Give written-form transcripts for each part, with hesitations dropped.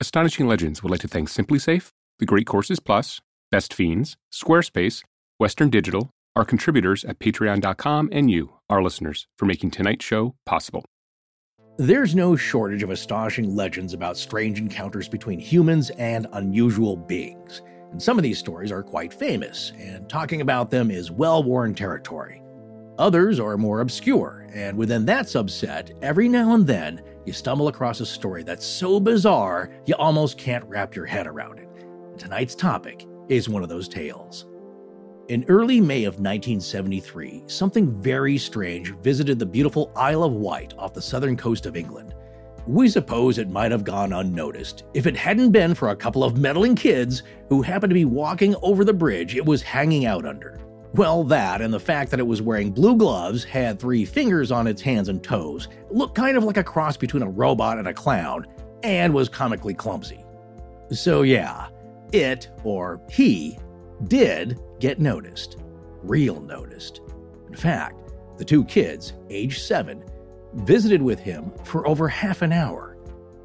Astonishing Legends would like to thank SimpliSafe, The Great Courses Plus, Best Fiends, Squarespace, Western Digital, our contributors at patreon.com, and you, our listeners, for making tonight's show possible. There's no shortage of astonishing legends about strange encounters between humans and unusual beings. And some of these stories are quite famous, and talking about them is well-worn territory. Others are more obscure, and within that subset, every now and then, you stumble across a story that's so bizarre, you almost can't wrap your head around it. And tonight's topic is one of those tales. In early May of 1973, something very strange visited the beautiful Isle of Wight off the southern coast of England. We suppose it might have gone unnoticed if it hadn't been for a couple of meddling kids who happened to be walking over the bridge it was hanging out under. Well, that and the fact that it was wearing blue gloves, had three fingers on its hands and toes, looked kind of like a cross between a robot and a clown, and was comically clumsy. So yeah, it, or he, did get noticed. Real noticed. In fact, the two kids, age 7, visited with him for over half an hour,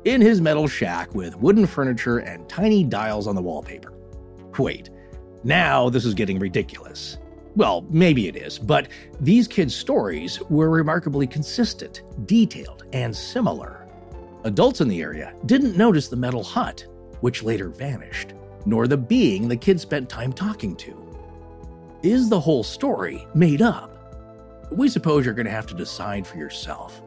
in his metal shack with wooden furniture and tiny dials on the wallpaper. Wait, now this is getting ridiculous. Well, maybe it is, but these kids' stories were remarkably consistent, detailed, and similar. Adults in the area didn't notice the metal hut, which later vanished, nor the being the kids spent time talking to. Is the whole story made up? We suppose you're going to have to decide for yourself.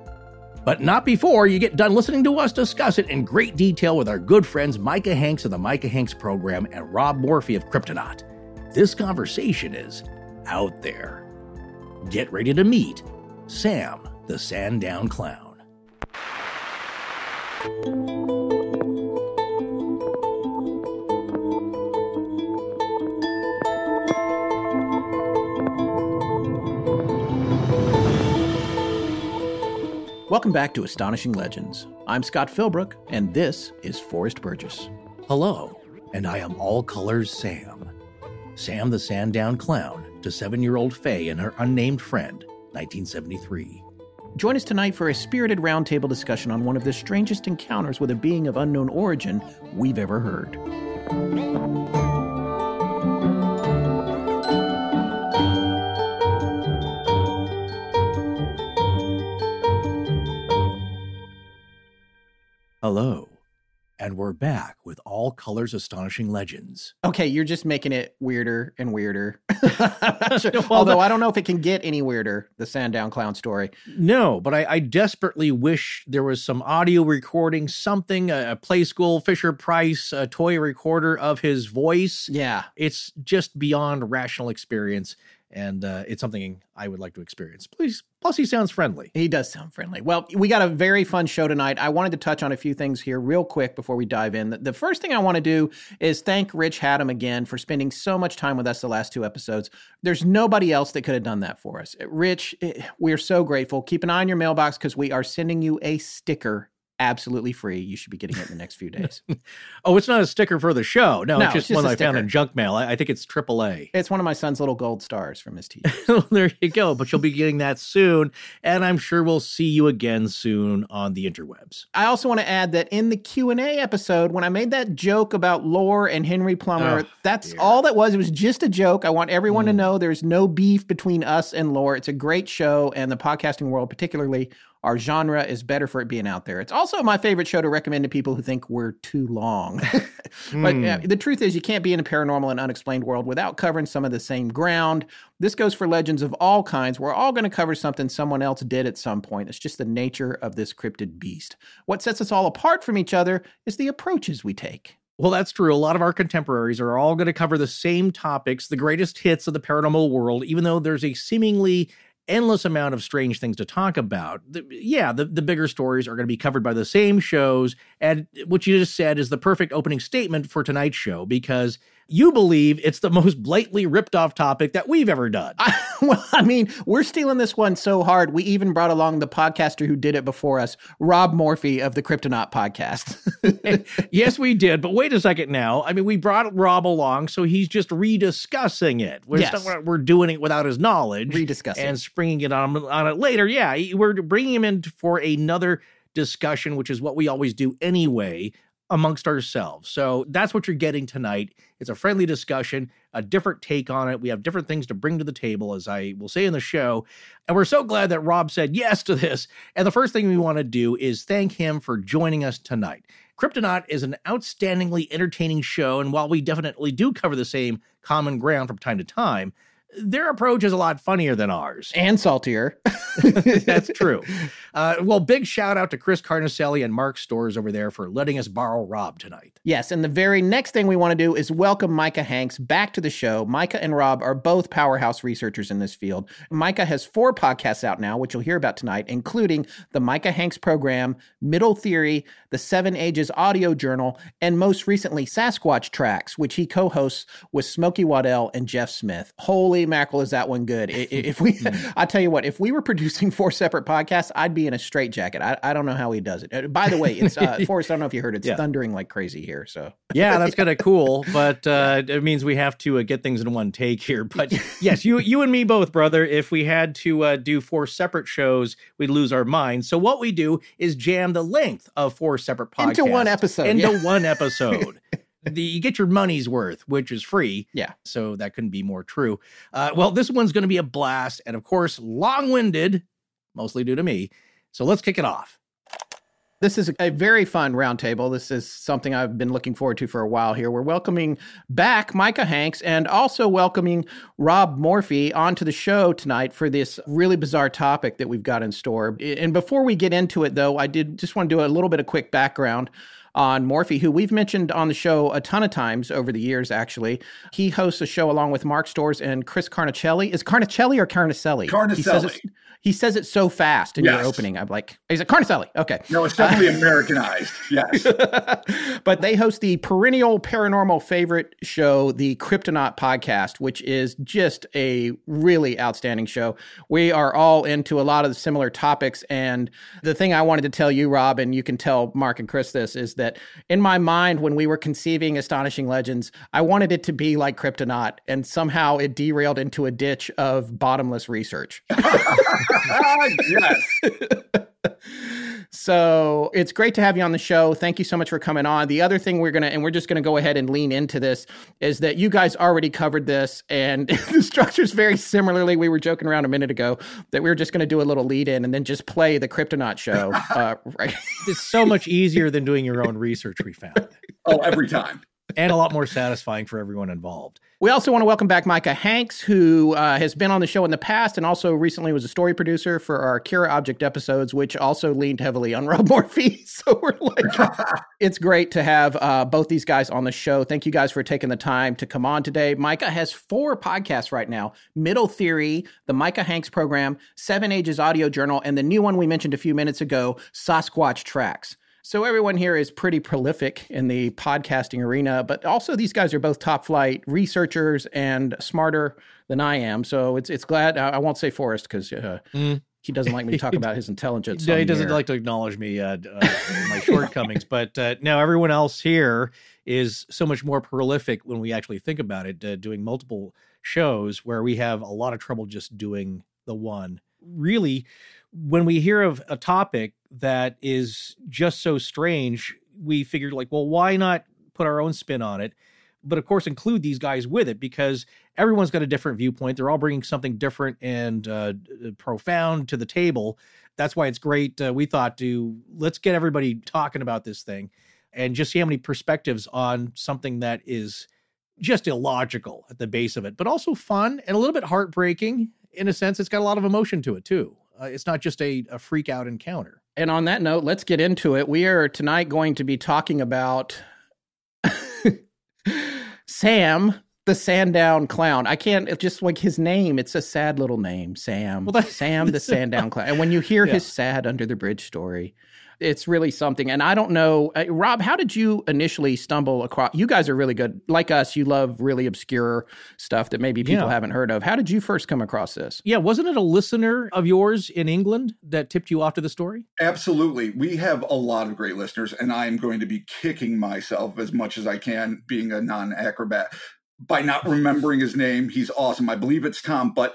But not before you get done listening to us discuss it in great detail with our good friends Micah Hanks of the Micah Hanks Program and Rob Morphy of Kryptonaut. This conversation is out there. Get ready to meet Sam the Sandown Clown. Welcome back to Astonishing Legends. I'm Scott Philbrook, and this is Forrest Burgess. Hello, and I am all colors Sam. Sam the Sandown Clown to 7-year-old Faye and her unnamed friend, 1973. Join us tonight for a spirited roundtable discussion on one of the strangest encounters with a being of unknown origin we've ever heard. Hello. And we're back with All Colors Astonishing Legends. Okay, you're just making it weirder and weirder. Sure. Although I don't know if it can get any weirder, the Sandown Clown story. No, but I desperately wish there was some audio recording, something, a Play School Fisher-Price a toy recorder of his voice. Yeah. It's just beyond rational experience. And it's something I would like to experience. Please. Plus, he sounds friendly. He does sound friendly. Well, we got a very fun show tonight. I wanted to touch on a few things here real quick before we dive in. The first thing I want to do is thank Rich Haddam again for spending so much time with us the last 2 episodes. There's nobody else that could have done that for us. Rich, we're so grateful. Keep an eye on your mailbox because we are sending you a sticker. Absolutely free. You should be getting it in the next few days. Oh, it's not a sticker for the show. No, it's just one I found in junk mail. I think it's AAA. It's one of my son's little gold stars from his teacher. Well, there you go. But you'll be getting that soon. And I'm sure we'll see you again soon on the interwebs. I also want to add that in the Q&A episode, when I made that joke about Lore and Henry Plummer, all that was. It was just a joke. I want everyone to know there's no beef between us and Lore. It's a great show. And the podcasting world particularly Our genre is better for it being out there. It's also my favorite show to recommend to people who think we're too long. But the truth is you can't be in a paranormal and unexplained world without covering some of the same ground. This goes for legends of all kinds. We're all going to cover something someone else did at some point. It's just the nature of this cryptid beast. What sets us all apart from each other is the approaches we take. Well, that's true. A lot of our contemporaries are all going to cover the same topics, the greatest hits of the paranormal world, even though there's a seemingly endless amount of strange things to talk about. The bigger stories are going to be covered by the same shows. And what you just said is the perfect opening statement for tonight's show, because you believe it's the most blatantly ripped off topic that we've ever done. We're stealing this one so hard. We even brought along the podcaster who did it before us, Rob Morphy of the Kryptonaut podcast. Yes, we did. But wait a second now. We brought Rob along, so he's just rediscussing it. We're doing it without his knowledge. Rediscussing. And bringing it on it later. Yeah, we're bringing him in for another discussion, which is what we always do anyway amongst ourselves. So that's what you're getting tonight. It's a friendly discussion, a different take on it. We have different things to bring to the table, as I will say in the show. And we're so glad that Rob said yes to this. And the first thing we want to do is thank him for joining us tonight. Kryptonaut is an outstandingly entertaining show. And while we definitely do cover the same common ground from time to time, their approach is a lot funnier than ours. And saltier. That's true. Big shout out to Chris Carnacelli and Mark Storrs over there for letting us borrow Rob tonight. Yes, and the very next thing we want to do is welcome Micah Hanks back to the show. Micah and Rob are both powerhouse researchers in this field. Micah has 4 podcasts out now, which you'll hear about tonight, including the Micah Hanks Program, Middle Theory, the 7 Ages Audio Journal, and most recently Sasquatch Tracks, which he co-hosts with Smokey Waddell and Jeff Smith. Holy mackerel, is that one good. I tell you what, if we were producing 4 separate podcasts, I'd be in a straitjacket. I don't know how he does it. By the way, it's Forrest, I don't know if you heard it. It's thundering like crazy here. So yeah, that's kind of cool, but it means we have to get things in one take here. But yes, you and me both, brother. If we had to do 4 separate shows, we'd lose our minds. So what we do is jam the length of 4 separate podcasts into one episode. You get your money's worth, which is free. Yeah. So that couldn't be more true. This one's going to be a blast. And of course, long-winded, mostly due to me. So let's kick it off. This is a very fun roundtable. This is something I've been looking forward to for a while here. We're welcoming back Micah Hanks and also welcoming Rob Morphy onto the show tonight for this really bizarre topic that we've got in store. And before we get into it, though, I did just want to do a little bit of quick background on Morphy, who we've mentioned on the show a ton of times over the years, actually. He hosts a show along with Mark Storrs and Chris Carnacelli. Is Carnacelli or Carnacelli? Carnacelli. He says it so fast in your opening. I'm like, he's like, Carnacelli. Okay. No, it's definitely Americanized. Yes. But they host the perennial paranormal favorite show, the Kryptonaut podcast, which is just a really outstanding show. We are all into a lot of the similar topics. And the thing I wanted to tell you, Rob, and you can tell Mark and Chris this, is that in my mind, when we were conceiving Astonishing Legends, I wanted it to be like Kryptonaut, and somehow it derailed into a ditch of bottomless research. Yes. So it's great to have you on the show. Thank you so much for coming on. The other thing we're just going to go ahead and lean into this is that you guys already covered this, and the structure's very similarly. We were joking around a minute ago that we were just going to do a little lead in and then just play the Kryptonaut show. Right. It's so much easier than doing your own research, we found. Oh, every time. And a lot more satisfying for everyone involved. We also want to welcome back Micah Hanks, who has been on the show in the past and also recently was a story producer for our Kira Object episodes, which also leaned heavily on Rob Morphy. So we're like, it's great to have both these guys on the show. Thank you guys for taking the time to come on today. Micah has 4 podcasts right now: Middle Theory, the Micah Hanks Program, 7 Ages Audio Journal, and the new one we mentioned a few minutes ago, Sasquatch Tracks. So everyone here is pretty prolific in the podcasting arena, but also these guys are both top flight researchers and smarter than I am. So it's glad, I won't say Forrest because he doesn't like me to talk about his intelligence. No, he doesn't like to acknowledge me, my shortcomings, but now everyone else here is so much more prolific when we actually think about it, doing multiple shows where we have a lot of trouble just doing the one. Really, when we hear of a topic that is just so strange, we figured why not put our own spin on it? but of course include these guys with it, because everyone's got a different viewpoint. They're all bringing something different and profound to the table. That's why it's great. We thought let's get everybody talking about this thing and just see how many perspectives on something that is just illogical at the base of it, but also fun and a little bit heartbreaking in a sense. It's got a lot of emotion to it too. It's not just a freak out encounter. And on that note, let's get into it. We are tonight going to be talking about Sam, the Sandown Clown. I can't, it's just like his name. It's a sad little name, Sam. Well, Sam, the Sandown Clown. And when you hear his sad Under the Bridge story, it's really something. And I don't know, Rob, how did you initially stumble across, you guys are really good, like us, you love really obscure stuff that maybe people haven't heard of. How did you first come across this? Yeah, wasn't it a listener of yours in England that tipped you off to the story? Absolutely. We have a lot of great listeners, and I'm going to be kicking myself as much as I can, being a non-acrobat, by not remembering his name. He's awesome. I believe it's Tom, but...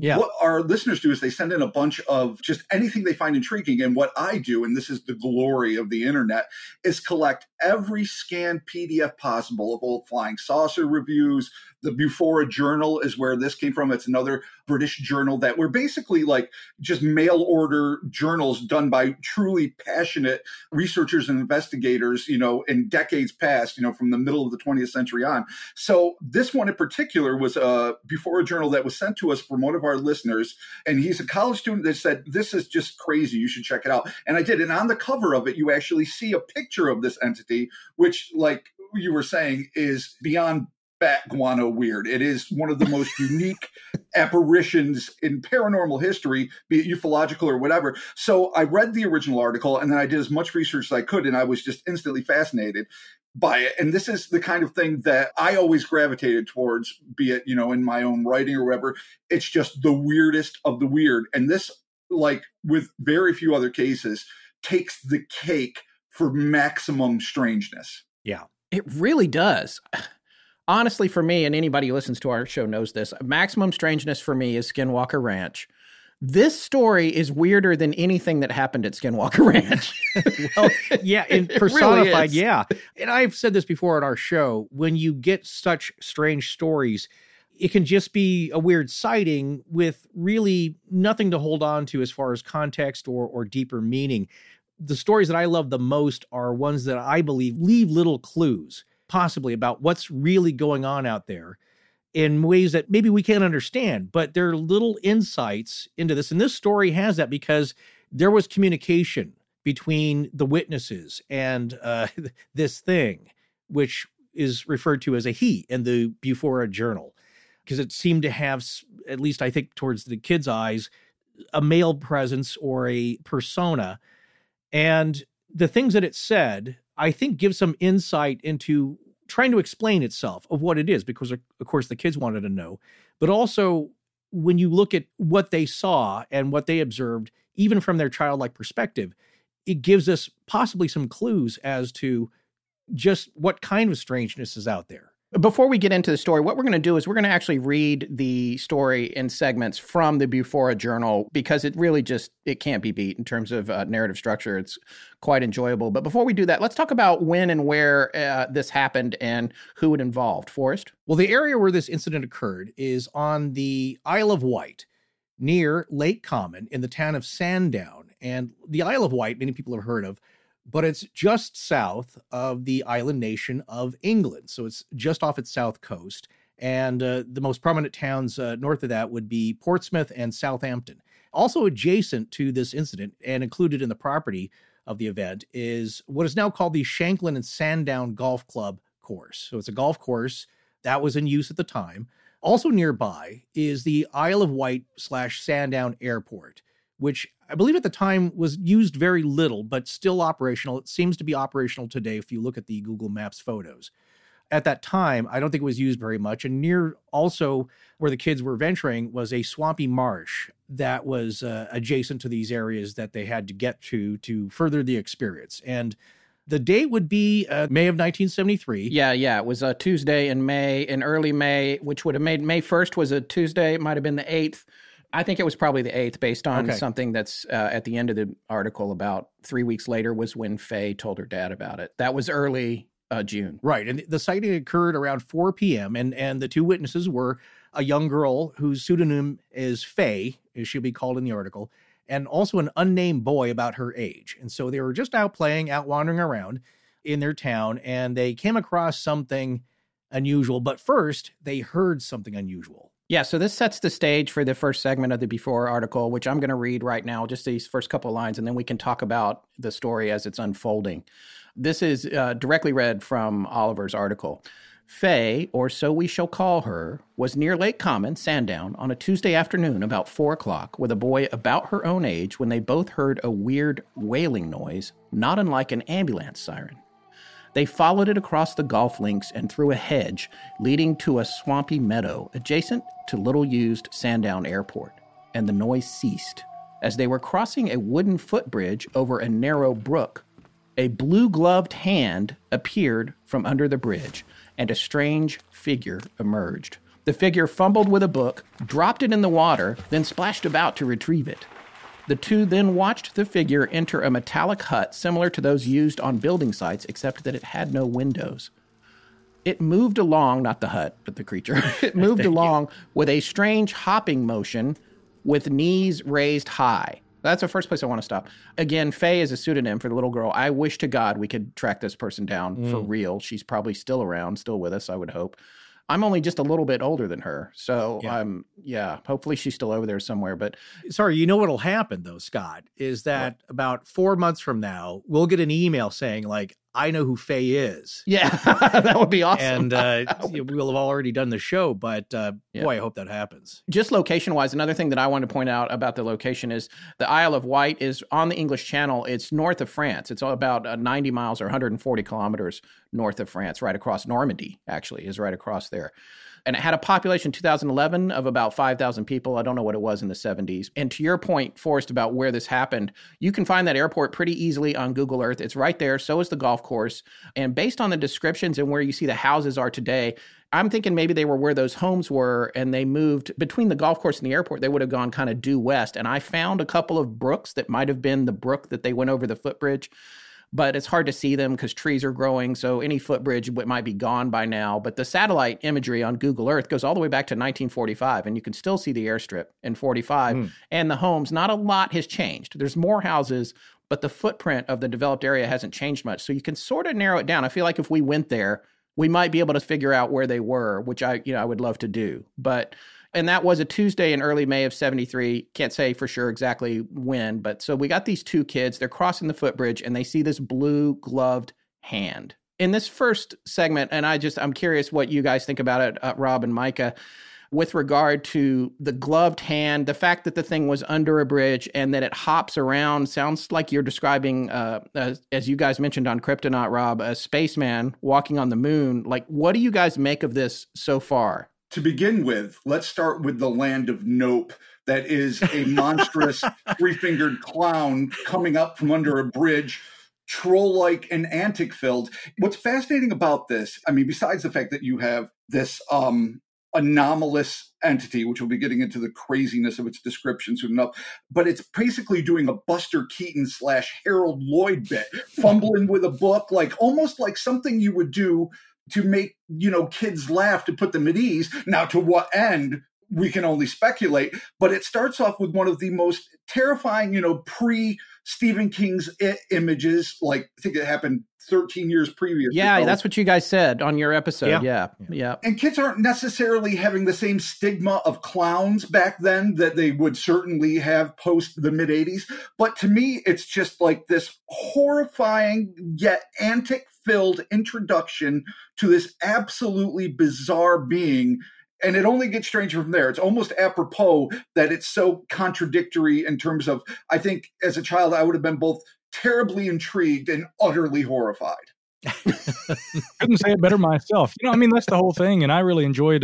Yeah. What our listeners do is they send in a bunch of just anything they find intriguing. And what I do, and this is the glory of the internet, is collect every scanned PDF possible of old flying saucer reviews. The BUFORA journal is where this came from. It's another British journal that were basically like just mail order journals done by truly passionate researchers and investigators, you know, in decades past, you know, from the middle of the 20th century on. So this one in particular was a BUFORA journal that was sent to us from one of our listeners. And he's a college student that said, this is just crazy. You should check it out. And I did. And on the cover of it, you actually see a picture of this entity, which, like you were saying, is beyond bat guano weird. It is one of the most unique apparitions in paranormal history, be it ufological or whatever. So I read the original article, and then I did as much research as I could, and I was just instantly fascinated by it. And this is the kind of thing that I always gravitated towards, be it, you know, in my own writing or whatever. It's just the weirdest of the weird. And this, like with very few other cases, takes the cake for maximum strangeness. Yeah, it really does. Honestly, for me, and anybody who listens to our show knows this, maximum strangeness for me is Skinwalker Ranch. This story is weirder than anything that happened at Skinwalker Ranch. Well, yeah, and personified, really yeah. And I've said this before on our show, when you get such strange stories, it can just be a weird sighting with really nothing to hold on to as far as context or deeper meaning. The stories that I love the most are ones that I believe leave little clues, possibly about what's really going on out there in ways that maybe we can't understand, but there are little insights into this. And this story has that because there was communication between the witnesses and this thing, which is referred to as a he in the BUFORA journal, because it seemed to have, at least I think towards the kids' eyes, a male presence or a persona. And the things that it said, I think, gives some insight into trying to explain itself of what it is, because of course the kids wanted to know, but also when you look at what they saw and what they observed, even from their childlike perspective, it gives us possibly some clues as to just what kind of strangeness is out there. Before we get into the story, what we're going to do is we're going to actually read the story in segments from the BUFORA Journal, because it really just, it can't be beat in terms of narrative structure. It's quite enjoyable. But before we do that, let's talk about when and where this happened and who it involved. Forrest? Well, the area where this incident occurred is on the Isle of Wight, near Lake Common in the town of Sandown. And the Isle of Wight, many people have heard of, but it's just south of the island nation of England. So it's just off its south coast. And the most prominent towns north of that would be Portsmouth and Southampton. Also adjacent to this incident and included in the property of the event is what is now called the Shanklin and Sandown Golf Club course. So it's a golf course that was in use at the time. Also nearby is the Isle of Wight / Sandown Airport, which I believe at the time was used very little, but still operational. It seems to be operational today if you look at the Google Maps photos. At that time, I don't think it was used very much. And near also where the kids were venturing was a swampy marsh that was adjacent to these areas that they had to get to further the experience. And the date would be May of 1973. Yeah. It was a Tuesday in early May, which would have made May 1st was a Tuesday. It might have been the 8th. I think it was probably the 8th, based on something that's at the end of the article about 3 weeks later was when Faye told her dad about it. That was early June. Right. And the sighting occurred around 4 p.m. And the two witnesses were a young girl whose pseudonym is Faye, as she'll be called in the article, and also an unnamed boy about her age. And so they were just out playing, out wandering around in their town, and they came across something unusual. But first, they heard something unusual. Yeah, so this sets the stage for the first segment of the Before article, which I'm going to read right now, just these first couple of lines, and then we can talk about the story as it's unfolding. This is directly read from Oliver's article. Faye, or so we shall call her, was near Lake Common, Sandown, on a Tuesday afternoon about 4 o'clock with a boy about her own age when they both heard a weird wailing noise, not unlike an ambulance siren. They followed it across the golf links and through a hedge leading to a swampy meadow adjacent to little-used Sandown Airport, and the noise ceased. As they were crossing a wooden footbridge over a narrow brook, a blue-gloved hand appeared from under the bridge, and a strange figure emerged. The figure fumbled with a book, dropped it in the water, then splashed about to retrieve it. The two then watched the figure enter a metallic hut similar to those used on building sites, except that it had no windows. It moved along, not the hut, but the creature. It moved along with a strange hopping motion with knees raised high. That's the first place I want to stop. Again, Faye is a pseudonym for the little girl. I wish to God we could track this person down for real. She's probably still around, still with us, I would hope. I'm only just a little bit older than her, so hopefully she's still over there somewhere. But sorry, you know what'll happen though, Scott, is that about 4 months from now, we'll get an email saying like, I know who Faye is. Yeah, that would be awesome. And we'll have already done the show, but boy, I hope that happens. Just location-wise, another thing that I wanted to point out about the location is the Isle of Wight is on the English Channel. It's north of France. It's about 90 miles or 140 kilometers north of France, right across Normandy, actually, is right across there. And it had a population in 2011 of about 5,000 people. I don't know what it was in the 70s. And to your point, Forrest, about where this happened, you can find that airport pretty easily on Google Earth. It's right there. So is the golf course. And based on the descriptions and where you see the houses are today, I'm thinking maybe they were where those homes were and they moved between the golf course and the airport. They would have gone kind of due west. And I found a couple of brooks that might have been the brook that they went over the footbridge. But it's hard to see them because trees are growing, so any footbridge might be gone by now. But the satellite imagery on Google Earth goes all the way back to 1945, and you can still see the airstrip in 45. And the homes, not a lot has changed. There's more houses, but the footprint of the developed area hasn't changed much. So you can sort of narrow it down. I feel like if we went there, we might be able to figure out where they were, which I would love to do. But... and that was a Tuesday in early May of 73. Can't say for sure exactly when, but so we got these two kids. They're crossing the footbridge, and they see this blue-gloved hand. In this first segment, and I'm curious what you guys think about it, Rob and Micah, with regard to the gloved hand, the fact that the thing was under a bridge and that it hops around sounds like you're describing, as you guys mentioned on Kryptonaut, Rob, a spaceman walking on the moon. Like, what do you guys make of this so far? To begin with, let's start with the land of nope. That is a monstrous three-fingered clown coming up from under a bridge, troll-like and antic-filled. What's fascinating about this, I mean, besides the fact that you have this anomalous entity, which we'll be getting into the craziness of its description soon enough, but it's basically doing a Buster Keaton / Harold Lloyd bit, fumbling with a book, like almost like something you would do to make, kids laugh, to put them at ease. Now, to what end, we can only speculate. But it starts off with one of the most terrifying, pre-Stephen King's It images. Like, I think it happened 13 years previous. Yeah, that's what you guys said on your episode. Yeah. And kids aren't necessarily having the same stigma of clowns back then that they would certainly have post the mid-'80s. But to me, it's just like this horrifying yet antic-filled introduction to this absolutely bizarre being. And it only gets stranger from there. It's almost apropos that it's so contradictory in terms of, I think as a child, I would have been both terribly intrigued and utterly horrified. Couldn't say it better myself. That's the whole thing. And I really enjoyed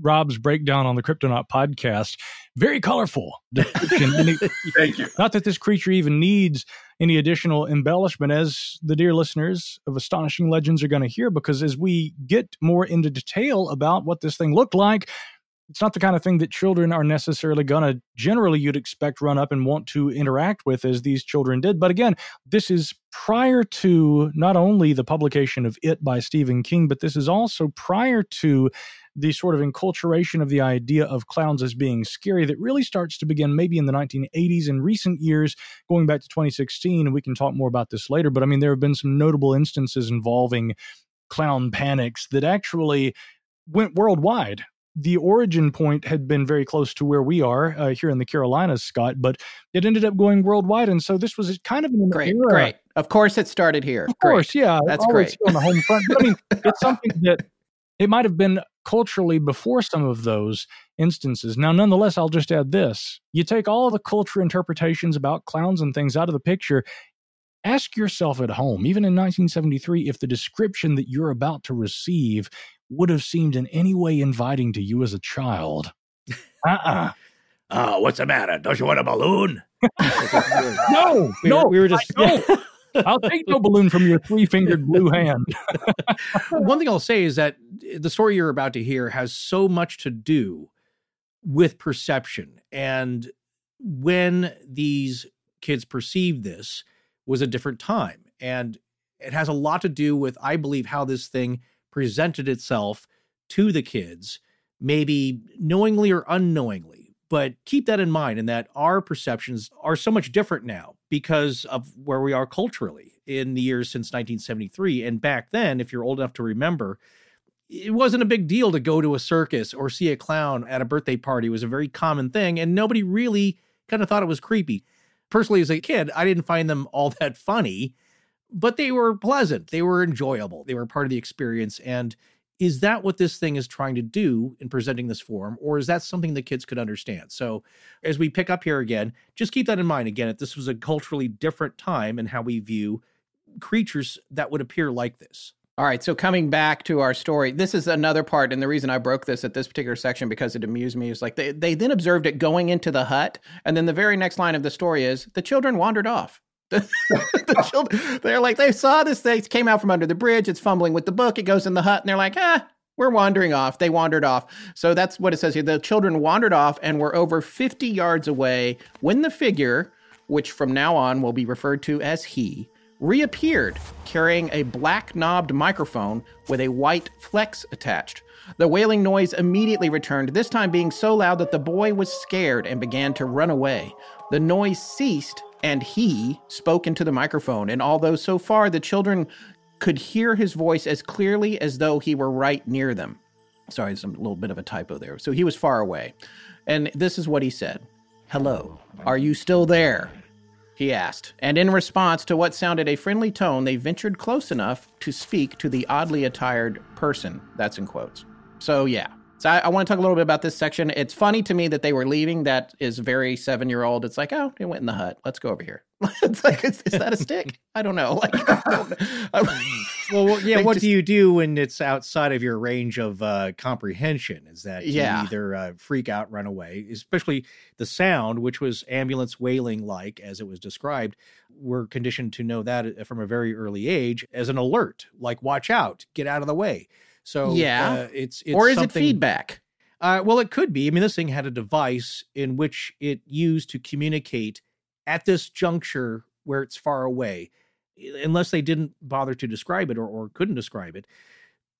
Rob's breakdown on the Kryptonaut podcast. Very colorful description. Thank you. Not that this creature even needs any additional embellishment, as the dear listeners of Astonishing Legends are going to hear, because as we get more into detail about what this thing looked like, it's not the kind of thing that children are necessarily gonna, generally you'd expect, run up and want to interact with as these children did. But again, this is prior to not only the publication of It by Stephen King, but this is also prior to the sort of enculturation of the idea of clowns as being scary that really starts to begin maybe in the 1980s and recent years, going back to 2016, and we can talk more about this later. But I mean, there have been some notable instances involving clown panics that actually went worldwide. The origin point had been very close to where we are here in the Carolinas, Scott, but it ended up going worldwide. And so this was kind of an era. Great. Of course it started here. Of course, yeah. That's great. On the home front. But I mean, it's something that it might have been culturally before some of those instances. Now, nonetheless, I'll just add this. You take all the culture interpretations about clowns and things out of the picture. Ask yourself at home, even in 1973, if the description that you're about to receive would have seemed in any way inviting to you as a child. What's the matter? Don't you want a balloon? No. I'll take no balloon from your three-fingered blue hand. One thing I'll say is that the story you're about to hear has so much to do with perception. And when these kids perceived this was a different time. And it has a lot to do with, I believe, how this thing presented itself to the kids, maybe knowingly or unknowingly. But keep that in mind, and that our perceptions are so much different now because of where we are culturally in the years since 1973. And back then, if you're old enough to remember, it wasn't a big deal to go to a circus or see a clown at a birthday party. It was a very common thing, and nobody really kind of thought it was creepy. Personally, as a kid, I didn't find them all that funny, but they were pleasant. They were enjoyable. They were part of the experience. And is that what this thing is trying to do in presenting this form, or is that something the kids could understand? So as we pick up here again, just keep that in mind. Again, if this was a culturally different time and how we view creatures that would appear like this. All right, so coming back to our story, this is another part, and the reason I broke this at this particular section because it amused me is like they then observed it going into the hut, and then the very next line of the story is, the children wandered off. The children, they're like, they saw this thing, came out from under the bridge, it's fumbling with the book, it goes in the hut, and they're like, we're wandering off. They wandered off. So that's what it says here. The children wandered off and were over 50 yards away when the figure, which from now on will be referred to as he, reappeared carrying a black knobbed microphone with a white flex attached. The wailing noise immediately returned, this time being so loud that the boy was scared and began to run away. The noise ceased, and he spoke into the microphone, and although so far the children could hear his voice as clearly as though he were right near them. Sorry, it's a little bit of a typo there. So he was far away. And this is what he said. "Hello, are you still there?" he asked. And in response to what sounded a friendly tone, they ventured close enough to speak to the oddly attired person. That's in quotes. So yeah. So I want to talk a little bit about this section. It's funny to me that they were leaving. That is very seven-year-old. It's like, oh, they went in the hut. Let's go over here. It's like, is that a stick? I don't know. Like, well, yeah. What do you do when it's outside of your range of comprehension? Is that you either freak out, run away, especially the sound, which was ambulance wailing-like as it was described. We're conditioned to know that from a very early age as an alert, like watch out, get out of the way. So it's or is it feedback? Well, it could be. I mean, this thing had a device in which it used to communicate at this juncture where it's far away, unless they didn't bother to describe it or couldn't describe it.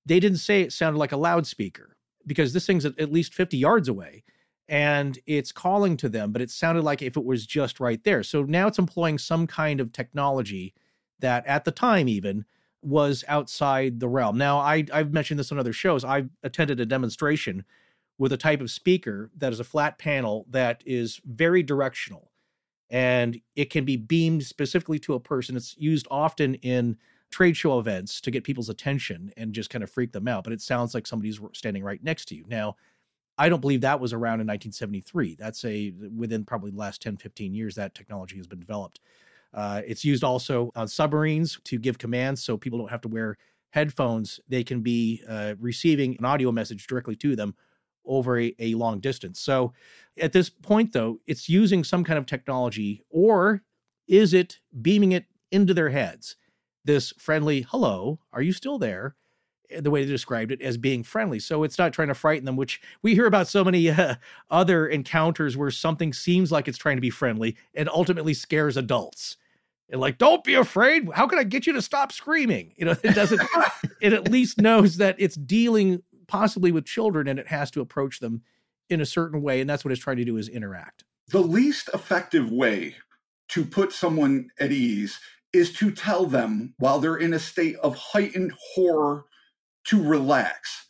They didn't say it sounded like a loudspeaker because this thing's at least 50 yards away and it's calling to them, but it sounded like if it was just right there. So now it's employing some kind of technology that at the time even was outside the realm. Now, I've mentioned this on other shows. I've attended a demonstration with a type of speaker that is a flat panel that is very directional, and it can be beamed specifically to a person. It's used often in trade show events to get people's attention and just kind of freak them out, but it sounds like somebody's standing right next to you. Now, I don't believe that was around in 1973. That's within probably the last 10, 15 years that technology has been developed. It's used also on submarines to give commands so people don't have to wear headphones. They can be receiving an audio message directly to them over a long distance. So at this point, though, it's using some kind of technology, or is it beaming it into their heads? This friendly, hello, are you still there? the way they described it, as being friendly. So it's not trying to frighten them, which we hear about so many other encounters where something seems like it's trying to be friendly and ultimately scares adults. And like, don't be afraid. How can I get you to stop screaming? You know, it doesn't, it at least knows that it's dealing possibly with children and it has to approach them in a certain way. And that's what it's trying to do, is interact. The least effective way to put someone at ease is to tell them while they're in a state of heightened horror to relax.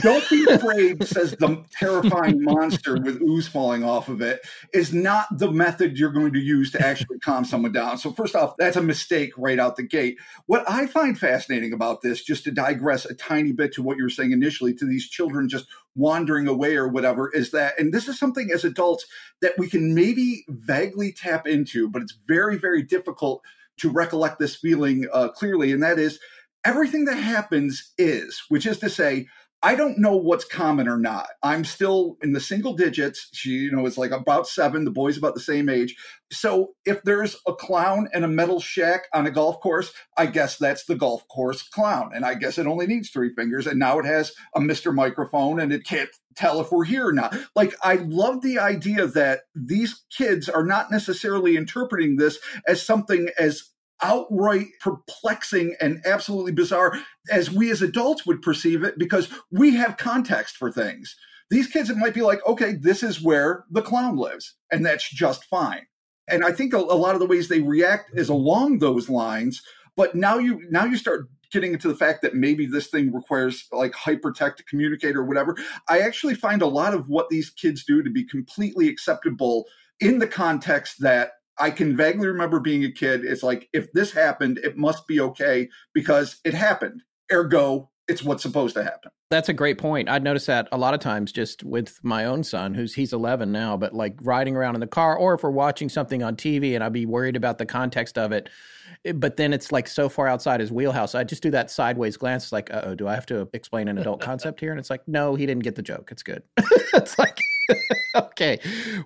Don't be afraid, says the terrifying monster with ooze falling off of it, is not the method you're going to use to actually calm someone down. So first off, that's a mistake right out the gate. What I find fascinating about this, just to digress a tiny bit to what you were saying initially, to these children just wandering away or whatever, is that, and this is something as adults that we can maybe vaguely tap into, but it's very, very difficult to recollect this feeling clearly, and that is everything that happens is, which is to say, I don't know what's common or not. I'm still in the single digits. She, you know, is like about 7. The boy's about the same age. So if there's a clown and a metal shack on a golf course, I guess that's the golf course clown. And I guess it only needs 3 fingers. And now it has a Mr. Microphone and it can't tell if we're here or not. Like, I love the idea that these kids are not necessarily interpreting this as something as outright perplexing and absolutely bizarre as we as adults would perceive it, because we have context for things. These kids, it might be like, okay, this is where the clown lives, and that's just fine. And I think a lot of the ways they react is along those lines. But now you start getting into the fact that maybe this thing requires like hypertext to communicate or whatever. I actually find a lot of what these kids do to be completely acceptable in the context that I can vaguely remember being a kid. It's like, if this happened, it must be okay because it happened. Ergo, it's what's supposed to happen. That's a great point. I'd noticed that a lot of times just with my own son, he's 11 now, but like riding around in the car, or if we're watching something on TV and I'd be worried about the context of it, but then it's like so far outside his wheelhouse. I just do that sideways glance. It's like, uh-oh, do I have to explain an adult concept here? And it's like, no, he didn't get the joke. It's good. It's like, okay,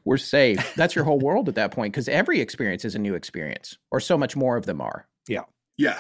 we're safe. That's your whole world at that point, because every experience is a new experience, or so much more of them are. Yeah. Yeah.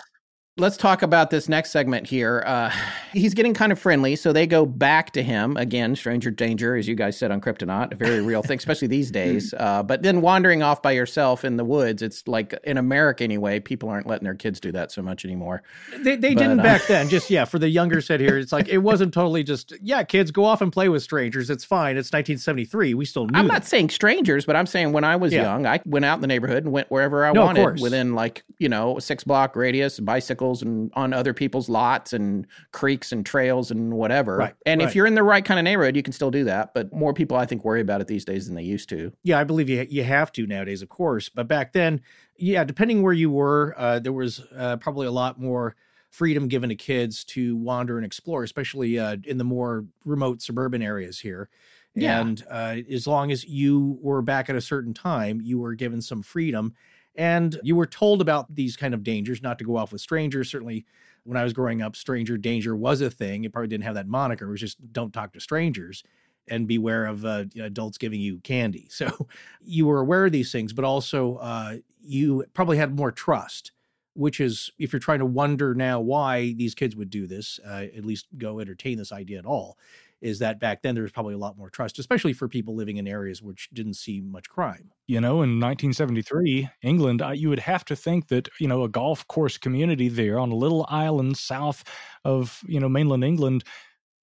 Let's talk about this next segment here. He's getting kind of friendly, so they go back to him. Again, stranger danger, as you guys said on Kryptonaut, a very real thing, especially these days. But then wandering off by yourself in the woods, it's like, in America anyway, people aren't letting their kids do that so much anymore. They didn't back then. Just, yeah, for the younger set here, it's like, it wasn't totally just, yeah, kids, go off and play with strangers. It's fine. It's 1973. We still knew I'm not saying strangers, but I'm saying when I was young, I went out in the neighborhood and went wherever I wanted within like, you know, a 6-block radius, bicycle, and on other people's lots and creeks and trails and whatever. Right, and if you're in the right kind of neighborhood, you can still do that. But more people, I think, worry about it these days than they used to. Yeah, I believe you have to nowadays, of course. But back then, yeah, depending where you were, there was probably a lot more freedom given to kids to wander and explore, especially in the more remote suburban areas here. Yeah. And as long as you were back at a certain time, you were given some freedom. And you were told about these kind of dangers, not to go off with strangers. Certainly when I was growing up, stranger danger was a thing. It probably didn't have that moniker. It was just, don't talk to strangers and beware of adults giving you candy. So you were aware of these things, but also you probably had more trust, which is, if you're trying to wonder now why these kids would do this, at least go entertain this idea at all, is that back then there was probably a lot more trust, especially for people living in areas which didn't see much crime. You know, in 1973, England, you would have to think that, you know, a golf course community there on a little island south of, you know, mainland England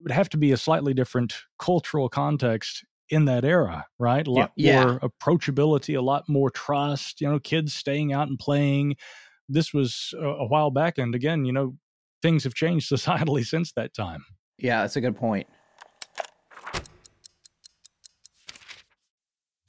would have to be a slightly different cultural context in that era, right? A lot more approachability, a lot more trust, you know, kids staying out and playing. This was a while back. And again, you know, things have changed societally since that time. Yeah, that's a good point.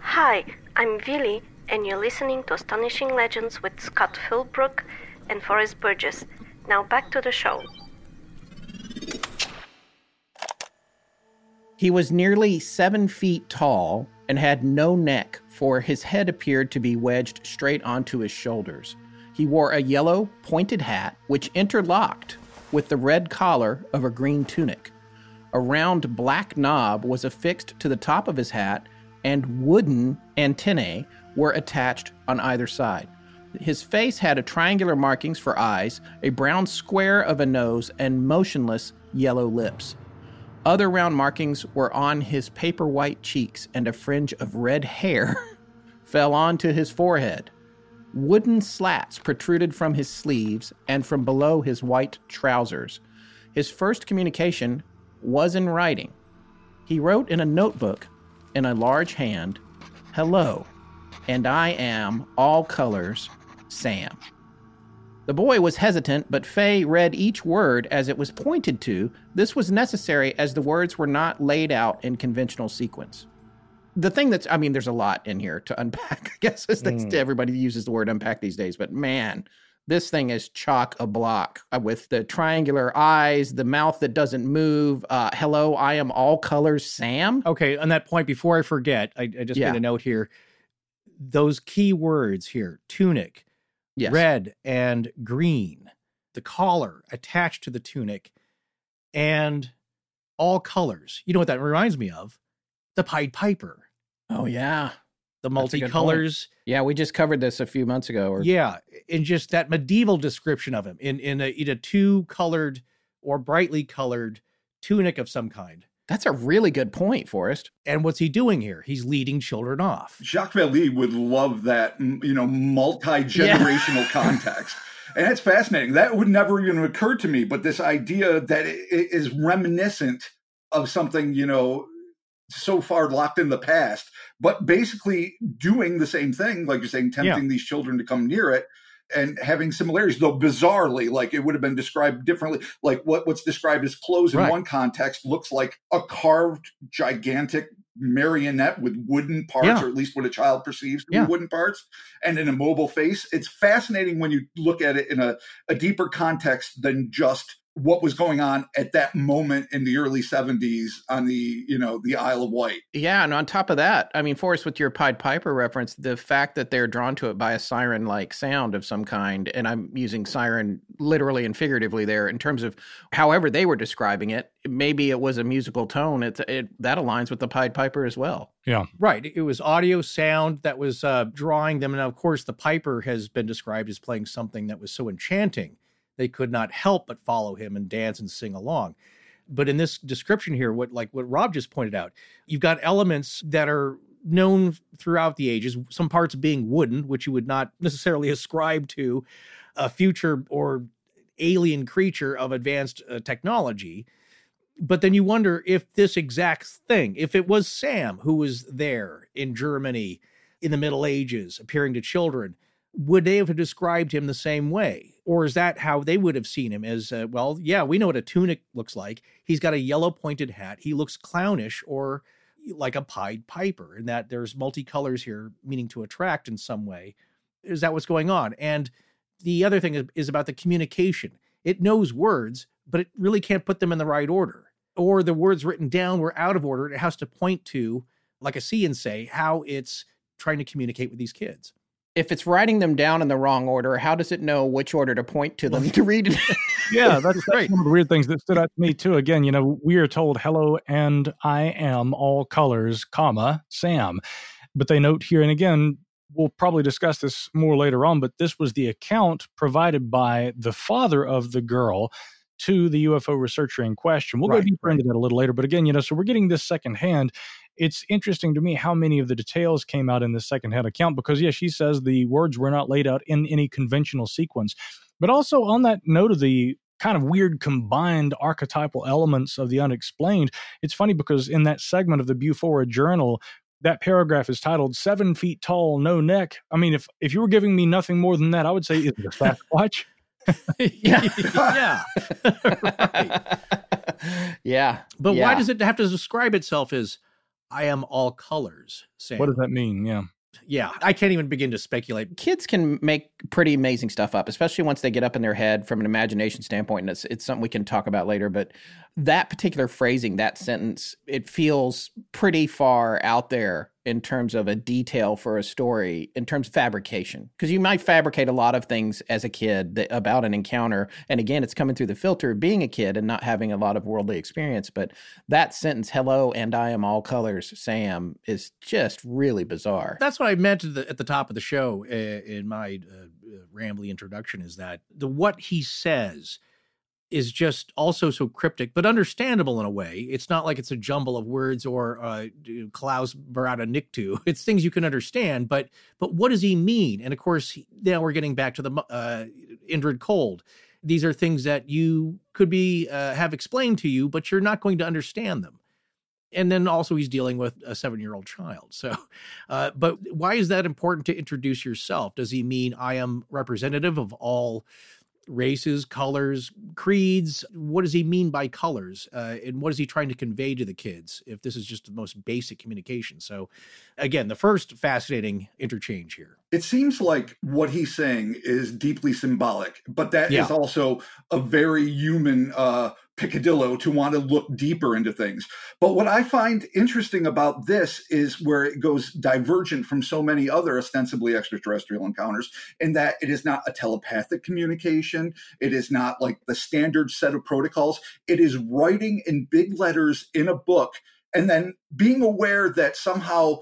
Hi, I'm Vili, and you're listening to Astonishing Legends with Scott Philbrook and Forrest Burgess. Now back to the show. He was nearly 7 feet tall and had no neck, for his head appeared to be wedged straight onto his shoulders. He wore a yellow pointed hat, which interlocked with the red collar of a green tunic. A round black knob was affixed to the top of his hat, and wooden antennae were attached on either side. His face had a triangular markings for eyes, a brown square of a nose, and motionless yellow lips. Other round markings were on his paper-white cheeks, and a fringe of red hair fell onto his forehead. Wooden slats protruded from his sleeves and from below his white trousers. His first communication was in writing. He wrote in a notebook in a large hand, "Hello, and I am, all colors, Sam." The boy was hesitant, but Faye read each word as it was pointed to. This was necessary as the words were not laid out in conventional sequence. The thing that's, I mean, there's a lot in here to unpack, I guess, as everybody uses the word unpack these days, but man, this thing is chock-a-block with the triangular eyes, the mouth that doesn't move. Hello, I am all colors, Sam. Okay, on that point, before I forget, I just made a note here. Those key words here, tunic, red and green, the collar attached to the tunic, and all colors. You know what that reminds me of? The Pied Piper. Oh, yeah. The multicolors. Yeah, we just covered this a few months ago. Yeah, and just that medieval description of him in a two-colored or brightly colored tunic of some kind. That's a really good point, Forrest. And what's he doing here? He's leading children off. Jacques Vallée would love that, multi-generational context. And that's fascinating. That would never even occur to me, but this idea that it is reminiscent of something, so far locked in the past, but basically doing the same thing, like you're saying, tempting these children to come near it and having similarities, though bizarrely, like it would have been described differently. Like what's described as clothes in one context looks like a carved, gigantic marionette with wooden parts, or at least what a child perceives to be wooden parts, and an immobile face. It's fascinating when you look at it in a deeper context than just what was going on at that moment in the early 70s on the Isle of Wight. Yeah, and on top of that, I mean, Forrest, with your Pied Piper reference, the fact that they're drawn to it by a siren-like sound of some kind, and I'm using siren literally and figuratively there in terms of however they were describing it, maybe it was a musical tone, that aligns with the Pied Piper as well. Yeah. Right, it was audio sound that was drawing them, and of course the Piper has been described as playing something that was so enchanting they could not help but follow him and dance and sing along. But in this description here, what Rob just pointed out, you've got elements that are known throughout the ages, some parts being wooden, which you would not necessarily ascribe to a future or alien creature of advanced technology. But then you wonder if this exact thing, if it was Sam who was there in Germany in the Middle Ages appearing to children, would they have described him the same way? Or is that how they would have seen him as, we know what a tunic looks like. He's got a yellow pointed hat. He looks clownish or like a Pied Piper, in that there's multicolors here, meaning to attract in some way. Is that what's going on? And the other thing is about the communication. It knows words, but it really can't put them in the right order. or the words written down were out of order. It has to point to, like a see and say, how it's trying to communicate with these kids. If it's writing them down in the wrong order, how does it know which order to point to them to read it? Yeah, that's right. One of the weird things that stood out to me, too. Again, you know, we are told hello and I am all colors, comma, Sam. But they note here, and again, we'll probably discuss this more later on, but this was the account provided by the father of the girl to the UFO researcher in question. We'll go deeper into that a little later. But again, you know, so we're getting this secondhand. It's interesting to me how many of the details came out in the secondhand account because, yeah, she says the words were not laid out in any conventional sequence. But also on that note of the kind of weird combined archetypal elements of the unexplained, it's funny because in that segment of the BUFORA Journal, that paragraph is titled 7 feet tall, no neck. I mean, if you were giving me nothing more than that, I would say, is it a Sasquatch? Yeah. Yeah. But why does it have to describe itself as I am all colors, Sam? What does that mean? Yeah. Yeah. I can't even begin to speculate. Kids can make pretty amazing stuff up, especially once they get up in their head from an imagination standpoint. And it's something we can talk about later. But that particular phrasing, that sentence, it feels pretty far out there in terms of a detail for a story, in terms of fabrication. Because you might fabricate a lot of things as a kid about an encounter. And again, it's coming through the filter of being a kid and not having a lot of worldly experience. But that sentence, hello, and I am all colors, Sam, is just really bizarre. That's what I meant at the top of the show in my rambly introduction, is that what he says is just also so cryptic, but understandable in a way. It's not like it's a jumble of words or Klaus Barada Nictu. It's things you can understand, but what does he mean? And of course, now we're getting back to the Indrid Cold. These are things that you could be have explained to you, but you're not going to understand them. And then also he's dealing with a 7-year-old child. So, but why is that important to introduce yourself? Does he mean I am representative of all races, colors, creeds? What does he mean by colors? And what is he trying to convey to the kids if this is just the most basic communication? So again, the first fascinating interchange here. It seems like what he's saying is deeply symbolic, but that is also a very human picadillo to want to look deeper into things. But what I find interesting about this is where it goes divergent from so many other ostensibly extraterrestrial encounters, in that it is not a telepathic communication. It is not like the standard set of protocols. It is writing in big letters in a book and then being aware that somehow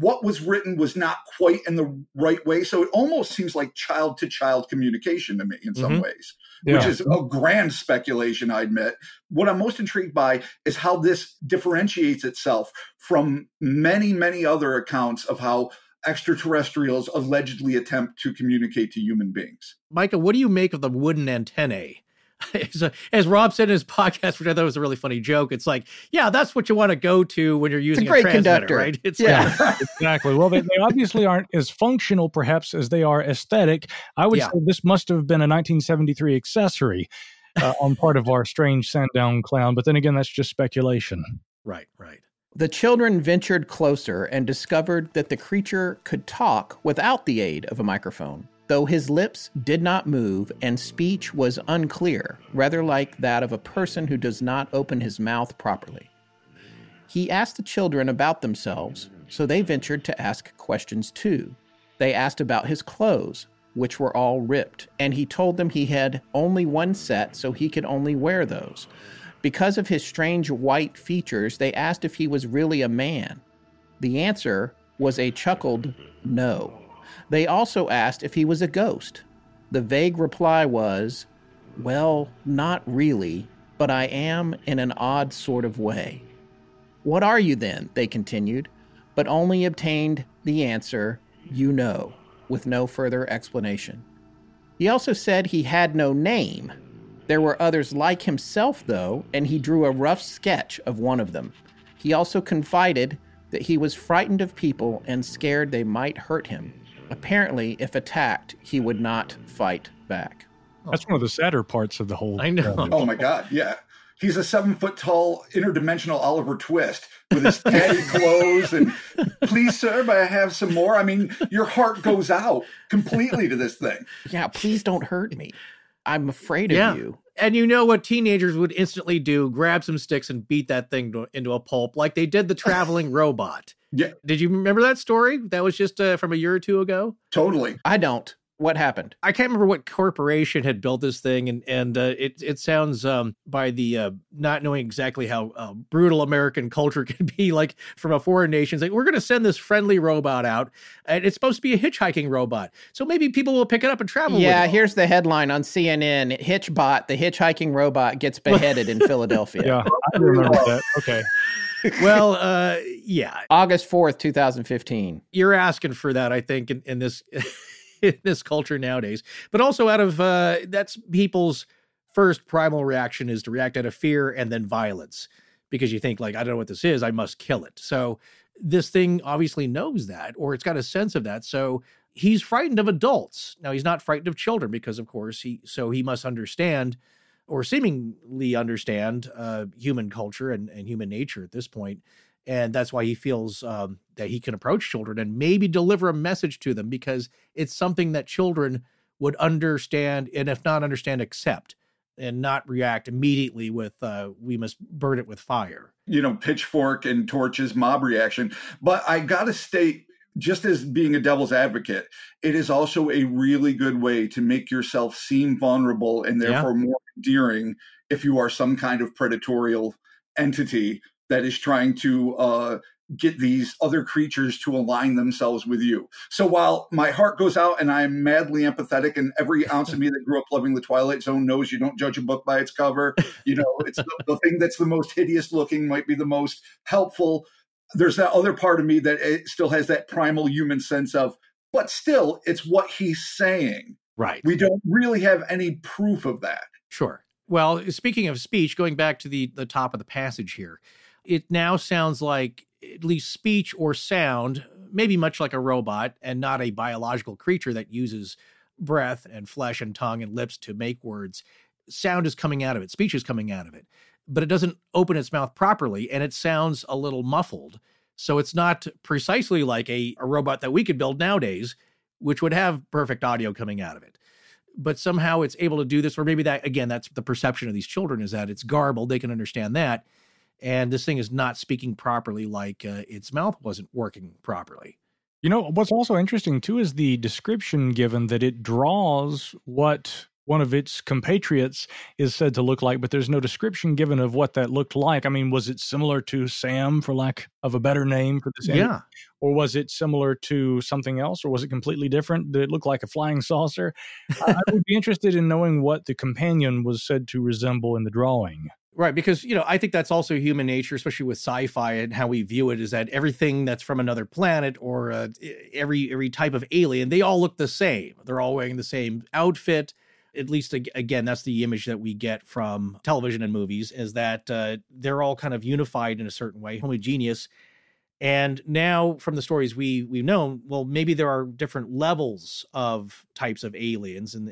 what was written was not quite in the right way. So it almost seems like child-to-child communication to me in some ways, which is a grand speculation, I admit. What I'm most intrigued by is how this differentiates itself from many, many other accounts of how extraterrestrials allegedly attempt to communicate to human beings. Micah, what do you make of the wooden antennae? As Rob said in his podcast, which I thought was a really funny joke, it's like, yeah, that's what you want to go to when you're using a transmitter, right? It's like, exactly. Well, they obviously aren't as functional, perhaps, as they are aesthetic. I would say this must have been a 1973 accessory on part of our strange Sandown clown. But then again, that's just speculation. Right, right. The children ventured closer and discovered that the creature could talk without the aid of a microphone, though his lips did not move and speech was unclear, rather like that of a person who does not open his mouth properly. He asked the children about themselves, so they ventured to ask questions too. They asked about his clothes, which were all ripped, and he told them he had only one set, so he could only wear those. Because of his strange white features, they asked if he was really a man. The answer was a chuckled no. They also asked if he was a ghost. The vague reply was, well, not really, but I am in an odd sort of way. What are you then? They continued, but only obtained the answer, you know, with no further explanation. He also said he had no name. There were others like himself, though, and he drew a rough sketch of one of them. He also confided that he was frightened of people and scared they might hurt him. Apparently, if attacked, he would not fight back. That's one of the sadder parts of the whole. I know. Oh, my God. Yeah. He's a 7-foot-tall interdimensional Oliver Twist with his tatty clothes and, please, sir, may I have some more? I mean, your heart goes out completely to this thing. Yeah, please don't hurt me. I'm afraid of you. And you know what teenagers would instantly do? Grab some sticks and beat that thing into a pulp like they did the traveling robot. Yeah. Did you remember that story? That was just from a year or two ago. Totally. I don't. What happened? I can't remember what corporation had built this thing. And it sounds by the not knowing exactly how brutal American culture can be, like from a foreign nation. It's like, we're going to send this friendly robot out. And it's supposed to be a hitchhiking robot. So maybe people will pick it up and travel with it. Yeah, here's the headline on CNN. Hitchbot, the hitchhiking robot, gets beheaded in Philadelphia. Yeah, I remember that. Okay. Well, yeah. August 4th, 2015. You're asking for that, I think, in this... in this culture nowadays, but also out of that's people's first primal reaction is to react out of fear and then violence, because you think like, I don't know what this is, I must kill it. So this thing obviously knows that, or it's got a sense of that. So he's frightened of adults. Now he's not frightened of children because of course he must understand or seemingly understand human culture and human nature at this point. And that's why he feels that he can approach children and maybe deliver a message to them, because it's something that children would understand, and if not understand, accept, and not react immediately with, we must burn it with fire. You know, pitchfork and torches, mob reaction. But I got to state, just as being a devil's advocate, it is also a really good way to make yourself seem vulnerable and therefore more endearing if you are some kind of predatorial entity that is trying to get these other creatures to align themselves with you. So while my heart goes out and I'm madly empathetic, and every ounce of me that grew up loving the Twilight Zone knows you don't judge a book by its cover. You know, it's the thing that's the most hideous looking might be the most helpful. There's that other part of me that it still has that primal human sense of, but still it's what he's saying. Right. We don't really have any proof of that. Sure. Well, speaking of speech, going back to the top of the passage here, it now sounds like at least speech or sound, maybe much like a robot and not a biological creature that uses breath and flesh and tongue and lips to make words. Sound is coming out of it. Speech is coming out of it, but it doesn't open its mouth properly and it sounds a little muffled. So it's not precisely like a robot that we could build nowadays, which would have perfect audio coming out of it. But somehow it's able to do this, or maybe that, again, that's the perception of these children, is that it's garbled. They can understand that. And this thing is not speaking properly, like its mouth wasn't working properly. You know, what's also interesting, too, is the description given that it draws what one of its compatriots is said to look like, but there's no description given of what that looked like. I mean, was it similar to Sam, for lack of a better name for this? Yeah. Or was it similar to something else? Or was it completely different? Did it look like a flying saucer? I would be interested in knowing what the companion was said to resemble in the drawing. Right, because, you know, I think that's also human nature, especially with sci-fi and how we view it, is that everything that's from another planet or every type of alien, they all look the same. They're all wearing the same outfit. At least, again, that's the image that we get from television and movies, is that they're all kind of unified in a certain way, homogeneous. And now from the stories we've known, well, maybe there are different levels of types of aliens in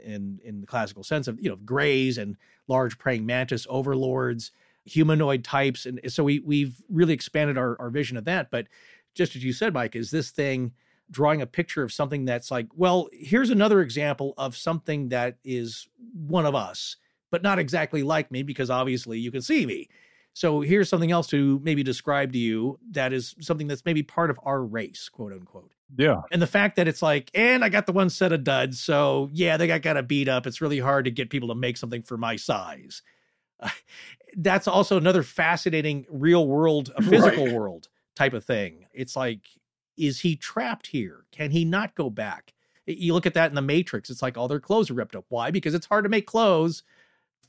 the classical sense of, you know, grays and large praying mantis overlords, humanoid types. And so we've really expanded our vision of that. But just as you said, Mike, is this thing drawing a picture of something that's like, well, here's another example of something that is one of us, but not exactly like me, because obviously you can see me. So here's something else to maybe describe to you that is something that's maybe part of our race, quote unquote. Yeah. And the fact that it's like, and I got the one set of duds, so yeah, they got beat up. It's really hard to get people to make something for my size. That's also another fascinating real world, a physical world type of thing. It's like, is he trapped here? Can he not go back? You look at that in The Matrix. It's like all their clothes are ripped up. Why? Because it's hard to make clothes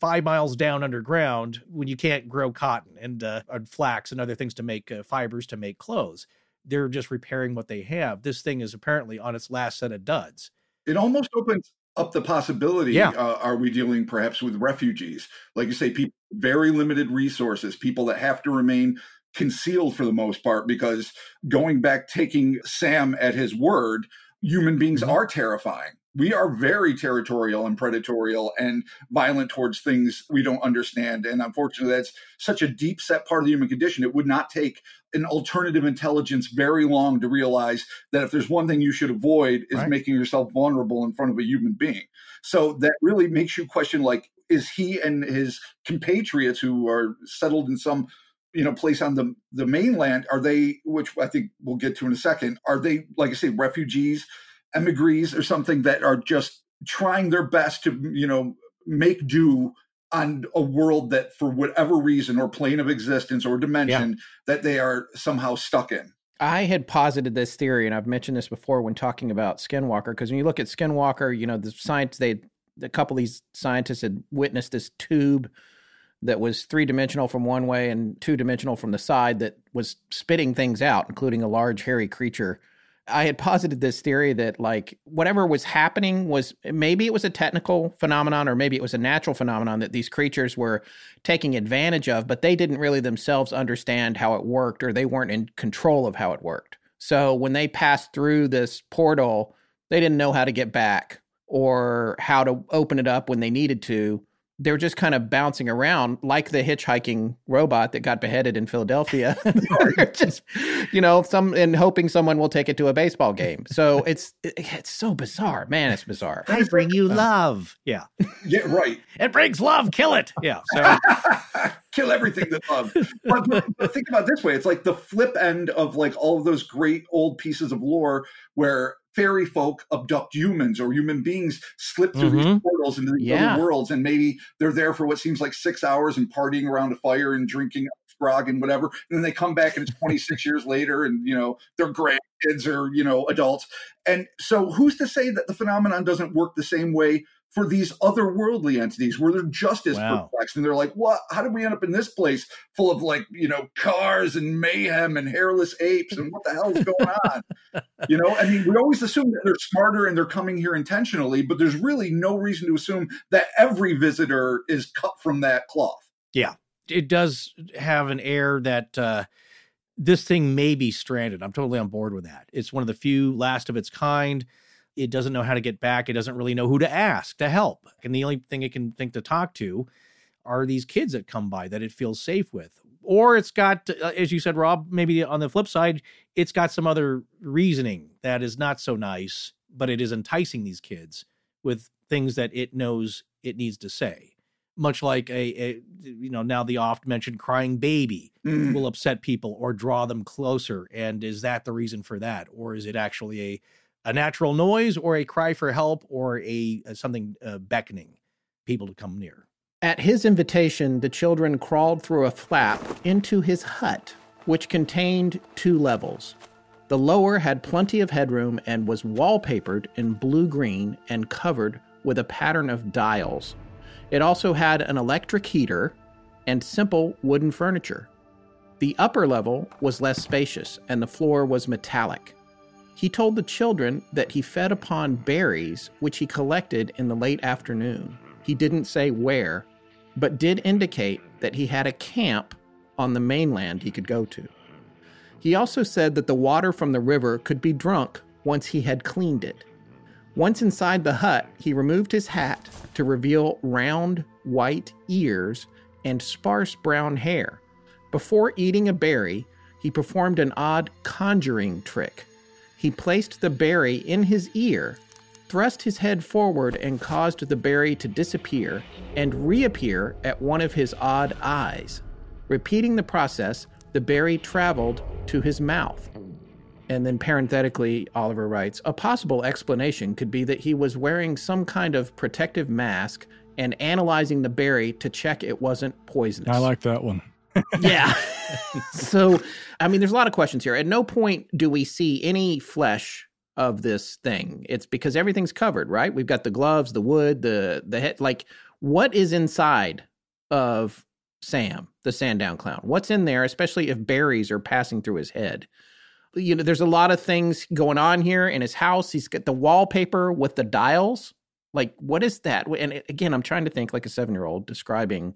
5 miles down underground when you can't grow cotton and flax and other things to make fibers to make clothes. They're just repairing what they have. This thing is apparently on its last set of duds. It almost opens up the possibility. Yeah. Are we dealing perhaps with refugees? Like you say, people, very limited resources, people that have to remain concealed for the most part, because going back, taking Sam at his word, human beings are terrifying. We are very territorial and predatorial and violent towards things we don't understand. And unfortunately, that's such a deep set part of the human condition. It would not take an alternative intelligence very long to realize that if there's one thing you should avoid is making yourself vulnerable in front of a human being. So that really makes you question, like, is he and his compatriots who are settled in some, you know, place on the mainland, are they, which I think we'll get to in a second, are they, like I say, refugees, emigres or something that are just trying their best to, you know, make do on a world that for whatever reason or plane of existence or dimension that they are somehow stuck in? I had posited this theory, and I've mentioned this before when talking about Skinwalker, because when you look at Skinwalker, you know, the science, a couple of these scientists had witnessed this tube that was three-dimensional from one way and two-dimensional from the side that was spitting things out, including a large hairy creature. I had posited this theory that, like, whatever was happening was, maybe it was a technical phenomenon or maybe it was a natural phenomenon that these creatures were taking advantage of, but they didn't really themselves understand how it worked, or they weren't in control of how it worked. So when they passed through this portal, they didn't know how to get back or how to open it up when they needed to. They were just kind of bouncing around like the hitchhiking robot that got beheaded in Philadelphia, just, you know, and hoping someone will take it to a baseball game. So it's so bizarre, man. It's bizarre. I bring you love. Yeah. Yeah. Right. It brings love. Kill it. Yeah. So kill everything that loves. But think about it this way. It's like the flip end of like all of those great old pieces of lore where fairy folk abduct humans, or human beings slip through these portals into these other worlds, and maybe they're there for what seems like 6 hours and partying around a fire and drinking grog and whatever, and then they come back and it's 26 years later, and, you know, they're grandkids or, you know, adults. And so who's to say that the phenomenon doesn't work the same way for these otherworldly entities, where they're just as perplexed, and they're like, "What? How did we end up in this place full of, like, you know, cars and mayhem and hairless apes, and what the hell is going on?" You know, I mean, we always assume that they're smarter and they're coming here intentionally, but there's really no reason to assume that every visitor is cut from that cloth. Yeah, it does have an air that this thing may be stranded. I'm totally on board with that. It's one of the few last of its kind. It doesn't know how to get back. It doesn't really know who to ask to help. And the only thing it can think to talk to are these kids that come by that it feels safe with. Or it's got, as you said, Rob, maybe on the flip side, it's got some other reasoning that is not so nice, but it is enticing these kids with things that it knows it needs to say. Much like a you know, now the oft mentioned crying baby will upset people or draw them closer. And is that the reason for that? Or is it actually a natural noise, or a cry for help, or something beckoning people to come near? At his invitation, the children crawled through a flap into his hut, which contained 2 levels. The lower had plenty of headroom and was wallpapered in blue-green and covered with a pattern of dials. It also had an electric heater and simple wooden furniture. The upper level was less spacious, and the floor was metallic. He told the children that he fed upon berries, which he collected in the late afternoon. He didn't say where, but did indicate that he had a camp on the mainland he could go to. He also said that the water from the river could be drunk once he had cleaned it. Once inside the hut, he removed his hat to reveal round white ears and sparse brown hair. Before eating a berry, he performed an odd conjuring trick. He placed the berry in his ear, thrust his head forward, and caused the berry to disappear and reappear at one of his odd eyes. Repeating the process, the berry traveled to his mouth. And then parenthetically, Oliver writes, a possible explanation could be that he was wearing some kind of protective mask and analyzing the berry to check it wasn't poisonous. I like that one. Yeah. So, I mean, there's a lot of questions here. At no point do we see any flesh of this thing. It's because everything's covered, right? We've got the gloves, the wood, the head. Like, what is inside of Sam, the Sandown clown? What's in there, especially if berries are passing through his head? You know, there's a lot of things going on here in his house. He's got the wallpaper with the dials. Like, what is that? And again, I'm trying to think like a 7-year-old describing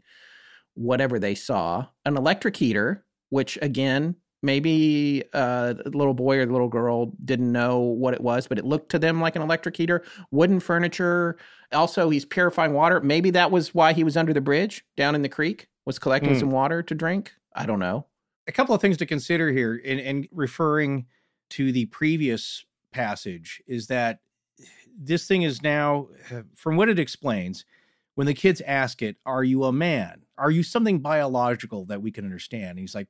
whatever they saw, an electric heater, which again, maybe the little boy or the little girl didn't know what it was, but it looked to them like an electric heater, wooden furniture. Also, he's purifying water. Maybe that was why he was under the bridge down in the creek, was collecting some water to drink. I don't know. A couple of things to consider here in referring to the previous passage is that this thing is now, from what it explains, when the kids ask it, are you a man? Are you something biological that we can understand? And he's like,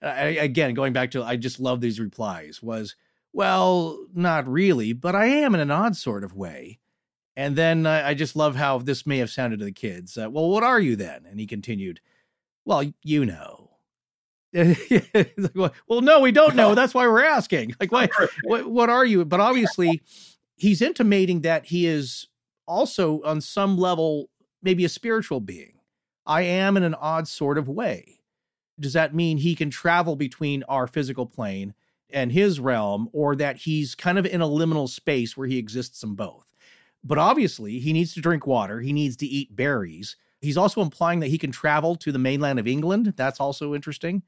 again, going back to, I just love these replies, was, well, not really, but I am in an odd sort of way. And then I just love how this may have sounded to the kids. Well, what are you then? And he continued, well, you know. Like, well, no, we don't know. That's why we're asking. Like, why, what are you? But obviously, he's intimating that he is also on some level, maybe a spiritual being. I am in an odd sort of way. Does that mean he can travel between our physical plane and his realm, or that he's kind of in a liminal space where he exists in both? But obviously, he needs to drink water. He needs to eat berries. He's also implying that he can travel to the mainland of England. That's also interesting.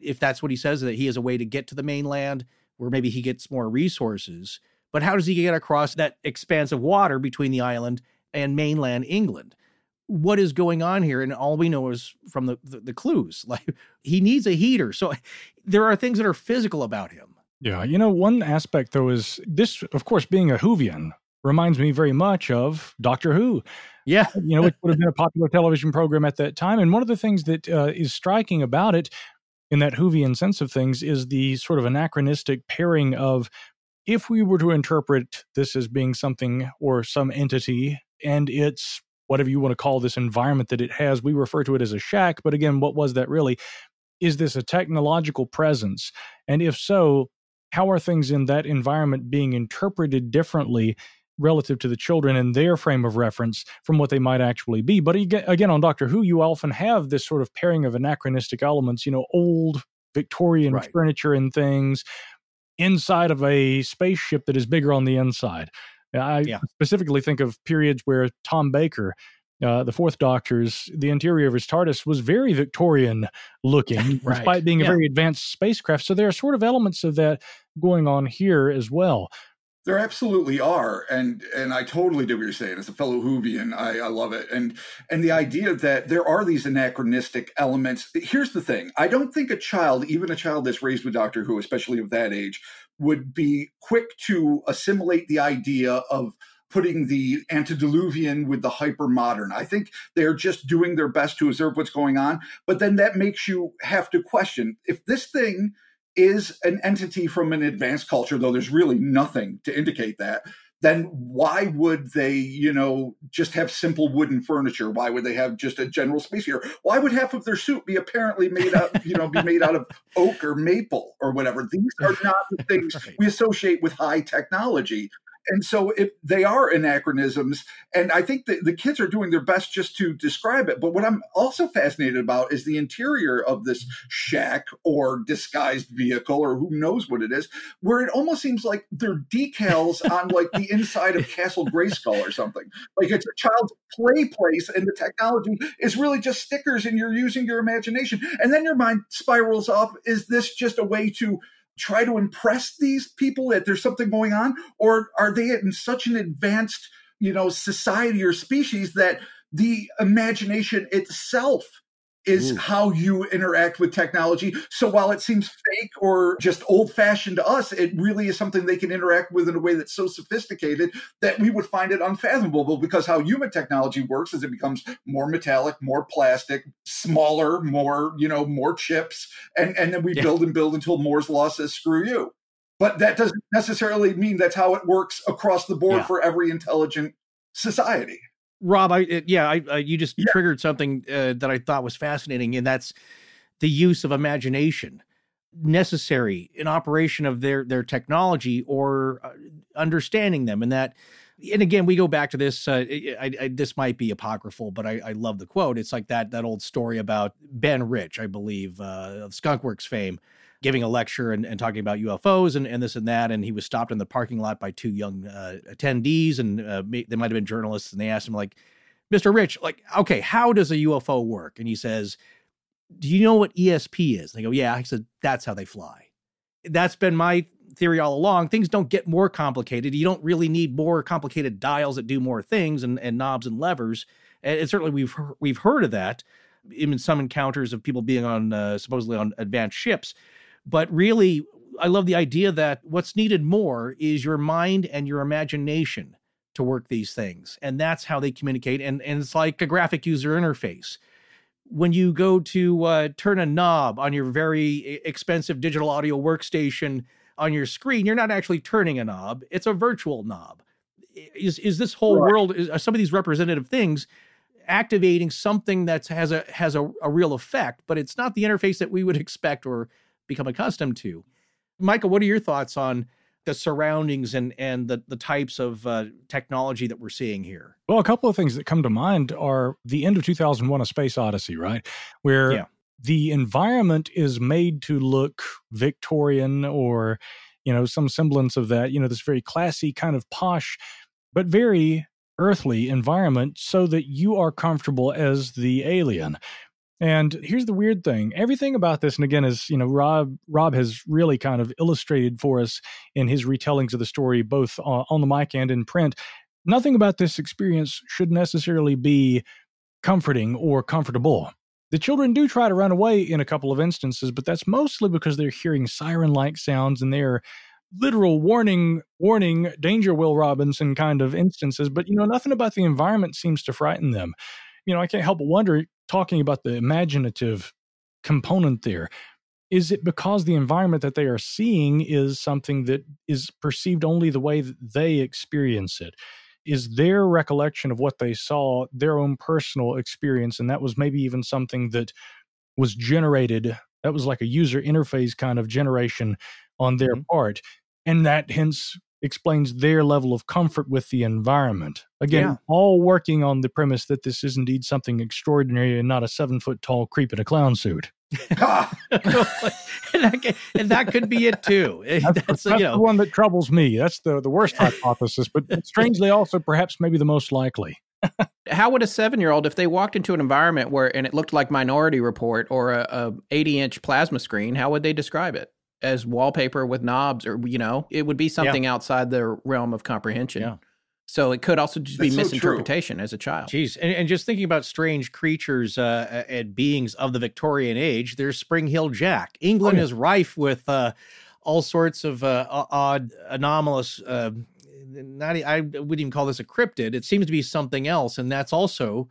If that's what he says, that he has a way to get to the mainland where maybe he gets more resources. But how does he get across that expanse of water between the island and mainland England? What is going on here? And all we know is from the clues. Like, he needs a heater. So there are things that are physical about him. Yeah. You know, one aspect, though, is this, of course, being a Whovian, reminds me very much of Doctor Who. Yeah. You know, which would have been a popular television program at that time. And one of the things that is striking about it, in that Whovian sense of things, is the sort of anachronistic pairing of, if we were to interpret this as being something or some entity, and it's whatever you want to call this environment that it has, we refer to it as a shack. But again, what was that really? Is this a technological presence? And if so, how are things in that environment being interpreted differently relative to the children and their frame of reference from what they might actually be? But again, on Doctor Who, you often have this sort of pairing of anachronistic elements, you know, old Victorian furniture and things inside of a spaceship that is bigger on the inside. I specifically think of periods where Tom Baker, the Fourth Doctor's, the interior of his TARDIS was very Victorian looking, despite being a very advanced spacecraft. So there are sort of elements of that going on here as well. There absolutely are. And I totally do what you're saying. As a fellow Whovian, I love it. And the idea that there are these anachronistic elements. Here's the thing. I don't think a child, even a child that's raised with Doctor Who, especially of that age, would be quick to assimilate the idea of putting the antediluvian with the hypermodern. I think they're just doing their best to observe what's going on. But then that makes you have to question, if this thing is an entity from an advanced culture, though there's really nothing to indicate that, then why would they, you know, just have simple wooden furniture? Why would they have just a general space here? Why would half of their suit be apparently made out, you know, be made out of oak or maple or whatever? These are not the things we associate with high technology. And so they are anachronisms. And I think that the kids are doing their best just to describe it. But what I'm also fascinated about is the interior of this shack or disguised vehicle or who knows what it is, where it almost seems like they're decals on like the inside of Castle Grayskull or something. Like it's a child's play place and the technology is really just stickers and you're using your imagination. And then your mind spirals off. Is this just a way to try to impress these people that there's something going on? Or are they in such an advanced, you know, society or species that the imagination itself is how you interact with technology? So while it seems fake or just old-fashioned to us, it really is something they can interact with in a way that's so sophisticated that we would find it unfathomable, because how human technology works is it becomes more metallic, more plastic, smaller, more, you know, more chips, and then we build and build until Moore's Law says, screw you. But that doesn't necessarily mean that's how it works across the board for every intelligent society. Rob, you just triggered something that I thought was fascinating, and that's the use of imagination necessary in operation of their technology or understanding them. And that, and again, we go back to this, this might be apocryphal, but I love the quote. It's like that old story about Ben Rich, I believe, of Skunkworks fame, giving a lecture and talking about UFOs and this and that. And he was stopped in the parking lot by two young attendees, and they might've been journalists. And they asked him, like, Mr. Rich, like, okay, how does a UFO work? And he says, do you know what ESP is? And they go, yeah. I said, that's how they fly. That's been my theory all along. Things don't get more complicated. You don't really need more complicated dials that do more things and knobs and levers. And certainly we've heard of that in some encounters of people being on supposedly on advanced ships. But really, I love the idea that what's needed more is your mind and your imagination to work these things. And that's how they communicate. And it's like a graphic user interface. When you go to turn a knob on your very expensive digital audio workstation on your screen, you're not actually turning a knob. It's a virtual knob. Is this whole world, are some of these representative things activating something that has a real effect, but it's not the interface that we would expect or become accustomed to. Micah, what are your thoughts on the surroundings and the types of technology that we're seeing here? Well, a couple of things that come to mind are the end of 2001, A Space Odyssey, right? Where the environment is made to look Victorian or, you know, some semblance of that, you know, this very classy kind of posh, but very earthly environment so that you are comfortable as the alien. And here's the weird thing. Everything about this, and again, is, you know, Rob has really kind of illustrated for us in his retellings of the story, both on the mic and in print. Nothing about this experience should necessarily be comforting or comfortable. The children do try to run away in a couple of instances, but that's mostly because they're hearing siren-like sounds and they're literal warning, danger, Will Robinson kind of instances. But, you know, nothing about the environment seems to frighten them. You know, I can't help but wonder, talking about the imaginative component there, is it because the environment that they are seeing is something that is perceived only the way that they experience it? Is their recollection of what they saw their own personal experience? And that was maybe even something that was generated, that was like a user interface kind of generation on their part. And that hence explains their level of comfort with the environment. Again, all working on the premise that this is indeed something extraordinary and not a 7-foot-tall creep in a clown suit. And that could be it too. That's the one that troubles me. That's the worst hypothesis, but strangely also perhaps maybe the most likely. How would a 7-year-old, if they walked into an environment where, and it looked like Minority Report or a 80-inch plasma screen, how would they describe it? As wallpaper with knobs, or, you know, it would be something outside the realm of comprehension. Yeah. So it could also just be misinterpretation as a child. Jeez. And just thinking about strange creatures and beings of the Victorian age, there's Spring-heeled Jack. England is rife with all sorts of odd, anomalous, I wouldn't even call this a cryptid. It seems to be something else. And that's also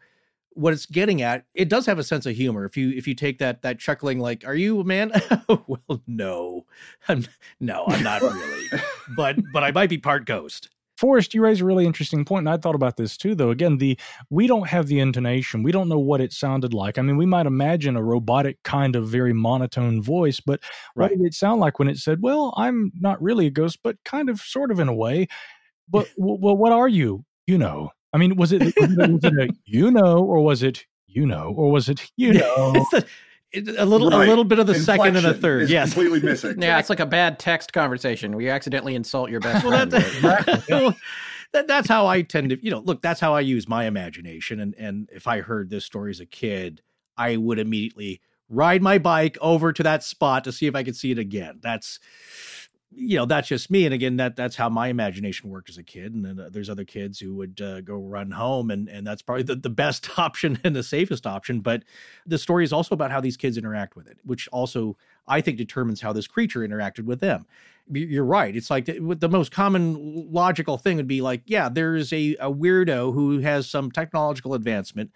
what it's getting at. It does have a sense of humor. If you take that chuckling, like, are you a man? Well, no, I'm not really, but I might be part ghost. Forrest, you raise a really interesting point, and I thought about this too, though. Again, we don't have the intonation. We don't know what it sounded like. I mean, we might imagine a robotic kind of very monotone voice, but what did it sound like when it said, well, I'm not really a ghost, but kind of, sort of in a way, but well, what are you? You know. I mean, was it a, you know, or was it, you know, or was it, you know? A little bit of the inflection, second and the third. Yes, completely missing. Yeah, it's like a bad text conversation where you accidentally insult your best friend. That's how I tend to, you know, look, that's how I use my imagination. And if I heard this story as a kid, I would immediately ride my bike over to that spot to see if I could see it again. That's, you know, that's just me. And again, that's how my imagination worked as a kid. And then there's other kids who would go run home. And that's probably the best option and the safest option. But the story is also about how these kids interact with it, which also, I think, determines how this creature interacted with them. You're right. It's like the most common logical thing would be like, yeah, there's a weirdo who has some technological advancement.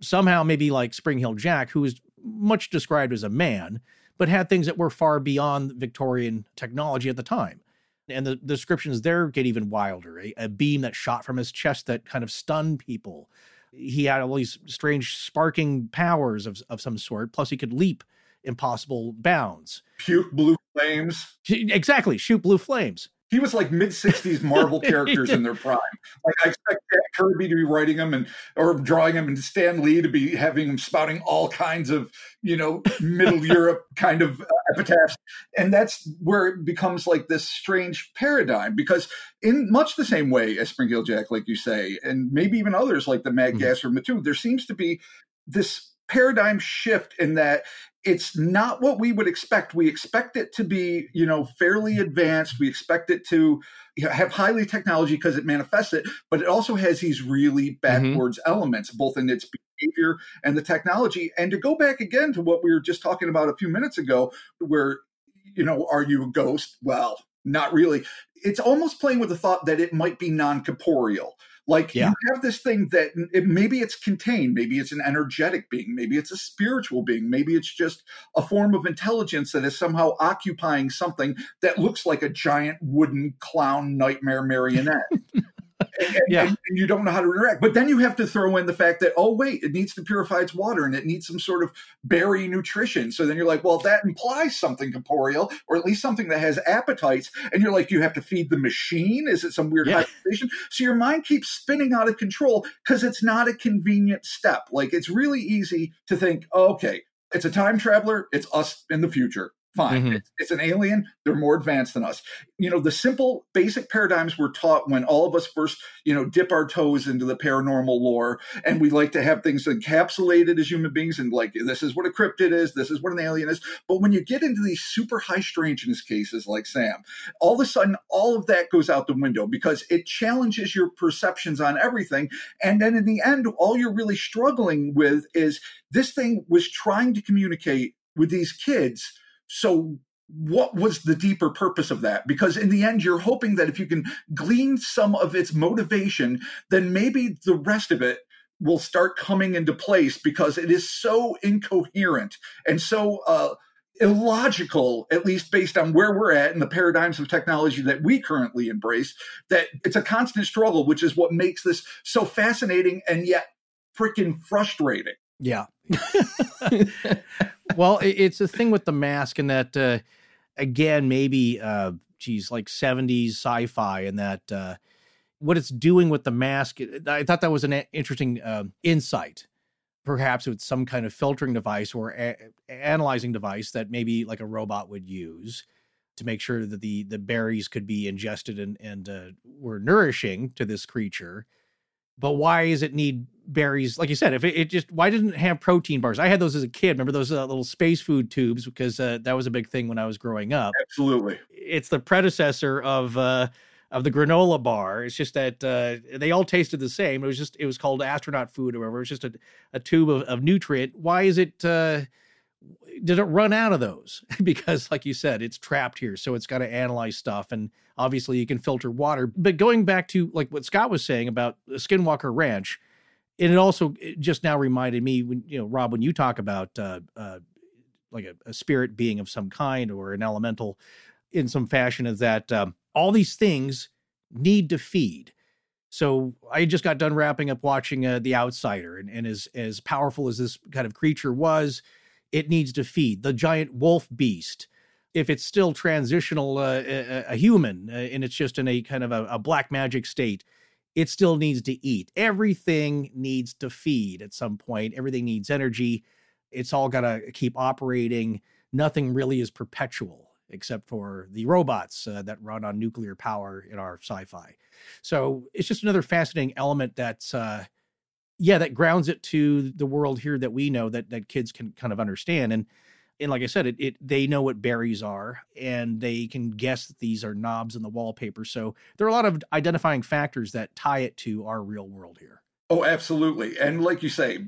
Somehow maybe like Spring-heeled Jack, who is much described as a man, but had things that were far beyond Victorian technology at the time. And the descriptions there get even wilder. A beam that shot from his chest that kind of stunned people. He had all these strange sparking powers of some sort. Plus, he could leap impossible bounds. Shoot blue flames. Exactly, shoot blue flames. He was like mid-60s Marvel characters in their prime. Like, I expect Jack Kirby to be writing them or drawing them, and Stan Lee to be having him spouting all kinds of, you know, Middle Europe kind of epitaphs. And that's where it becomes like this strange paradigm, because in much the same way as Spring-heeled Jack, like you say, and maybe even others like the Mad Gasser Mattoon, there seems to be this paradigm shift in that it's not what we would expect. We expect it to be, you know, fairly advanced. We expect it to have highly technology because it manifests it, but it also has these really backwards elements, both in its behavior and the technology. And to go back again to what we were just talking about a few minutes ago, where, you know, are you a ghost? Well, not really. It's almost playing with the thought that it might be non-corporeal. Like, yeah, you have this thing that maybe it's contained, maybe it's an energetic being, maybe it's a spiritual being, maybe it's just a form of intelligence that is somehow occupying something that looks like a giant wooden clown nightmare marionette. And you don't know how to interact. But then you have to throw in the fact that, oh, wait, it needs to purify its water and it needs some sort of berry nutrition. So then you're like, well, that implies something corporeal, or at least something that has appetites. And you're like, you have to feed the machine? Is it some weird hypervision? So your mind keeps spinning out of control because it's not a convenient step. Like, it's really easy to think, oh, okay, it's a time traveler. It's us in the future. Fine. Mm-hmm. It's an alien. They're more advanced than us. You know, the simple basic paradigms we're taught when all of us first, you know, dip our toes into the paranormal lore. And we like to have things encapsulated as human beings. And like, this is what a cryptid is. This is what an alien is. But when you get into these super high strangeness cases like Sam, all of a sudden, all of that goes out the window because it challenges your perceptions on everything. And then in the end, all you're really struggling with is this thing was trying to communicate with these kids. So what was the deeper purpose of that? Because in the end, you're hoping that if you can glean some of its motivation, then maybe the rest of it will start coming into place, because it is so incoherent and so illogical, at least based on where we're at and the paradigms of technology that we currently embrace, that it's a constant struggle, which is what makes this so fascinating and yet freaking frustrating. Yeah. Well, it's the thing with the mask, and that, again, maybe, like 70s sci-fi, and that what it's doing with the mask. I thought that was an interesting insight. Perhaps with some kind of filtering device or analyzing device that maybe like a robot would use to make sure that the berries could be ingested and were nourishing to this creature. But why does it need berries? Like you said, if it just, why didn't it have protein bars? I had those as a kid. Remember those little space food tubes, because that was a big thing when I was growing up. Absolutely. It's the predecessor of the granola bar. It's just that they all tasted the same. It was called astronaut food or whatever. It's just a tube of nutrient. Why is it, did it run out of those? Because like you said, it's trapped here. So it's got to analyze stuff. And obviously you can filter water, but going back to like what Scott was saying about Skinwalker Ranch. And it also just now reminded me when, you know, Rob, when you talk about like a spirit being of some kind or an elemental in some fashion, is that all these things need to feed. So I just got done wrapping up watching The Outsider, and as powerful as this kind of creature was, it needs to feed. The giant wolf beast, if it's still transitional, a human, and it's just in a kind of a black magic state, it still needs to eat. Everything needs to feed at some point. Everything needs energy. It's all got to keep operating. Nothing really is perpetual except for the robots that run on nuclear power in our sci-fi. So it's just another fascinating element that's, that grounds it to the world here that we know, that kids can kind of understand. And like I said, they know what berries are, and they can guess that these are knobs in the wallpaper. So there are a lot of identifying factors that tie it to our real world here. Oh, absolutely. And like you say,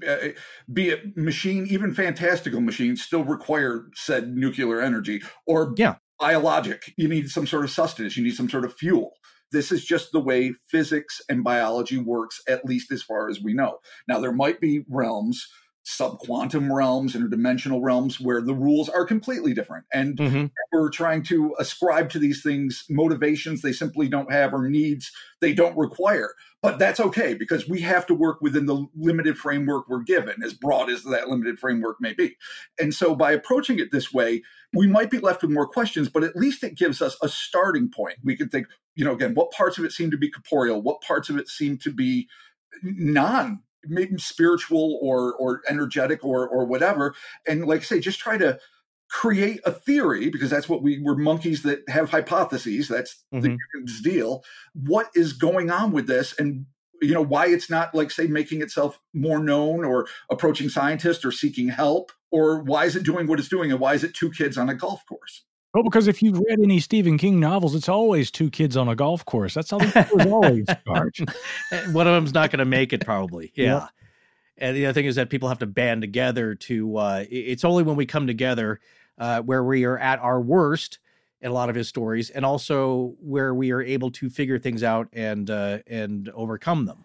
be it machine, even fantastical machines still require said nuclear energy, or biologic. You need some sort of sustenance. You need some sort of fuel. This is just the way physics and biology works, at least as far as we know. Now, there might be realms, subquantum realms, interdimensional realms, where the rules are completely different. And we're trying to ascribe to these things motivations they simply don't have, or needs they don't require. But that's okay, because we have to work within the limited framework we're given, as broad as that limited framework may be. And so by approaching it this way, we might be left with more questions, but at least it gives us a starting point. We can think, you know, again, what parts of it seem to be corporeal? What parts of it seem to be maybe spiritual or energetic or whatever. And like I say, just try to create a theory, because that's what we're monkeys that have hypotheses. That's the human's deal. What is going on with this, and you know, why it's not, like say, making itself more known or approaching scientists or seeking help, or why is it doing what it's doing, and why is it two kids on a golf course? Well, because if you've read any Stephen King novels, it's always two kids on a golf course. That's how they always start. One of them's not going to make it, probably. Yeah. And the other thing is that people have to band together to, it's only when we come together where we are at our worst in a lot of his stories, and also where we are able to figure things out and overcome them.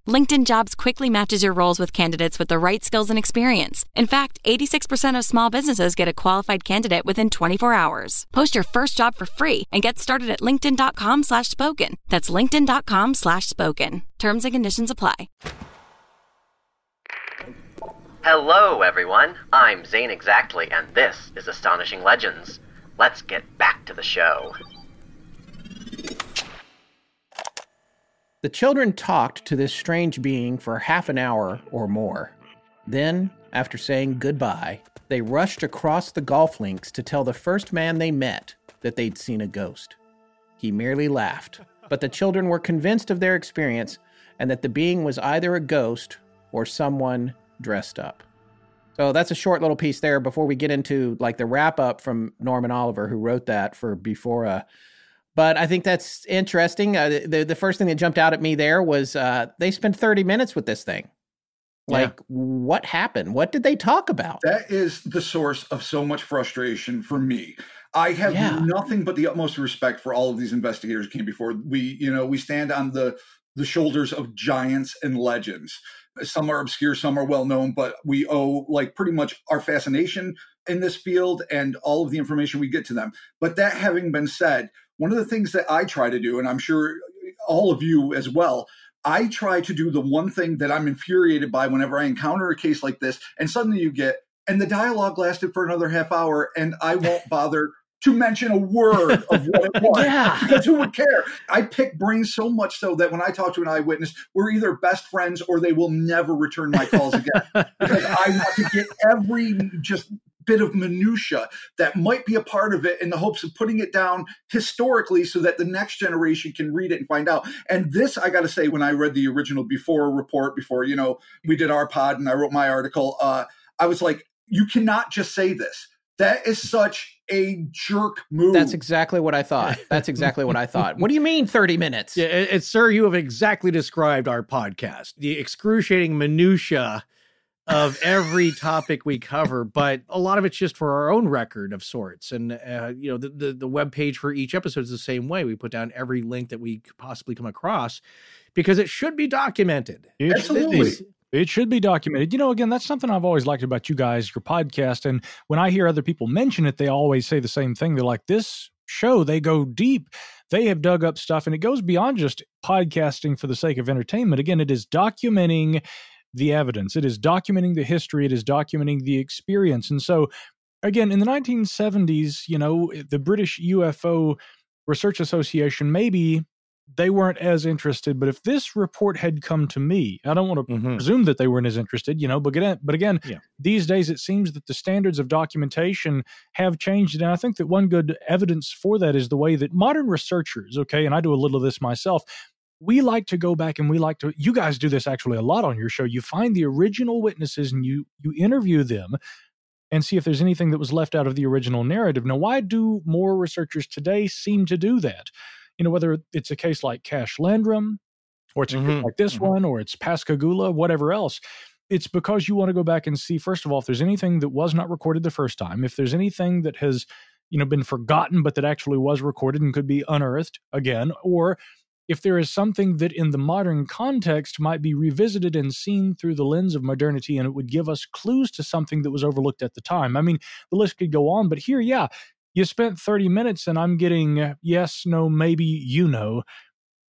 LinkedIn Jobs quickly matches your roles with candidates with the right skills and experience. In fact, 86% of small businesses get a qualified candidate within 24 hours. Post your first job for free and get started at linkedin.com/spoken. That's linkedin.com/spoken. Terms and conditions apply. Hello, everyone. I'm Zane Exactly, and this is Astonishing Legends. Let's get back to the show. The children talked to this strange being for half an hour or more. Then, after saying goodbye, they rushed across the golf links to tell the first man they met that they'd seen a ghost. He merely laughed, but the children were convinced of their experience and that the being was either a ghost or someone dressed up. So that's a short little piece there before we get into like the wrap-up from Norman Oliver, who wrote that for BUFORA. But I think that's interesting. The first thing that jumped out at me there was they spent 30 minutes with this thing. Like, yeah. What happened? What did they talk about? That is the source of so much frustration for me. I have nothing but the utmost respect for all of these investigators who came before. We stand on the shoulders of giants and legends. Some are obscure, some are well-known, but we owe like pretty much our fascination in this field and all of the information we get to them. But that having been said, one of the things that I try to do, and I'm sure all of you as well, I try to do the one thing that I'm infuriated by whenever I encounter a case like this, and suddenly you get, and the dialogue lasted for another half hour, and I won't bother to mention a word of what it was, because who would care? I pick brains so much so that when I talk to an eyewitness, we're either best friends or they will never return my calls again, because I want to get every just bit of minutia that might be a part of it in the hopes of putting it down historically so that the next generation can read it and find out. And this, I got to say, when I read the original BUFORA report before, we did our pod and I wrote my article, I was like, you cannot just say this. That is such a jerk move. That's exactly what I thought. What do you mean 30 minutes? Yeah, sir, you have exactly described our podcast. The excruciating minutia of every topic we cover, but a lot of it's just for our own record of sorts. And, the webpage for each episode is the same way. We put down every link that we could possibly come across because it should be documented. Absolutely. It should be documented. Again, that's something I've always liked about you guys, your podcast. And when I hear other people mention it, they always say the same thing. They're like, this show, they go deep. They have dug up stuff, and it goes beyond just podcasting for the sake of entertainment. Again, it is documenting the evidence. It is documenting the history. It is documenting the experience. And so, again, in the 1970s, the British UFO Research Association, maybe they weren't as interested. But if this report had come to me, I don't want to presume that they weren't as interested, but again, these days it seems that the standards of documentation have changed. And I think that one good evidence for that is the way that modern researchers, and I do a little of this myself, we like to go back and you guys do this actually a lot on your show. You find the original witnesses and you interview them and see if there's anything that was left out of the original narrative. Now, why do more researchers today seem to do that? Whether it's a case like Cash Landrum or it's a case like this one, or it's Pascagoula, whatever else. It's because you want to go back and see, first of all, if there's anything that was not recorded the first time, if there's anything that has, you know, been forgotten, but that actually was recorded and could be unearthed again, or if there is something that in the modern context might be revisited and seen through the lens of modernity, and it would give us clues to something that was overlooked at the time. I mean, the list could go on, but here, yeah, you spent 30 minutes and I'm getting yes, no, maybe, you know.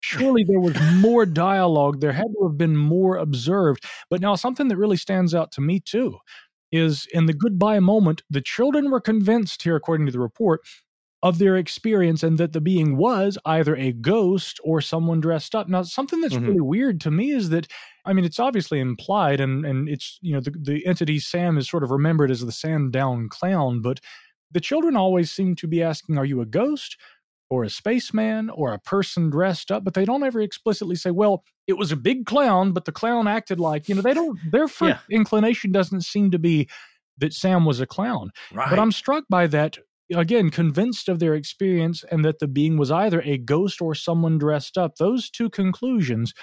Surely there was more dialogue. There had to have been more observed. But now something that really stands out to me, too, is in the goodbye moment, the children were convinced here, according to the report, of their experience and that the being was either a ghost or someone dressed up. Now, something that's really weird to me is that, I mean, it's obviously implied, and it's, you know, the entity Sam is sort of remembered as the Sandown clown, but the children always seem to be asking, are you a ghost or a spaceman or a person dressed up? But they don't ever explicitly say, well, it was a big clown, but the clown acted like, you know, they don't, their first inclination doesn't seem to be that Sam was a clown. Right. But I'm struck by that. Again, convinced of their experience and that the being was either a ghost or someone dressed up. Those two conclusions,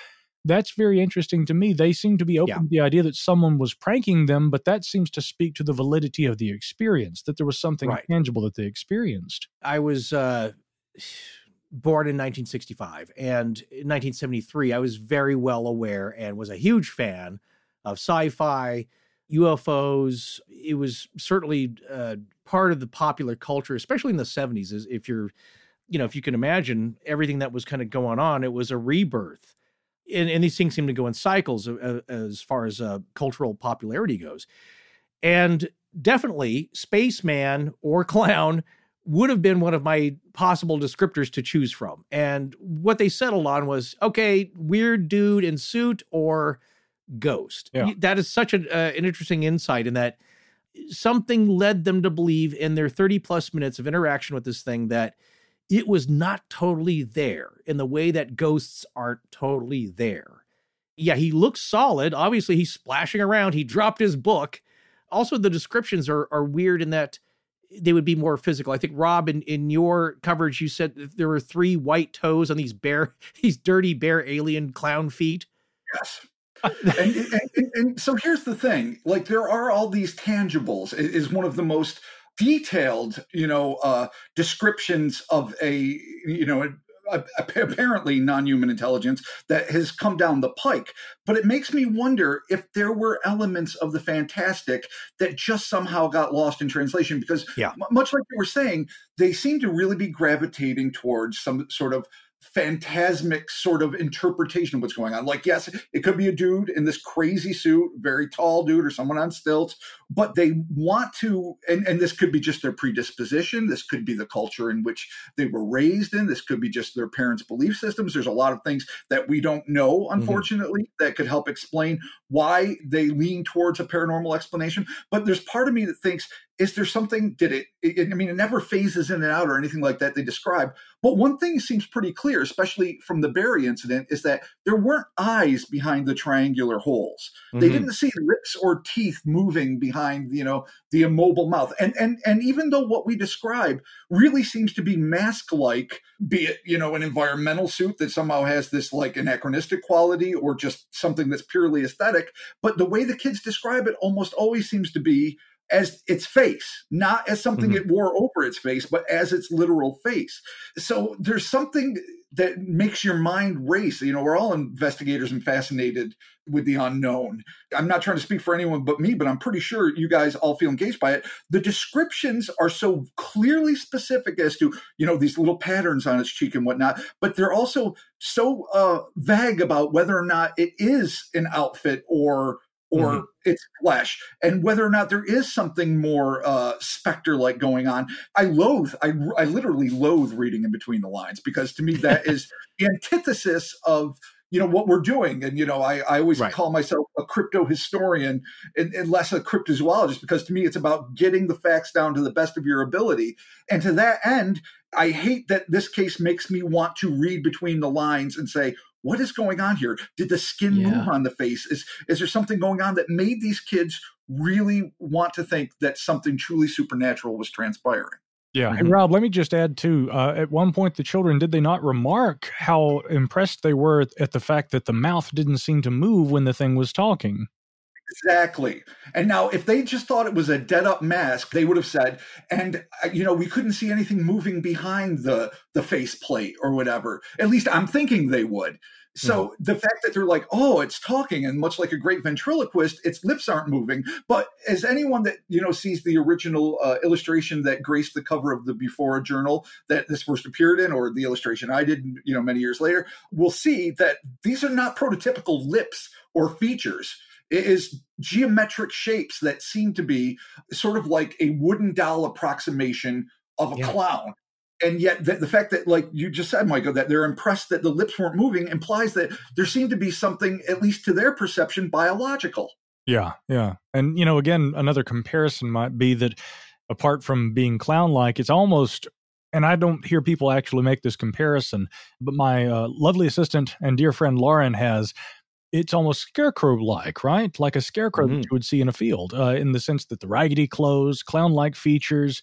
that's very interesting to me. They seem to be open to the idea that someone was pranking them, but that seems to speak to the validity of the experience, that there was something tangible that they experienced. I was born in 1965, and in 1973, I was very well aware and was a huge fan of sci-fi, UFOs. It was certainly part of the popular culture, especially in the 70s. Is if you're, you know, if you can imagine everything that was kind of going on, it was a rebirth. And these things seem to go in cycles as far as cultural popularity goes. And definitely spaceman or clown would have been one of my possible descriptors to choose from. And what they settled on was, okay, weird dude in suit or ghost. Yeah. That is such an interesting insight in that something led them to believe in their 30 plus minutes of interaction with this thing that it was not totally there in the way that ghosts aren't totally there. Yeah, he looks solid. Obviously, he's splashing around. He dropped his book. Also, the descriptions are weird in that they would be more physical. I think, Rob, in your coverage, you said there were 3 white toes on these dirty bare alien clown feet. Yes. And so here's the thing, like there are all these tangibles. It is one of the most detailed, you know, descriptions of a, you know, apparently non-human intelligence that has come down the pike. But it makes me wonder if there were elements of the fantastic that just somehow got lost in translation, because much like you were saying, they seem to really be gravitating towards some sort of phantasmic sort of interpretation of what's going on. Like, yes, it could be a dude in this crazy suit, very tall dude or someone on stilts, but they want to, and this could be just their predisposition. This could be the culture in which they were raised in. This could be just their parents' belief systems. There's a lot of things that we don't know, unfortunately, that could help explain why they lean towards a paranormal explanation. But there's part of me that thinks, is there something, I mean, it never phases in and out or anything like that they describe. But one thing seems pretty clear, especially from the Barry incident, is that there weren't eyes behind the triangular holes. They didn't see lips or teeth moving behind, you know, the immobile mouth. And even though what we describe really seems to be mask-like, be it, you know, an environmental suit that somehow has this like anachronistic quality or just something that's purely aesthetic, but the way the kids describe it almost always seems to be as its face, not as something it wore over its face, but as its literal face. So there's something that makes your mind race. You know, we're all investigators and fascinated with the unknown. I'm not trying to speak for anyone but me, but I'm pretty sure you guys all feel engaged by it. The descriptions are so clearly specific as to, you know, these little patterns on its cheek and whatnot, but they're also so vague about whether or not it is an outfit or its flesh, and whether or not there is something more specter-like going on. I literally loathe reading in between the lines, because to me that is the antithesis of, you know, what we're doing. And, you know, I always call myself a crypto-historian and less a cryptozoologist, because to me it's about getting the facts down to the best of your ability. And to that end, I hate that this case makes me want to read between the lines and say, what is going on here? Did the skin move on the face? Is there something going on that made these kids really want to think that something truly supernatural was transpiring? Yeah. And Rob, let me just add too, at one point, the children, did they not remark how impressed they were at the fact that the mouth didn't seem to move when the thing was talking? Exactly. And now if they just thought it was a dead up mask, they would have said, and you know, we couldn't see anything moving behind the face plate or whatever. At least I'm thinking they would. So the fact that they're like, oh, it's talking, and much like a great ventriloquist, its lips aren't moving. But as anyone that, you know, sees the original illustration that graced the cover of the BUFORA journal that this first appeared in, or the illustration I did, you know, many years later, will see that these are not prototypical lips or features. It is geometric shapes that seem to be sort of like a wooden doll approximation of a clown. And yet the fact that, like you just said, Michael, that they're impressed that the lips weren't moving implies that there seemed to be something, at least to their perception, biological. Yeah, yeah. And, you know, again, another comparison might be that apart from being clown-like, it's almost, and I don't hear people actually make this comparison, but my lovely assistant and dear friend Lauren has, it's almost scarecrow-like, right? Like a scarecrow that you would see in a field, in the sense that the raggedy clothes, clown-like features,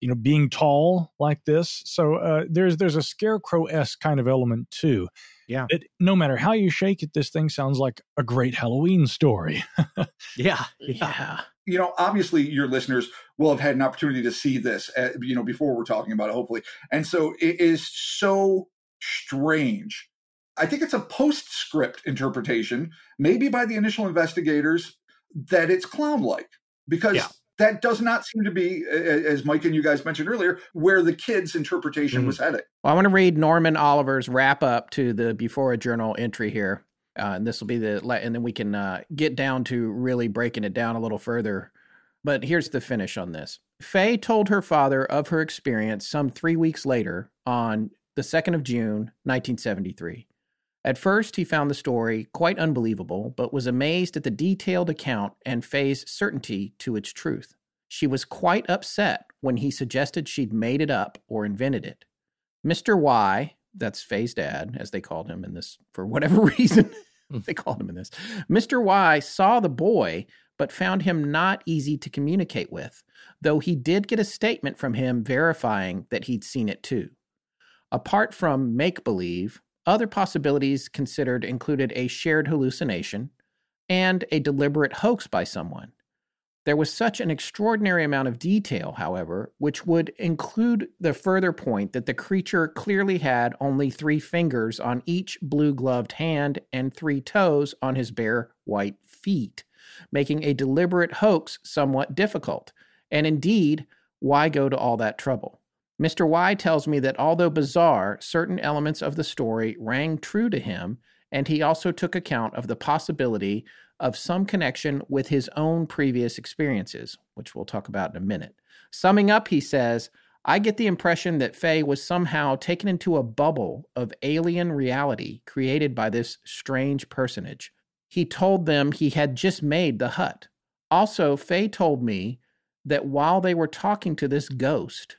you know, being tall like this. So there's a scarecrow-esque kind of element too. Yeah. It, no matter how you shake it, this thing sounds like a great Halloween story. Yeah. You know, obviously your listeners will have had an opportunity to see this, you know, before we're talking about it, hopefully. And so it is so strange. I think it's a postscript interpretation, maybe by the initial investigators, that it's clown-like, because that does not seem to be, as Mike and you guys mentioned earlier, where the kids' interpretation was headed. Well, I want to read Norman Oliver's wrap-up to the BUFORA Journal entry here. And this will be and then we can get down to really breaking it down a little further. But here's the finish on this. Faye told her father of her experience some 3 weeks later on the 2nd of June, 1973. At first, he found the story quite unbelievable, but was amazed at the detailed account and Faye's certainty to its truth. She was quite upset when he suggested she'd made it up or invented it. Mr. Y, that's Faye's dad, as they called him in this, for whatever reason, they called him in this. Mr. Y saw the boy, but found him not easy to communicate with, though he did get a statement from him verifying that he'd seen it too. Apart from make-believe, other possibilities considered included a shared hallucination and a deliberate hoax by someone. There was such an extraordinary amount of detail, however, which would include the further point that the creature clearly had only 3 fingers on each blue-gloved hand and 3 toes on his bare white feet, making a deliberate hoax somewhat difficult. And indeed, why go to all that trouble? Mr. Y tells me that although bizarre, certain elements of the story rang true to him, and he also took account of the possibility of some connection with his own previous experiences, which we'll talk about in a minute. Summing up, he says, I get the impression that Faye was somehow taken into a bubble of alien reality created by this strange personage. He told them he had just made the hut. Also, Faye told me that while they were talking to this ghost,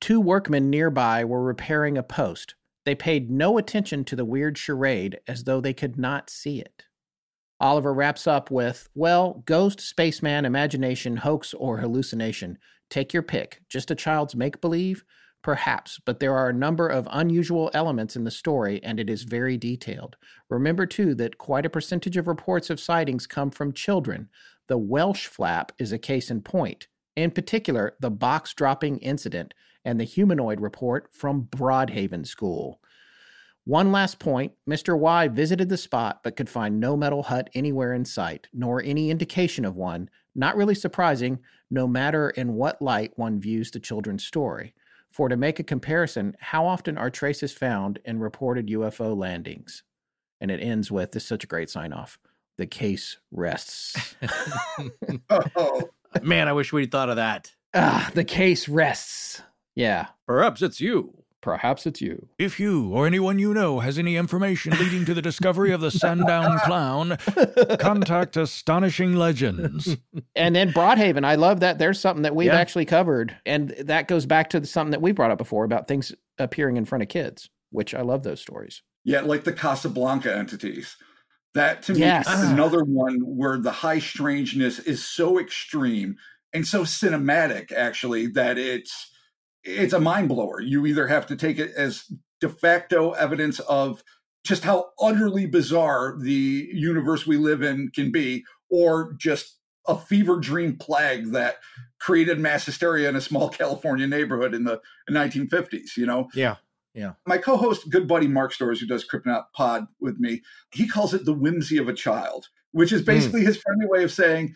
2 workmen nearby were repairing a post. They paid no attention to the weird charade as though they could not see it. Oliver wraps up with, well, ghost, spaceman, imagination, hoax, or hallucination. Take your pick. Just a child's make-believe? Perhaps, but there are a number of unusual elements in the story, and it is very detailed. Remember, too, that quite a percentage of reports of sightings come from children. The Welsh flap is a case in point. In particular, the box-dropping incident and the humanoid report from Broadhaven School. One last point, Mr. Y visited the spot but could find no metal hut anywhere in sight, nor any indication of one. Not really surprising, no matter in what light one views the children's story. For to make a comparison, how often are traces found in reported UFO landings? And it ends with, this is such a great sign-off, the case rests. Oh. Man, I wish we'd thought of that. The case rests. Yeah. Perhaps it's you. Perhaps it's you. If you or anyone you know has any information leading to the discovery of the Sandown Clown, contact Astonishing Legends. And then Broadhaven. I love that. There's something that we've actually covered. And that goes back to something that we brought up before about things appearing in front of kids, which I love those stories. Yeah, like the Casablanca entities. That, to me, is another one where the high strangeness is so extreme and so cinematic, actually, that it's a mind-blower. You either have to take it as de facto evidence of just how utterly bizarre the universe we live in can be, or just a fever dream plague that created mass hysteria in a small California neighborhood in the 1950s, you know? Yeah. Yeah. My co-host, good buddy Mark Storrs, who does Kryptonaut Pod with me, he calls it the whimsy of a child, which is basically his friendly way of saying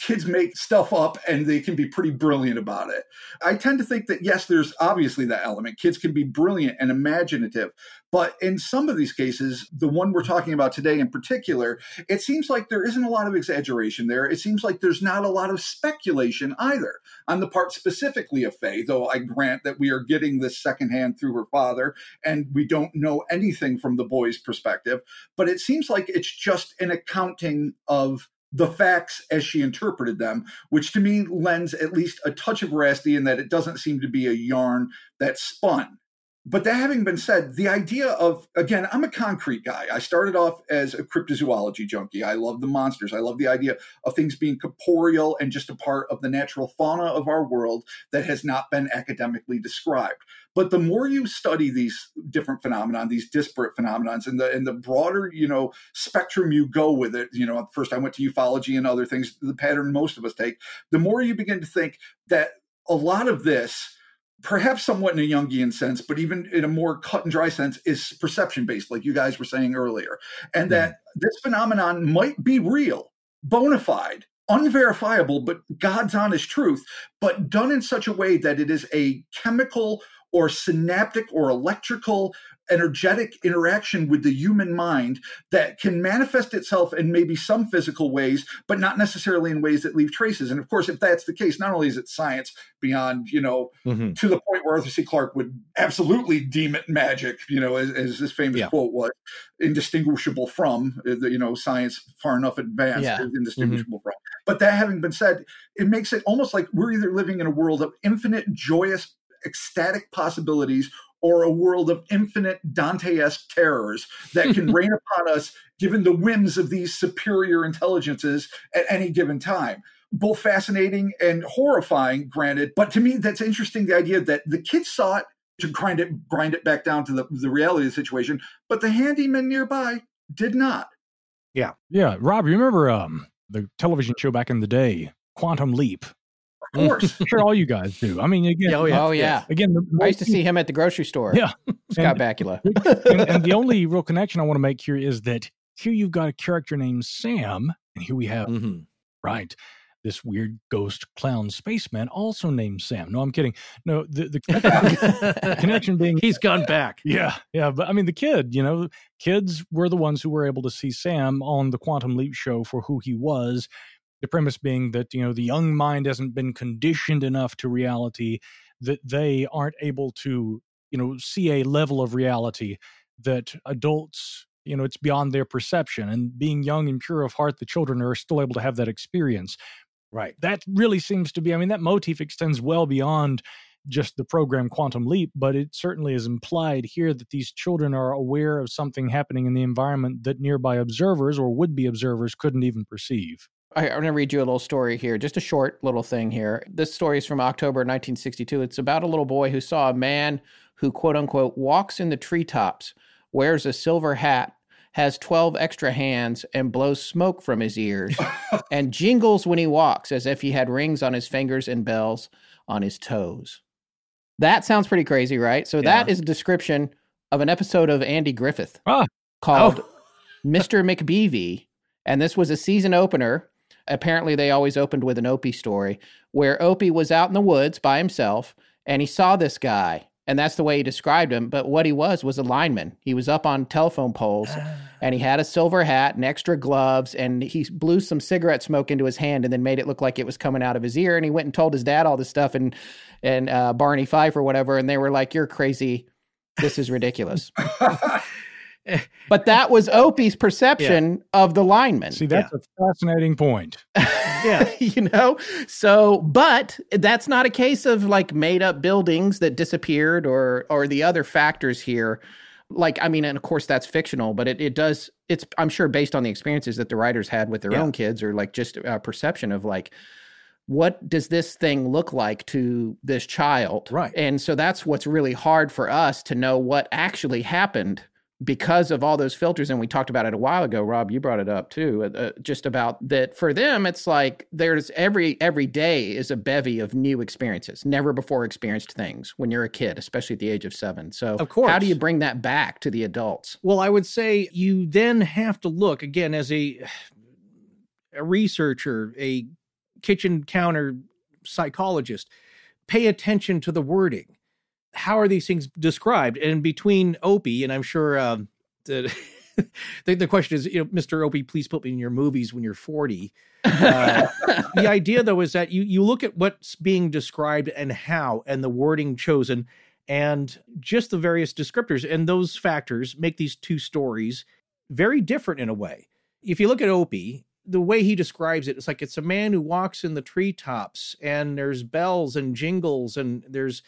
kids make stuff up and they can be pretty brilliant about it. I tend to think that, yes, there's obviously that element. Kids can be brilliant and imaginative. But in some of these cases, the one we're talking about today in particular, it seems like there isn't a lot of exaggeration there. It seems like there's not a lot of speculation either on the part specifically of Faye, though I grant that we are getting this secondhand through her father and we don't know anything from the boy's perspective. But it seems like it's just an accounting of the facts as she interpreted them, which to me lends at least a touch of veracity in that it doesn't seem to be a yarn that's spun. But that having been said, the idea of, again, I'm a concrete guy. I started off as a cryptozoology junkie. I love the monsters. I love the idea of things being corporeal and just a part of the natural fauna of our world that has not been academically described. But the more you study these different phenomenon, these disparate phenomenons, and the broader, you know, spectrum you go with it, you know, first I went to ufology and other things, the pattern most of us take, the more you begin to think that a lot of this, perhaps somewhat in a Jungian sense, but even in a more cut and dry sense, is perception-based, like you guys were saying earlier. And that this phenomenon might be real, bona fide, unverifiable, but God's honest truth, but done in such a way that it is a chemical or synaptic or electrical energetic interaction with the human mind that can manifest itself in maybe some physical ways, but not necessarily in ways that leave traces. And of course, if that's the case, not only is it science beyond, you know, to the point where Arthur C. Clarke would absolutely deem it magic, you know, as this famous quote was, indistinguishable from, you know, science far enough advanced is indistinguishable from. But that having been said, it makes it almost like we're either living in a world of infinite, joyous, ecstatic possibilities or a world of infinite Dante-esque terrors that can rain upon us given the whims of these superior intelligences at any given time. Both fascinating and horrifying, granted, but to me that's interesting, the idea that the kids saw it to grind it back down to the reality of the situation, but the handyman nearby did not. Yeah. Yeah. Rob, you remember the television show back in the day, Quantum Leap? Of course. I'm sure all you guys do. I mean, again. Oh, yeah. Again, I used to see him at the grocery store. Yeah. Scott Bakula. and the only real connection I want to make here is that here you've got a character named Sam, and here we have, this weird ghost clown spaceman also named Sam. No, I'm kidding. No, the connection being... He's gone back. Yeah. Yeah. But I mean, the kid, you know, kids were the ones who were able to see Sam on the Quantum Leap show for who he was. The premise being that, you know, the young mind hasn't been conditioned enough to reality that they aren't able to, you know, see a level of reality that adults, you know, it's beyond their perception. And being young and pure of heart, the children are still able to have that experience. Right. That really seems to be, I mean, that motif extends well beyond just the program Quantum Leap, but it certainly is implied here that these children are aware of something happening in the environment that nearby observers or would-be observers couldn't even perceive. I'm going to read you a little story here, just a short little thing here. This story is from October 1962. It's about a little boy who saw a man who, quote unquote, walks in the treetops, wears a silver hat, has 12 extra hands, and blows smoke from his ears, and jingles when he walks as if he had rings on his fingers and bells on his toes. That sounds pretty crazy, right? So that is a description of an episode of Andy Griffith called Mr. McBeavy, and this was a season opener. Apparently, they always opened with an Opie story where Opie was out in the woods by himself and he saw this guy. And that's the way he described him. But what he was a lineman. He was up on telephone poles and he had a silver hat and extra gloves and he blew some cigarette smoke into his hand and then made it look like it was coming out of his ear. And he went and told his dad all this stuff and Barney Fife or whatever. And they were like, "You're crazy. This is ridiculous." But that was Opie's perception of the lineman. See, that's a fascinating point. You know? So, but that's not a case of like made up buildings that disappeared or the other factors here. Like, I mean, and of course that's fictional, but it's I'm sure based on the experiences that the writers had with their own kids or like just a perception of like, what does this thing look like to this child? Right. And so that's what's really hard for us to know what actually happened because of all those filters, and we talked about it a while ago, Rob, you brought it up too, just about that for them, it's like there's every day is a bevy of new experiences, never before experienced things when you're a kid, especially at the age of 7. So of course, how do you bring that back to the adults? Well, I would say you then have to look, again, as a researcher, a kitchen counter psychologist, pay attention to the wording. How are these things described? And between Opie, and I'm sure the question is, you know, Mr. Opie, please put me in your movies when you're 40. The idea, though, is that you look at what's being described and how, and the wording chosen, and just the various descriptors. And those factors make these two stories very different in a way. If you look at Opie, the way he describes it, it's like it's a man who walks in the treetops, and there's bells and jingles, and there's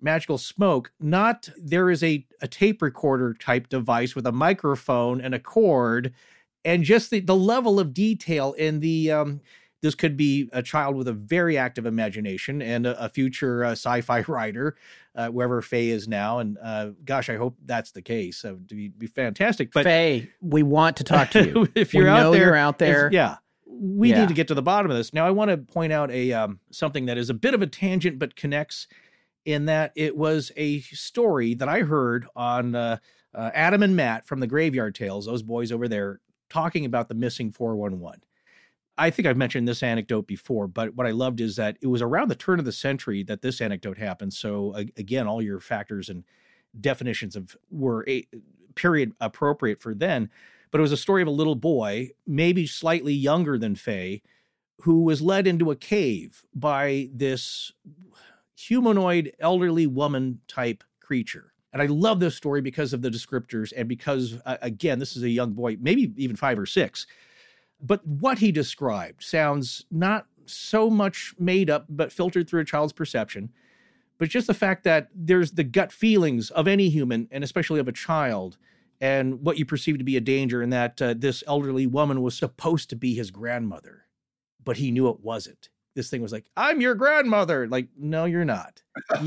magical smoke. Not there is a tape recorder type device with a microphone and a cord, and just the level of detail in the this could be a child with a very active imagination and a future sci-fi writer, wherever Faye is now. And gosh, I hope that's the case. It would be fantastic. But Faye, we want to talk to you. If you're out there, yeah, we need to get to the bottom of this. Now, I want to point out something that is a bit of a tangent, but connects, in that it was a story that I heard on Adam and Matt from the Graveyard Tales, those boys over there, talking about the missing 411. I think I've mentioned this anecdote before, but what I loved is that it was around the turn of the century that this anecdote happened. So again, all your factors and definitions were a period appropriate for then, but it was a story of a little boy, maybe slightly younger than Faye, who was led into a cave by this humanoid elderly woman type creature. And I love this story because of the descriptors, and because again, this is a young boy, maybe even 5 or 6. But what he described sounds not so much made up, but filtered through a child's perception. But just the fact that there's the gut feelings of any human, and especially of a child, and what you perceive to be a danger, and that this elderly woman was supposed to be his grandmother, but he knew it wasn't. This thing was like, I'm your grandmother. Like, no, you're not.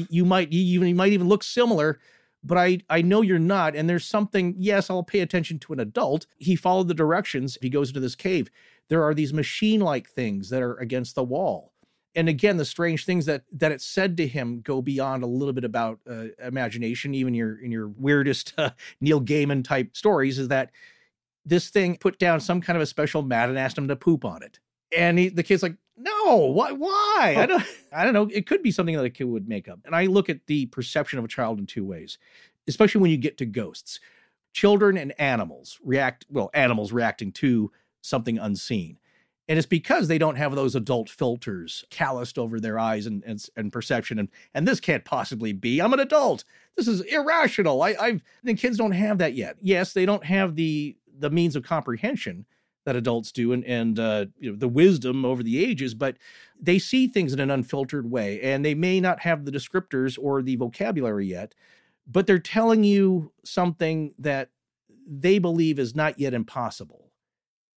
You might even look similar, but I know you're not. And there's something, yes, I'll pay attention to an adult. He followed the directions. He goes into this cave. There are these machine-like things that are against the wall. And again, the strange things that it said to him go beyond a little bit about imagination, even in your weirdest Neil Gaiman type stories, is that this thing put down some kind of a special mat and asked him to poop on it. And the kid's like, no, why? I don't know. It could be something that a kid would make up. And I look at the perception of a child in two ways, especially when you get to ghosts. Children and animals animals reacting to something unseen. And it's because they don't have those adult filters calloused over their eyes and perception. And this can't possibly be. I'm an adult. This is irrational. The kids don't have that yet. Yes, they don't have the means of comprehension that adults do, and the wisdom over the ages, but they see things in an unfiltered way, and they may not have the descriptors or the vocabulary yet, but they're telling you something that they believe is not yet impossible.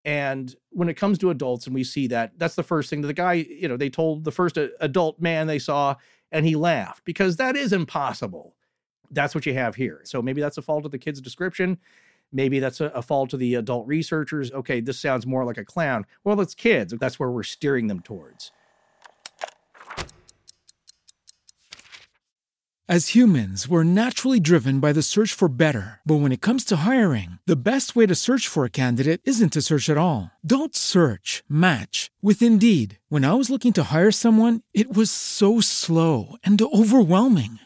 And when it comes to adults, and we see that's the first thing that the guy, you know, they told the first adult man they saw, and he laughed, because that is impossible. That's what you have here. So maybe that's a fault of the kid's description. Maybe that's a fall to the adult researchers. Okay, this sounds more like a clown. Well, it's kids. That's where we're steering them towards. As humans, we're naturally driven by the search for better. But when it comes to hiring, the best way to search for a candidate isn't to search at all. Don't search, match with Indeed. When I was looking to hire someone, it was so slow and overwhelming.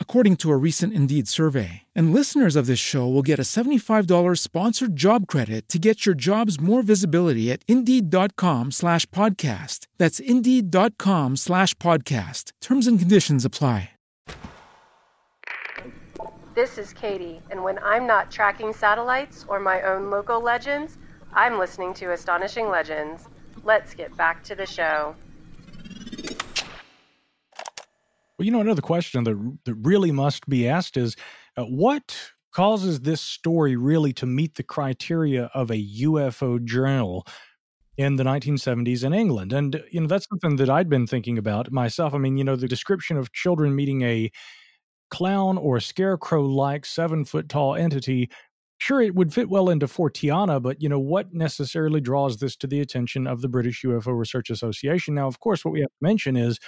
according to a recent Indeed survey. And listeners of this show will get a $75 sponsored job credit to get your jobs more visibility at Indeed.com/podcast. That's Indeed.com/podcast. Terms and conditions apply. This is Katie, and when I'm not tracking satellites or my own local legends, I'm listening to Astonishing Legends. Let's get back to the show. Well, you know, another question that really must be asked is, what causes this story really to meet the criteria of a UFO journal in the 1970s in England? And, you know, that's something that I'd been thinking about myself. I mean, you know, the description of children meeting a clown or scarecrow-like 7-foot-tall entity, sure, it would fit well into Fortiana, but, you know, what necessarily draws this to the attention of the British UFO Research Association? Now, of course, what we have to mention is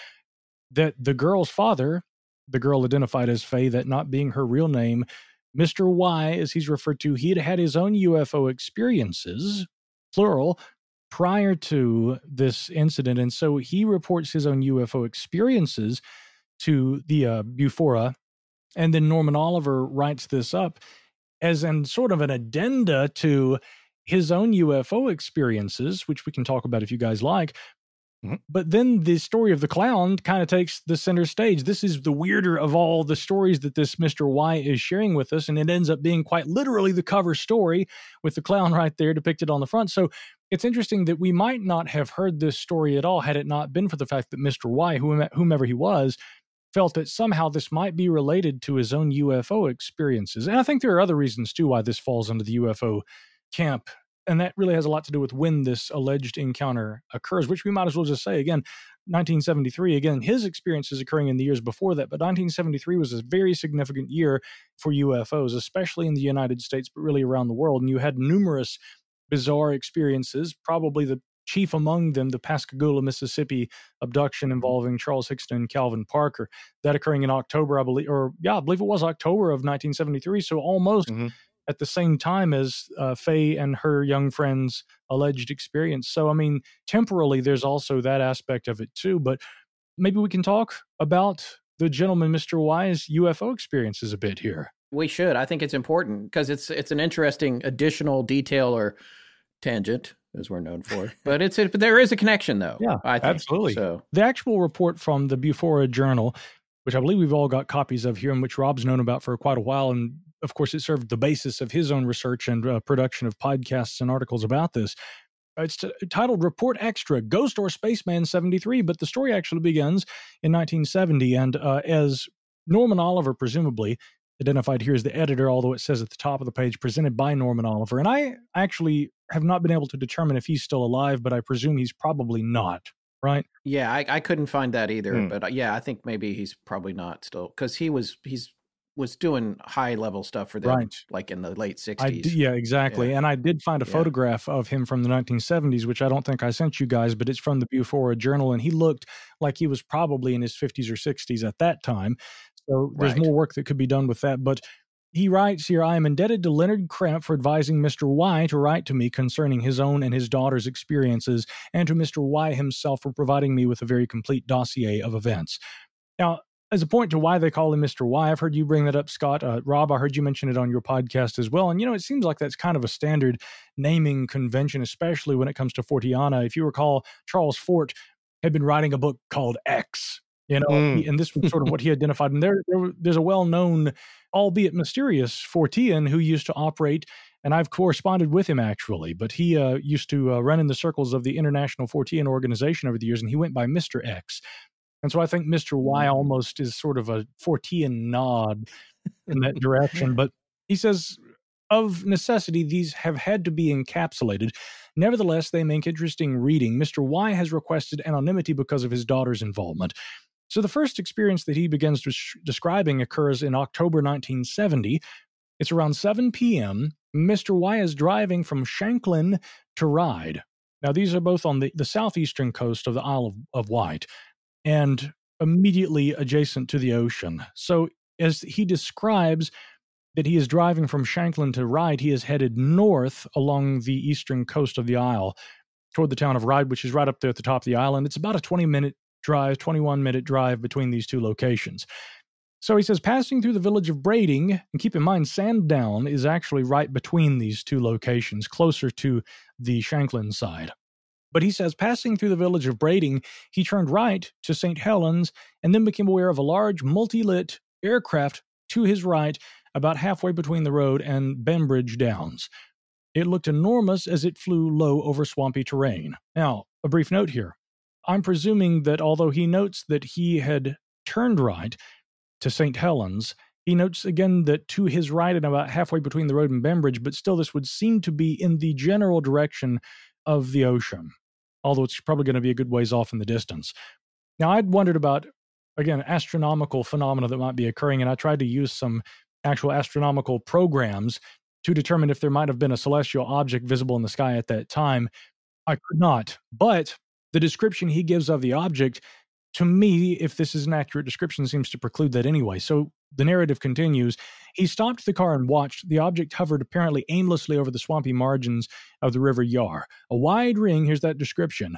that the girl's father, the girl identified as Faye, that not being her real name, Mr. Y, as he's referred to, he'd had his own UFO experiences, plural, prior to this incident. And so he reports his own UFO experiences to the BUFORA. And then Norman Oliver writes this up as an sort of an addenda to his own UFO experiences, which we can talk about if you guys like. But then the story of the clown kind of takes the center stage. This is the weirder of all the stories that this Mr. Y is sharing with us, and it ends up being quite literally the cover story with the clown right there depicted on the front. So it's interesting that we might not have heard this story at all had it not been for the fact that Mr. Y, whomever he was, felt that somehow this might be related to his own UFO experiences. And I think there are other reasons, too, why this falls under the UFO camp. And that really has a lot to do with when this alleged encounter occurs, which we might as well just say, again, 1973, again, his experience is occurring in the years before that, but 1973 was a very significant year for UFOs, especially in the United States, but really around the world. And you had numerous bizarre experiences, probably the chief among them, the Pascagoula, Mississippi abduction involving Charles Hickson and Calvin Parker, that occurring in October, I believe it was October of 1973. So almost at the same time as Faye and her young friend's alleged experience. So, I mean, temporally, there's also that aspect of it too, but maybe we can talk about the gentleman, Mr. Y's UFO experiences a bit here. We should. I think it's important because it's an interesting additional detail or tangent, as we're known for, but there is a connection though. Yeah, I think. Absolutely. So the actual report from the BUFORA Journal, which I believe we've all got copies of here and which Rob's known about for quite a while, and of course, it served the basis of his own research and production of podcasts and articles about this. It's titled Report Extra, Ghost or Spaceman 73, but the story actually begins in 1970. And as Norman Oliver, presumably identified here as the editor, although it says at the top of the page, presented by Norman Oliver. And I actually have not been able to determine if he's still alive, but I presume he's probably not, right? Yeah, I couldn't find that either. But yeah, I think maybe he's probably not still, because he was doing high-level stuff for them, right, like in the late 60s. Yeah, exactly. Yeah. And I did find a photograph of him from the 1970s, which I don't think I sent you guys, but it's from the BUFORA Journal, and he looked like he was probably in his 50s or 60s at that time. So there's more work that could be done with that. But he writes here, I am indebted to Leonard Cramp for advising Mr. Y to write to me concerning his own and his daughter's experiences, and to Mr. Y himself for providing me with a very complete dossier of events. Now, as a point to why they call him Mr. Y, I've heard you bring that up, Scott. Rob, I heard you mention it on your podcast as well. And, you know, it seems like that's kind of a standard naming convention, especially when it comes to Fortiana. If you recall, Charles Fort had been writing a book called X, you know, and this was sort of what he identified. And there's a well-known, albeit mysterious, Fortean who used to operate, and I've corresponded with him actually, but he used to run in the circles of the International Fortean Organization over the years, and he went by Mr. X. And so I think Mr. Y almost is sort of a Fortean nod in that direction. But he says, of necessity, these have had to be encapsulated. Nevertheless, they make interesting reading. Mr. Y has requested anonymity because of his daughter's involvement. So the first experience that he begins describing occurs in October 1970. It's around 7 p.m. Mr. Y is driving from Shanklin to Ride. Now, these are both on the southeastern coast of the Isle of Wight, and immediately adjacent to the ocean. So as he describes that he is driving from Shanklin to Ryde, he is headed north along the eastern coast of the isle toward the town of Ryde, which is right up there at the top of the island. It's about a 21-minute drive between these two locations. So he says, passing through the village of Brading, and keep in mind, Sandown is actually right between these two locations, closer to the Shanklin side. But he says, passing through the village of Brading, he turned right to St. Helens and then became aware of a large multi-lit aircraft to his right about halfway between the road and Bembridge Downs. It looked enormous as it flew low over swampy terrain. Now, a brief note here. I'm presuming that although he notes that he had turned right to St. Helens, he notes again that to his right and about halfway between the road and Bembridge, but still this would seem to be in the general direction of the ocean, although it's probably going to be a good ways off in the distance. Now, I'd wondered about, again, astronomical phenomena that might be occurring, and I tried to use some actual astronomical programs to determine if there might have been a celestial object visible in the sky at that time. I could not, but the description he gives of the object, to me, if this is an accurate description, seems to preclude that anyway. So the narrative continues. He stopped the car and watched. The object hovered apparently aimlessly over the swampy margins of the River Yar. A wide ring, here's that description,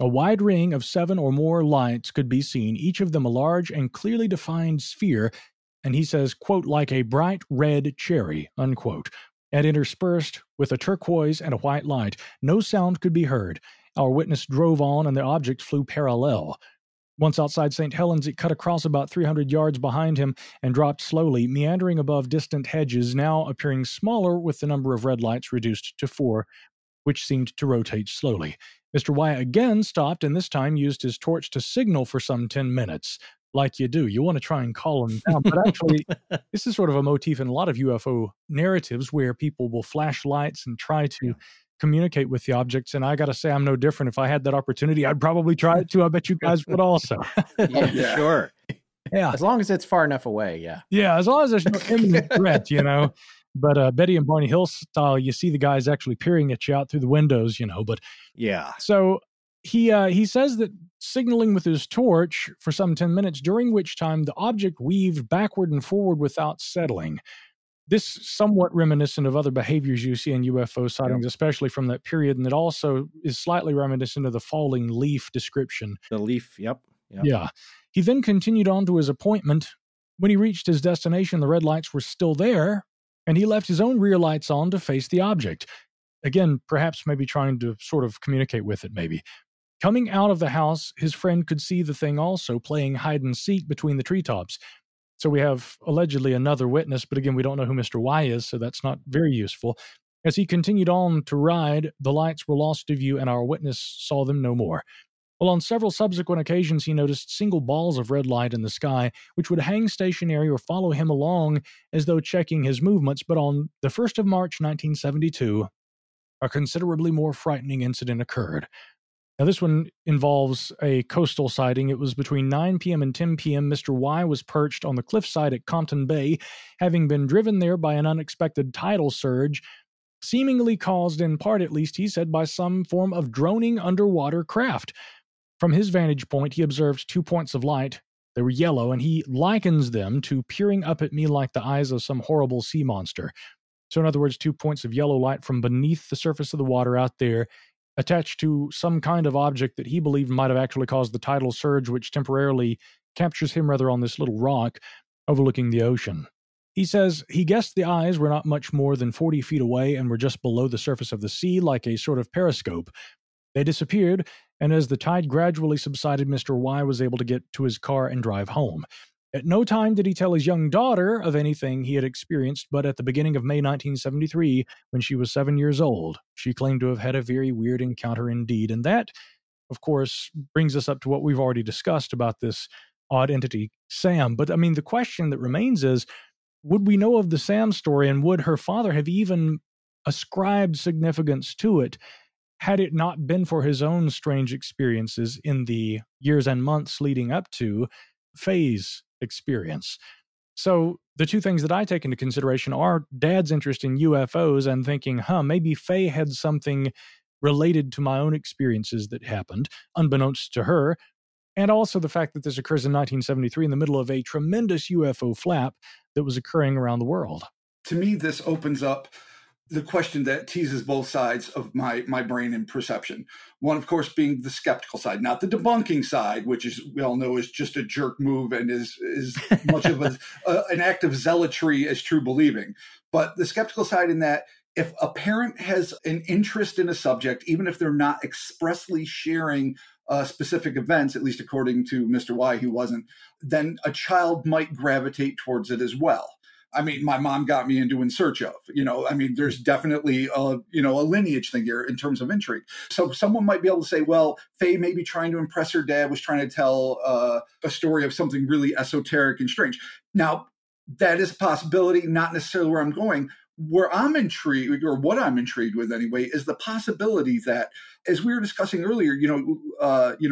a wide ring of 7 or more lights could be seen, each of them a large and clearly defined sphere, and he says, quote, like a bright red cherry, unquote, and interspersed with a turquoise and a white light. No sound could be heard. Our witness drove on, and the object flew parallel. Once outside St. Helens, it cut across about 300 yards behind him and dropped slowly, meandering above distant hedges, now appearing smaller with the number of red lights reduced to 4, which seemed to rotate slowly. Mr. Wyatt again stopped, and this time used his torch to signal for some 10 minutes. Like you do. You want to try and call them down. But actually, this is sort of a motif in a lot of UFO narratives where people will flash lights and try to communicate with the objects. And I got to say, I'm no different. If I had that opportunity, I'd probably try it too. I bet you guys would also. Yeah, sure. Yeah. As long as it's far enough away. Yeah. Yeah. As long as there's no imminent threat, you know. But Betty and Barney Hill style, you see the guys actually peering at you out through the windows, you know. But yeah. So he says that signaling with his torch for some 10 minutes, during which time the object weaved backward and forward without settling. This somewhat reminiscent of other behaviors you see in UFO sightings, especially from that period, and it also is slightly reminiscent of the falling leaf description. The leaf, yep. Yeah. He then continued on to his appointment. When he reached his destination, the red lights were still there, and he left his own rear lights on to face the object. Again, perhaps maybe trying to sort of communicate with it, maybe. Coming out of the house, his friend could see the thing also playing hide-and-seek between the treetops. So we have allegedly another witness, but again, we don't know who Mr. Y is, so that's not very useful. As he continued on to ride, the lights were lost to view, and our witness saw them no more. Well, on several subsequent occasions, he noticed single balls of red light in the sky, which would hang stationary or follow him along as though checking his movements, but on the 1st of March, 1972, a considerably more frightening incident occurred. Now, this one involves a coastal sighting. It was between 9 p.m. and 10 p.m. Mr. Y was perched on the cliffside at Compton Bay, having been driven there by an unexpected tidal surge, seemingly caused, in part at least, he said, by some form of droning underwater craft. From his vantage point, he observed 2 points of light. They were yellow, and he likens them to peering up at me like the eyes of some horrible sea monster. So, in other words, 2 points of yellow light from beneath the surface of the water out there, attached to some kind of object that he believed might have actually caused the tidal surge, which temporarily captures him rather on this little rock overlooking the ocean. He says he guessed the eyes were not much more than 40 feet away and were just below the surface of the sea like a sort of periscope. They disappeared, and as the tide gradually subsided, Mr. Y was able to get to his car and drive home. At no time did he tell his young daughter of anything he had experienced, but at the beginning of May 1973, when she was 7 years old, she claimed to have had a very weird encounter indeed. And that, of course, brings us up to what we've already discussed about this odd entity, Sam. But, I mean, the question that remains is, would we know of the Sam story, and would her father have even ascribed significance to it had it not been for his own strange experiences in the years and months leading up to Faye's experience? So the 2 things that I take into consideration are Dad's interest in UFOs and thinking, maybe Faye had something related to my own experiences that happened, unbeknownst to her, and also the fact that this occurs in 1973 in the middle of a tremendous UFO flap that was occurring around the world. To me, this opens up the question that teases both sides of my brain and perception. One, of course, being the skeptical side, not the debunking side, which is, we all know, is just a jerk move and is much of an act of zealotry as true believing. But the skeptical side in that, if a parent has an interest in a subject, even if they're not expressly sharing specific events, at least according to Mr. Y, he wasn't, then a child might gravitate towards it as well. I mean, my mom got me into In Search Of, you know, I mean, there's definitely a, you know, a lineage thing here in terms of intrigue. So someone might be able to say, well, Faye may be trying to impress her dad, was trying to tell a story of something really esoteric and strange. Now, that is a possibility, not necessarily where I'm going. Where I'm intrigued, or what I'm intrigued with anyway, is the possibility that, as we were discussing earlier,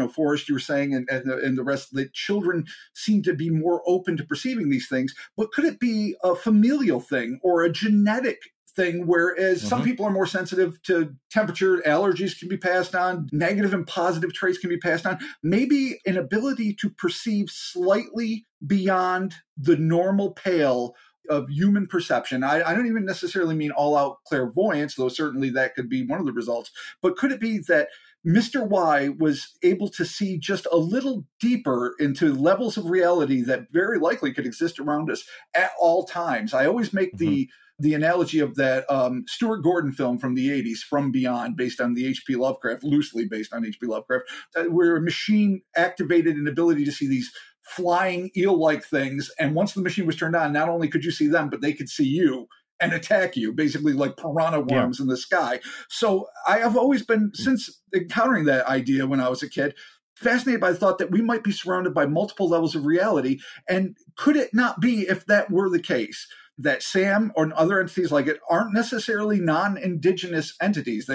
Forrest, you were saying, and the rest, that children seem to be more open to perceiving these things. But could it be a familial thing or a genetic thing, whereas some people are more sensitive to temperature, allergies can be passed on, negative and positive traits can be passed on, maybe an ability to perceive slightly beyond the normal pale of human perception. I don't even necessarily mean all-out clairvoyance, though certainly that could be one of the results. But could it be that Mr. Y was able to see just a little deeper into levels of reality that very likely could exist around us at all times? I always make the analogy of that Stuart Gordon film from the 80s, From Beyond, based on the H.P. Lovecraft, loosely based on H.P. Lovecraft, where a machine activated an ability to see these flying eel-like things, and once the machine was turned on, not only could you see them, but they could see you and attack you, basically like piranha worms in the sky. So I have always been, since encountering that idea when I was a kid, fascinated by the thought that we might be surrounded by multiple levels of reality. And could it not be, if that were the case, that SAM or other entities like it aren't necessarily non-indigenous entities?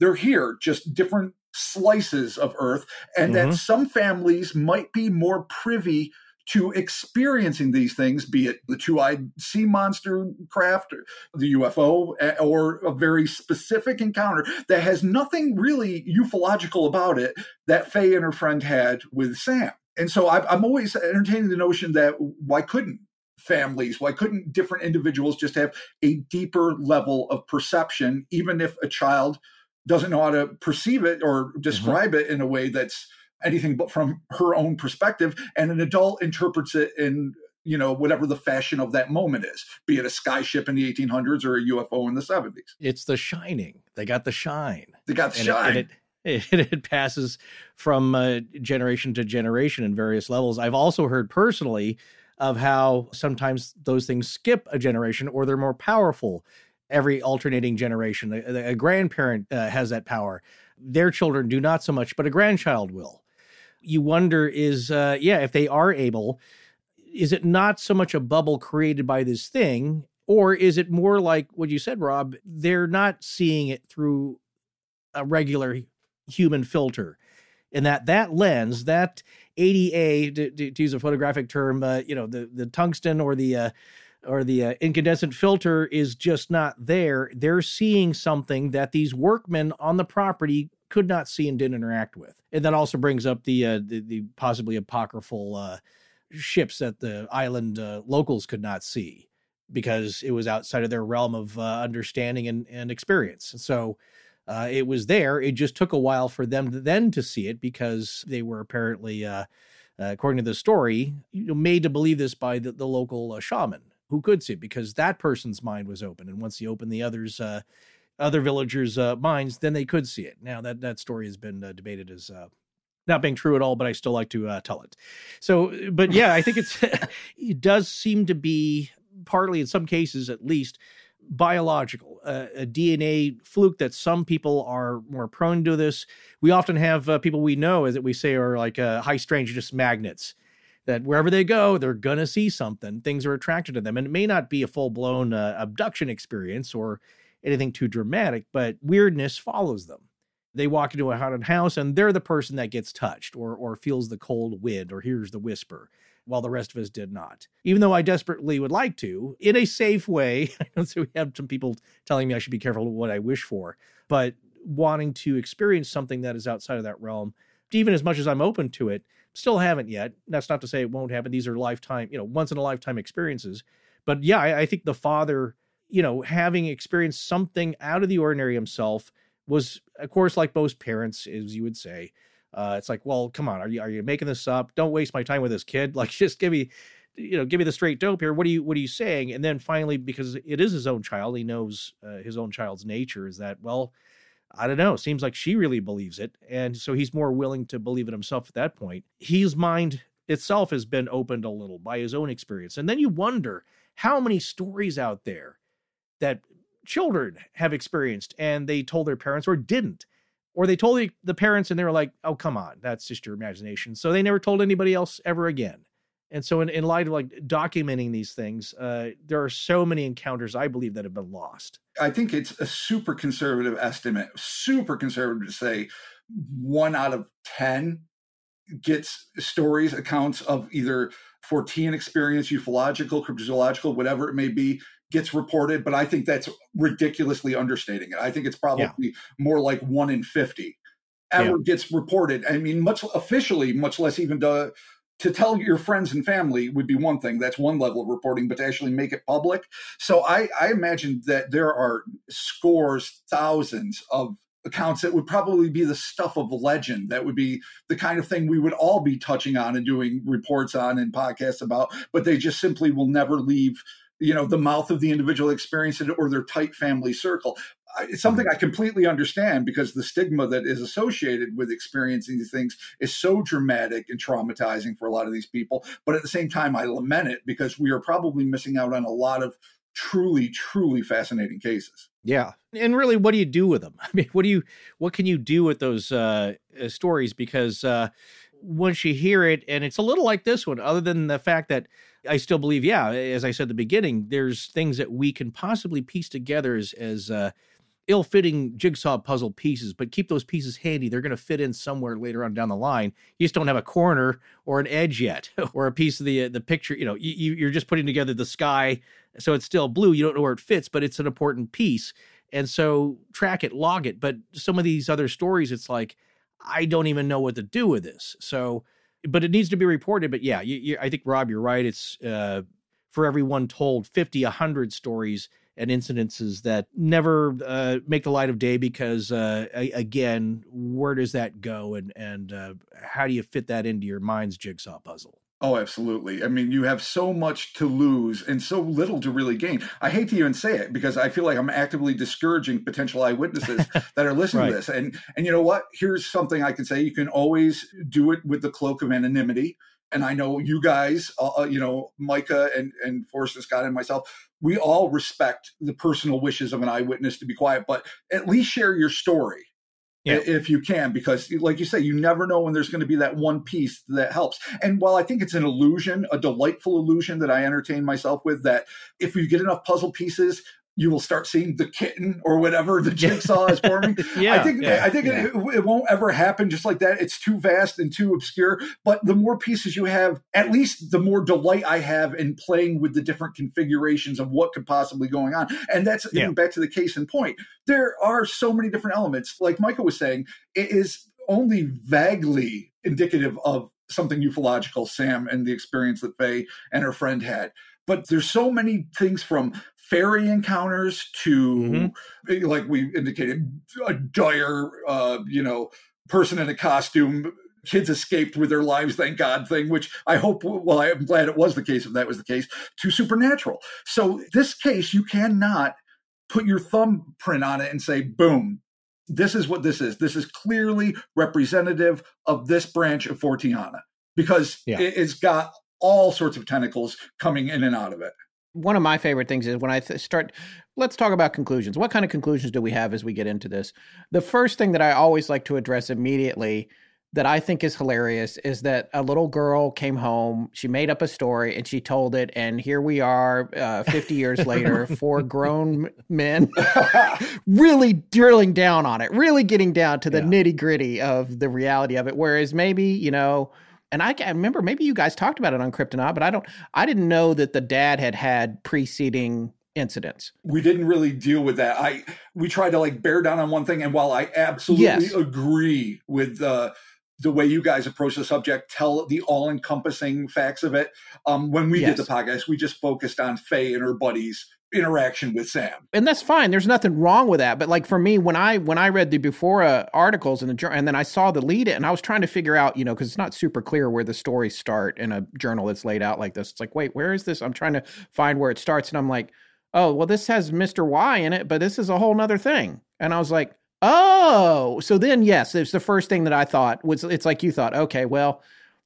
They're here, just different slices of Earth, and that some families might be more privy to experiencing these things, be it the two-eyed sea monster craft, the UFO, or a very specific encounter that has nothing really ufological about it that Faye and her friend had with Sam. And so I'm always entertaining the notion that why couldn't families, why couldn't different individuals just have a deeper level of perception, even if a child doesn't know how to perceive it or describe it in a way that's anything but from her own perspective, and an adult interprets it in, you know, whatever the fashion of that moment is, be it a skyship in the 1800s or a UFO in the 70s. It's The Shining. They got the shine. They got the shine. It passes from generation to generation in various levels. I've also heard personally of how sometimes those things skip a generation, or they're more powerful every alternating generation. A grandparent has that power. Their children do not so much, but a grandchild will. You wonder is, if they are able, is it not so much a bubble created by this thing, or is it more like what you said, Rob, they're not seeing it through a regular human filter? And that lens, that ADA, to use a photographic term, the tungsten or the incandescent filter is just not there. They're seeing something that these workmen on the property could not see and didn't interact with. And that also brings up the possibly apocryphal ships that the island locals could not see because it was outside of their realm of understanding and experience. So it was there. It just took a while for them to see it because they were apparently, according to the story, made to believe this by the local shaman, who could see it because that person's mind was open. And once he opened the other villagers' minds, then they could see it. Now that story has been debated as not being true at all, but I still like to tell it. So, but yeah, I think it does seem to be partly, in some cases at least, biological, a DNA fluke that some people are more prone to this. We often have people we know, as we say, are like high strangeness magnets, that wherever they go, they're going to see something. Things are attracted to them. And it may not be a full-blown abduction experience or anything too dramatic, but weirdness follows them. They walk into a haunted house, and they're the person that gets touched or feels the cold wind or hears the whisper, while the rest of us did not. Even though I desperately would like to, in a safe way. I don't say, we have some people telling me I should be careful what I wish for, but wanting to experience something that is outside of that realm, even as much as I'm open to it, still haven't yet. That's not to say it won't happen. These are lifetime, once in a lifetime experiences. But yeah, I think the father, having experienced something out of the ordinary himself was, of course, like most parents, as you would say, it's like, well, come on, are you making this up? Don't waste my time with this kid. Like, just give me the straight dope here. What are you saying? And then finally, because it is his own child, he knows his own child's nature is that, well, I don't know, seems like she really believes it. And so he's more willing to believe it himself at that point. His mind itself has been opened a little by his own experience. And then you wonder, how many stories out there that children have experienced and they told their parents or didn't, or they told the parents and they were like, oh, come on, that's just your imagination. So they never told anybody else ever again. And so in light of like documenting these things, there are so many encounters, I believe, that have been lost. I think it's a super conservative estimate, super conservative to say 1 out of 10 gets stories, accounts of either Fortean experience, ufological, cryptozoological, whatever it may be, gets reported. But I think that's ridiculously understating it. I think it's probably more like 1 in 50 ever gets reported. I mean, much officially, much less even to tell your friends and family would be one thing. That's one level of reporting, but to actually make it public. So I imagine that there are scores, thousands of accounts that would probably be the stuff of legend. That would be the kind of thing we would all be touching on and doing reports on and podcasts about, but they just simply will never leave, you know, the mouth of the individual experiencing it or their tight family circle. It's something I completely understand, because the stigma that is associated with experiencing these things is so dramatic and traumatizing for a lot of these people. But at the same time, I lament it, because we are probably missing out on a lot of truly, truly fascinating cases. Yeah. And really, what do you do with them? I mean, what can you do with those stories? Because once you hear it, and it's a little like this one, other than the fact that I still believe, as I said at the beginning, there's things that we can possibly piece together as ill-fitting jigsaw puzzle pieces, but keep those pieces handy. They're going to fit in somewhere later on down the line. You just don't have a corner or an edge yet, or a piece of the picture. You know, you're just putting together the sky, so it's still blue. You don't know where it fits, but it's an important piece. And so track it, log it. But some of these other stories, it's like, I don't even know what to do with this. So, but it needs to be reported. But yeah, I think, Rob, you're right. It's for every one told, 50, 100 stories and incidences that never make the light of day, because again, where does that go? And how do you fit that into your mind's jigsaw puzzle? Oh, absolutely. I mean, you have so much to lose and so little to really gain. I hate to even say it, because I feel like I'm actively discouraging potential eyewitnesses that are listening to this. And you know what? Here's something I can say. You can always do it with the cloak of anonymity. And I know you guys, you know, Micah and Forrest, Scott and myself, we all respect the personal wishes of an eyewitness to be quiet, but at least share your story. Yeah. If you can, because like you say, you never know when there's going to be that one piece that helps. And while I think it's an illusion, a delightful illusion that I entertain myself with, that if you get enough puzzle pieces, you will start seeing the kitten or whatever the jigsaw is forming. I think it won't ever happen just like that. It's too vast and too obscure. But the more pieces you have, at least the more delight I have in playing with the different configurations of what could possibly be going on. And that's even back to the case in point. There are so many different elements. Like Michael was saying, it is only vaguely indicative of something ufological, Sam, and the experience that Faye and her friend had. But there's so many things, from fairy encounters to, like we indicated, a dire, person in a costume, kids escaped with their lives, thank God thing, which I hope, well, I'm glad it was the case if that was the case, to supernatural. So this case, you cannot put your thumbprint on it and say, boom, this is what this is. This is clearly representative of this branch of Forteana, because it's got all sorts of tentacles coming in and out of it. One of my favorite things is when I let's talk about conclusions. What kind of conclusions do we have as we get into this? The first thing that I always like to address immediately that I think is hilarious is that a little girl came home, she made up a story and she told it. And here we are 50 years later, 4 grown men really drilling down on it, really getting down to the nitty gritty of the reality of it. Whereas maybe, and I remember maybe you guys talked about it on Kryptonaut, but I didn't know that the dad had preceding incidents. We didn't really deal with that. We tried to like bear down on one thing. And while I absolutely agree with the way you guys approach the subject, tell the all-encompassing facts of it. When we did the podcast, we just focused on Faye and her buddies' interaction with Sam. And that's fine. There's nothing wrong with that. But like for me, when I read the BUFORA articles in the journal, and then I saw the lead-in, and I was trying to figure out, because it's not super clear where the stories start in a journal that's laid out like this. It's like, wait, where is this? I'm trying to find where it starts. And I'm like, oh, well, this has Mr. Y in it, but this is a whole nother thing. And I was like, oh, so then, yes, it's the first thing that I thought was, it's like you thought, okay, well,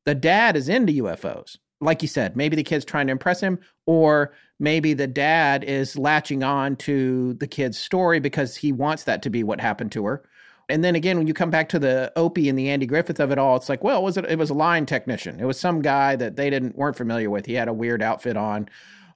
the dad is into UFOs. like you said, maybe the kid's trying to impress him, or maybe the dad is latching on to the kid's story because he wants that to be what happened to her. And then again, when you come back to the Opie and the Andy Griffith of it all, it's like, well, it was a line technician. It was some guy that they weren't familiar with. He had a weird outfit on.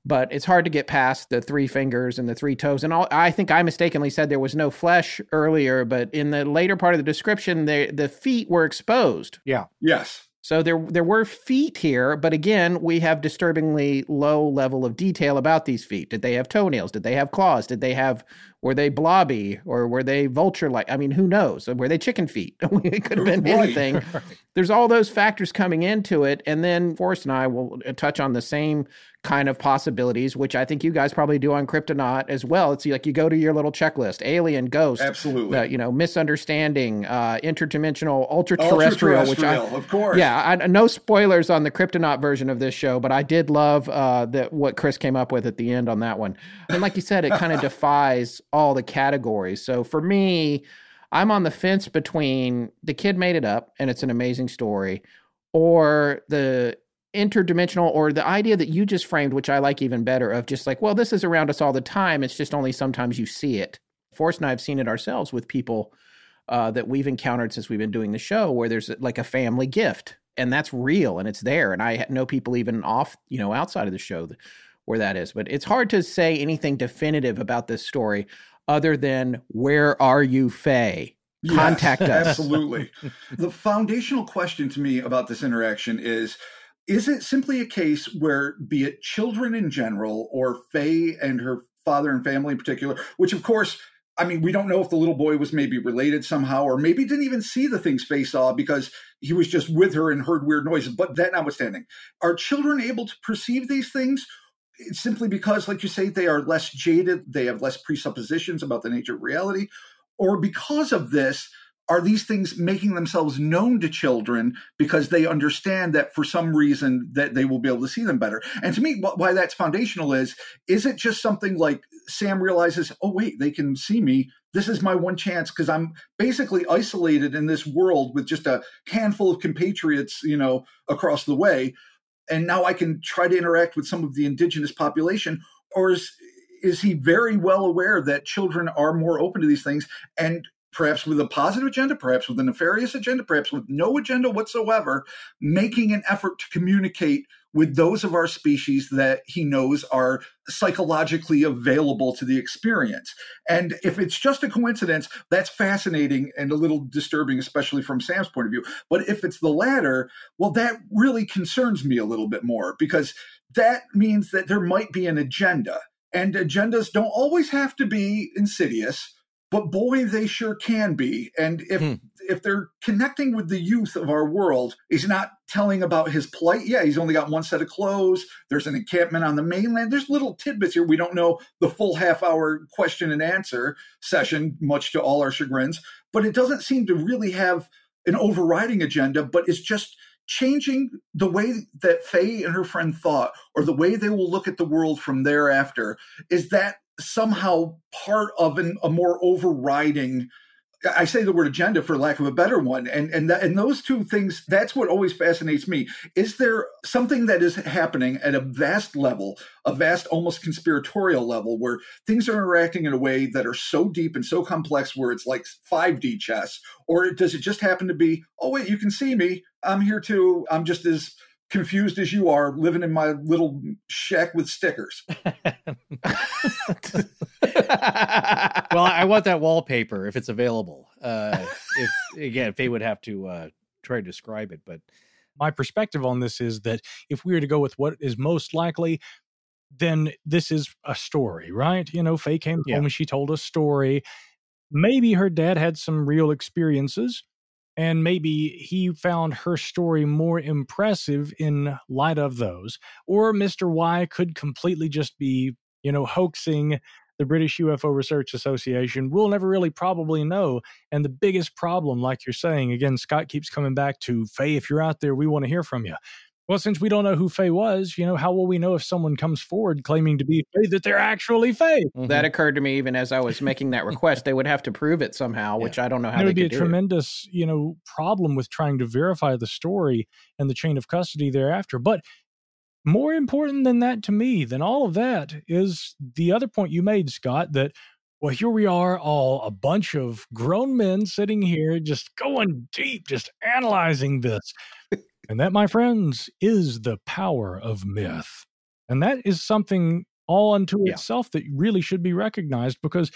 But it's hard to get past the three fingers and the three toes. And all, I think I mistakenly said there was no flesh earlier, but in the later part of the description, the feet were exposed. Yeah. Yes. So there were feet here, but again, we have disturbingly low level of detail about these feet. Did they have toenails? Did they have claws? Were they blobby, or were they vulture-like? I mean, who knows? Were they chicken feet? It could have been anything. Right. There's all those factors coming into it. And then Forrest and I will touch on the same kind of possibilities, which I think you guys probably do on Kryptonaut as well. It's like you go to your little checklist: alien, ghost, absolutely, misunderstanding, interdimensional, ultra-terrestrial. Of course. Yeah, no spoilers on the Kryptonaut version of this show, but I did love what Chris came up with at the end on that one. And like you said, it kind of defies all the categories. So for me, I'm on the fence between the kid made it up and it's an amazing story, or the interdimensional, or the idea that you just framed, which I like even better, of just like, well, this is around us all the time. It's just only sometimes you see it. Forrest and I have seen it ourselves with people that we've encountered since we've been doing the show, where there's like a family gift, and that's real and it's there. And I know people even off, outside of the show where that is. But it's hard to say anything definitive about this story other than, where are you, Faye? Contact us. Absolutely. The foundational question to me about this interaction is it simply a case where, be it children in general or Faye and her father and family in particular, which of course, I mean, we don't know if the little boy was maybe related somehow, or maybe didn't even see the things Faye saw because he was just with her and heard weird noises. But that notwithstanding, are children able to perceive these things? It's simply because, like you say, they are less jaded, they have less presuppositions about the nature of reality, or because of this, are these things making themselves known to children because they understand that for some reason that they will be able to see them better? And to me, why that's foundational is it just something like Sam realizes, oh, wait, they can see me. This is my one chance because I'm basically isolated in this world with just a handful of compatriots, across the way. And now I can try to interact with some of the indigenous population. Or is he very well aware that children are more open to these things, and perhaps with a positive agenda, perhaps with a nefarious agenda, perhaps with no agenda whatsoever, making an effort to communicate with those of our species that he knows are psychologically available to the experience? And if it's just a coincidence, that's fascinating and a little disturbing, especially from Sam's point of view. But if it's the latter, well, that really concerns me a little bit more, because that means that there might be an agenda. And agendas don't always have to be insidious, but boy, they sure can be. And if they're connecting with the youth of our world, he's not telling about his plight. Yeah, he's only got one set of clothes. There's an encampment on the mainland. There's little tidbits here. We don't know the full half-hour question and answer session, much to all our chagrins. But it doesn't seem to really have an overriding agenda, but it's just changing the way that Faye and her friend thought, or the way they will look at the world from thereafter. Is that somehow part of a more overriding, I say the word agenda for lack of a better one. And those two things, that's what always fascinates me. Is there something that is happening at a vast level, a vast, almost conspiratorial level, where things are interacting in a way that are so deep and so complex where it's like 5D chess? Or does it just happen to be, oh, wait, you can see me. I'm here too. I'm just as confused as you are, living in my little shack with stickers. Well, I want that wallpaper if it's available. If they would have to try to describe it. But my perspective on this is that if we were to go with what is most likely, then this is a story, right? Faye came home and she told a story. Maybe her dad had some real experiences, and maybe he found her story more impressive in light of those. Or Mr. Y could completely just be, hoaxing the British UFO Research Association. We'll never really probably know. And the biggest problem, like you're saying, again, Scott keeps coming back to, Faye, if you're out there, we want to hear from you. Well, since we don't know who Faye was, how will we know if someone comes forward claiming to be Faye that they're actually Faye? Mm-hmm. That occurred to me even as I was making that request. They would have to prove it somehow, which I don't know how they could do. There would be a tremendous, problem with trying to verify the story and the chain of custody thereafter. But More important than that to me, than all of that, is the other point you made, Scott, that, well, here we are all, a bunch of grown men sitting here just going deep, just analyzing this. And that, my friends, is the power of myth. And that is something all unto itself that really should be recognized because,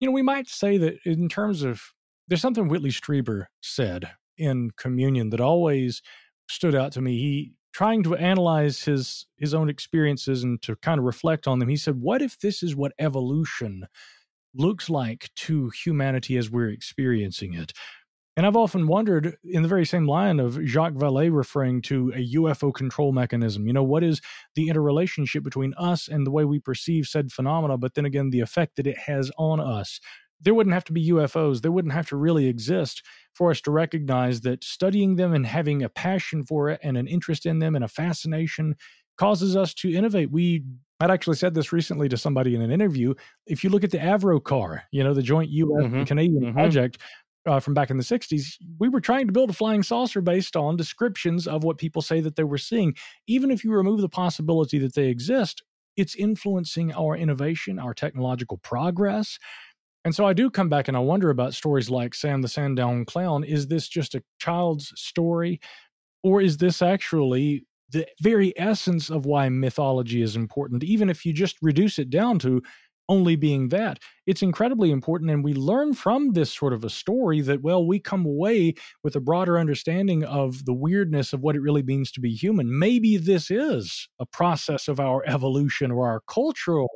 you know, we might say that in terms of, there's something Whitley Strieber said in Communion that always stood out to me. He, trying to analyze his own experiences and to kind of reflect on them, he said, what if this is what evolution looks like to humanity as we're experiencing it? And I've often wondered, in the very same line of Jacques Vallée referring to a UFO control mechanism, you know, what is the interrelationship between us and the way we perceive said phenomena, but then again, the effect that it has on us? There wouldn't have to be UFOs. They wouldn't have to really exist for us to recognize that studying them and having a passion for it and an interest in them and a fascination causes us to innovate. I'd actually said this recently to somebody in an interview. If you look at the Avro car, you know, the joint U.S. and Canadian project from back in the 60s, we were trying to build a flying saucer based on descriptions of what people say that they were seeing. Even if you remove the possibility that they exist, it's influencing our innovation, our technological progress. And so I do come back and I wonder about stories like Sam the Sandown Clown. Is this just a child's story, or is this actually the very essence of why mythology is important? Even if you just reduce it down to only being that, it's incredibly important. And we learn from this sort of a story that, well, we come away with a broader understanding of the weirdness of what it really means to be human. Maybe this is a process of our evolution or our cultural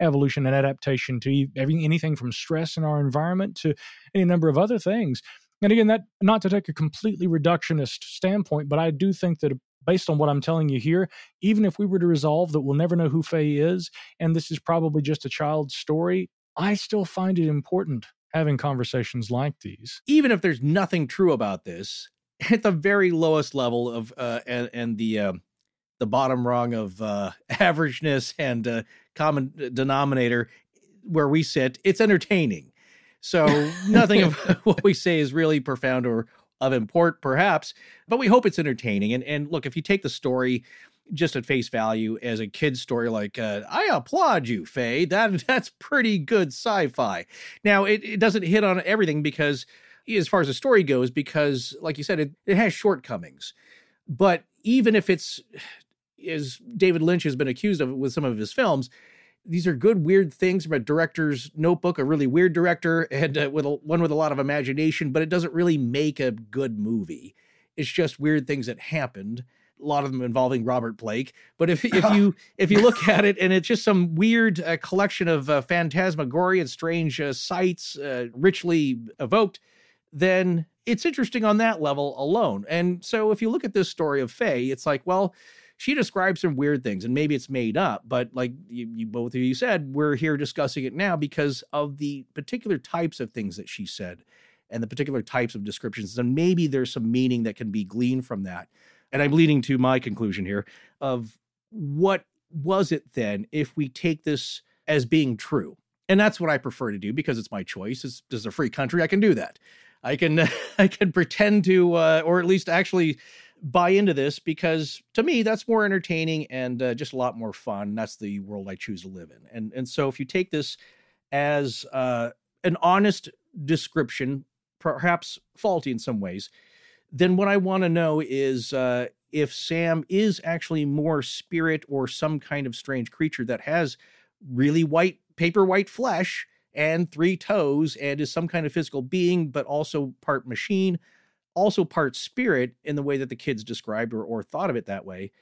evolution and adaptation to anything from stress in our environment to any number of other things. And again, that not to take a completely reductionist standpoint, but I do think that based on what I'm telling you here, even if we were to resolve that we'll never know who Faye is, and this is probably just a child's story, I still find it important having conversations like these. Even if there's nothing true about this, at the very lowest level of the bottom rung of averageness and common denominator where we sit, it's entertaining. So nothing of what we say is really profound or of import, perhaps, but we hope it's entertaining. And look, if you take the story just at face value as a kid's story, like, I applaud you, Faye, that's pretty good sci-fi. Now, it doesn't hit on everything because, as far as the story goes, because, like you said, it has shortcomings. But even if it's, as David Lynch has been accused of with some of his films, these are good, weird things from a director's notebook, a really weird director, and with a lot of imagination, but it doesn't really make a good movie. It's just weird things that happened, a lot of them involving Robert Blake. But if you look at it, and it's just some weird collection of phantasmagoria and strange sights richly evoked, then it's interesting on that level alone. And so if you look at this story of Faye, it's like, well, she describes some weird things, and maybe it's made up, but like you both of you said, we're here discussing it now because of the particular types of things that she said and the particular types of descriptions. And maybe there's some meaning that can be gleaned from that. And I'm leading to my conclusion here of what was it then if we take this as being true? And that's what I prefer to do because it's my choice. This is a free country. I can do that. I can pretend to, or at least actually buy into this because to me, that's more entertaining and just a lot more fun. That's the world I choose to live in. And so if you take this as an honest description, perhaps faulty in some ways, then what I want to know is if Sam is actually more spirit or some kind of strange creature that has really paper white flesh and three toes and is some kind of physical being, but also part machine, also part spirit in the way that the kids described or thought of it that way.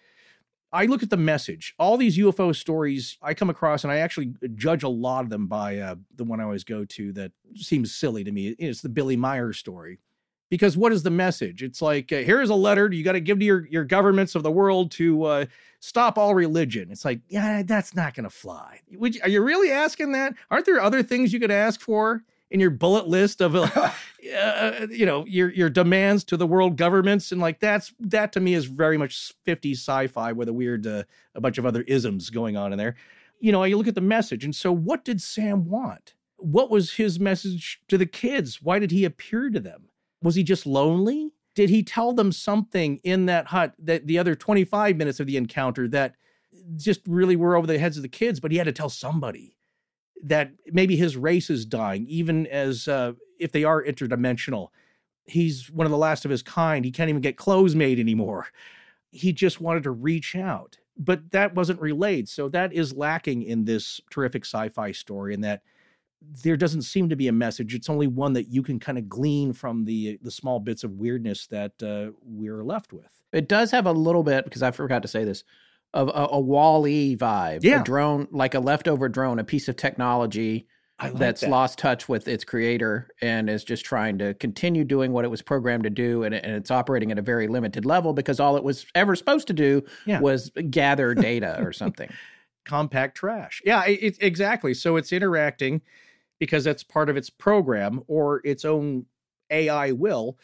I look at the message. All these UFO stories I come across, and I actually judge a lot of them by the one I always go to that seems silly to me. It's the Billy Meyer story. Because what is the message? It's like, here's a letter you got to give to your governments of the world to stop all religion. It's like, yeah, that's not going to fly. Are you really asking that? Aren't there other things you could ask for in your bullet list of, your demands to the world governments? And like, that to me is very much 50s sci-fi with a weird, a bunch of other isms going on in there. You know, you look at the message. And so what did Sam want? What was his message to the kids? Why did he appear to them? Was he just lonely? Did he tell them something in that hut that the other 25 minutes of the encounter that just really were over the heads of the kids, but he had to tell somebody that maybe his race is dying, even as if they are interdimensional. He's one of the last of his kind. He can't even get clothes made anymore. He just wanted to reach out, but that wasn't relayed. So that is lacking in this terrific sci-fi story, in that there doesn't seem to be a message. It's only one that you can kind of glean from the small bits of weirdness that we're left with. It does have a little bit, because I forgot to say this, of a Wall-E vibe, yeah. A drone, like a leftover drone, a piece of technology that's lost touch with its creator and is just trying to continue doing what it was programmed to do. And it's operating at a very limited level because all it was ever supposed to do was gather data or something. Compact trash. Yeah, exactly. So it's interacting because that's part of its program or its own AI will.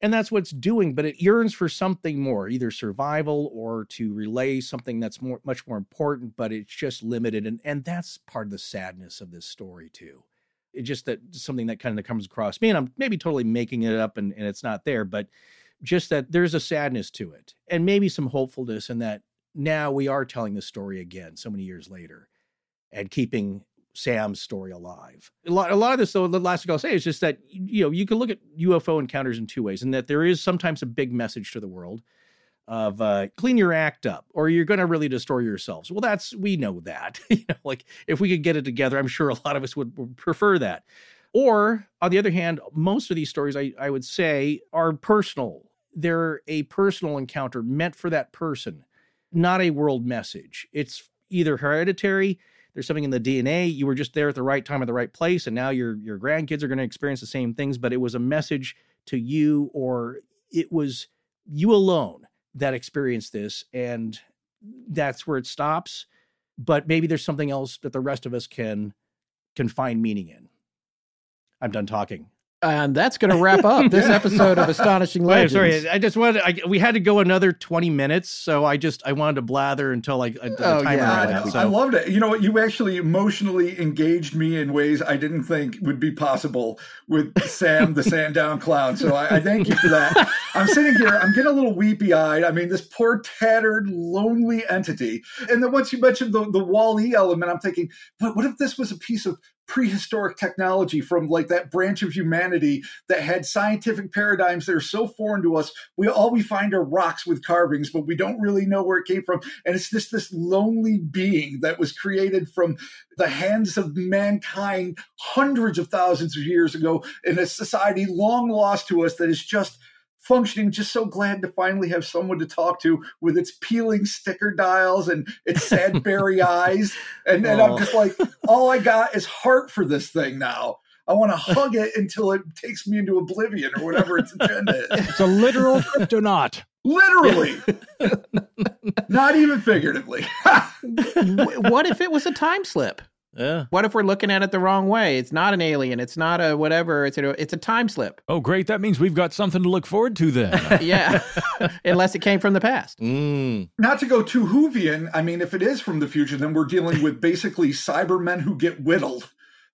And that's what it's doing, but it yearns for something more, either survival or to relay something that's much more important, but it's just limited. And that's part of the sadness of this story too. It's just that something that kind of comes across me, and I'm maybe totally making it up and it's not there, but just that there's a sadness to it and maybe some hopefulness in that now we are telling the story again so many years later and keeping Sam's story alive. A lot of this, though, the last thing I'll say is just that, you know, you can look at UFO encounters in two ways, and that there is sometimes a big message to the world of clean your act up or you're going to really destroy yourselves. Well, we know that, you know, like if we could get it together, I'm sure a lot of us would prefer that. Or on the other hand, most of these stories I would say are personal. They're a personal encounter meant for that person, not a world message. It's either hereditary. There's something in the DNA. You were just there at the right time at the right place, and now your grandkids are going to experience the same things, but it was a message to you, or it was you alone that experienced this, and that's where it stops. But maybe there's something else that the rest of us can find meaning in. I'm done talking. And that's going to wrap up this episode of Astonishing Legends. Wait, sorry, I just wanted we had to go another 20 minutes, so I wanted to blather until the timer ran out. So. I loved it. You know what? You actually emotionally engaged me in ways I didn't think would be possible with Sam the Sandown Clown, so I thank you for that. I'm sitting here, I'm getting a little weepy-eyed. I mean, this poor, tattered, lonely entity. And then once you mentioned the Wall-E element, I'm thinking, but what if this was a piece of prehistoric technology from like that branch of humanity that had scientific paradigms that are so foreign to us. All we find are rocks with carvings, but we don't really know where it came from. And it's just this lonely being that was created from the hands of mankind hundreds of thousands of years ago in a society long lost to us that is just functioning, just so glad to finally have someone to talk to with its peeling sticker dials and its sad berry eyes. And I'm just like, all I got is heart for this thing now. I want to hug it until it takes me into oblivion or whatever its agenda is. It's a literal Kryptonaut. Literally. Not even figuratively. What if it was a time slip? Yeah. What if we're looking at it the wrong way? It's not an alien. It's not a whatever. It's a time slip. Oh, great. That means we've got something to look forward to then. Yeah. Unless it came from the past. Mm. Not to go too Whovian. I mean, if it is from the future, then we're dealing with basically Cybermen who get whittled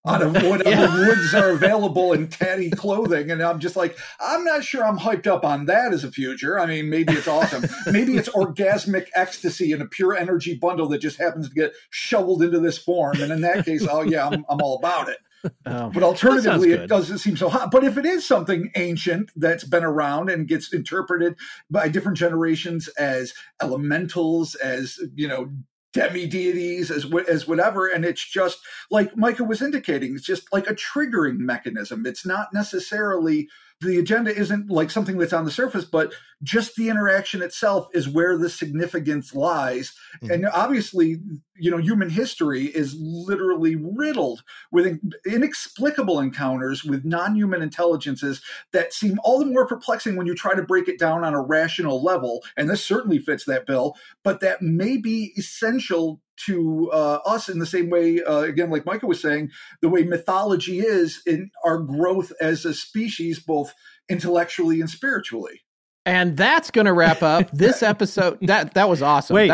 out of whatever woods are available in tatty clothing. And I'm just like, I'm not sure I'm hyped up on that as a future. I mean, maybe it's awesome. Maybe it's orgasmic ecstasy in a pure energy bundle that just happens to get shoveled into this form. And in that case, oh yeah, I'm all about it. But alternatively, it doesn't seem so hot. But if it is something ancient that's been around and gets interpreted by different generations as elementals, as, you know, demi-deities, as whatever, and it's just, like Micah was indicating, it's just like a triggering mechanism. It's not necessarily, the agenda isn't like something that's on the surface, but just the interaction itself is where the significance lies. Mm-hmm. And obviously, you know, human history is literally riddled with inexplicable encounters with non-human intelligences that seem all the more perplexing when you try to break it down on a rational level. And this certainly fits that bill, but that may be essential to us in the same way, again, like Micah was saying, the way mythology is in our growth as a species, both intellectually and spiritually. And that's going to wrap up this episode. That was awesome. That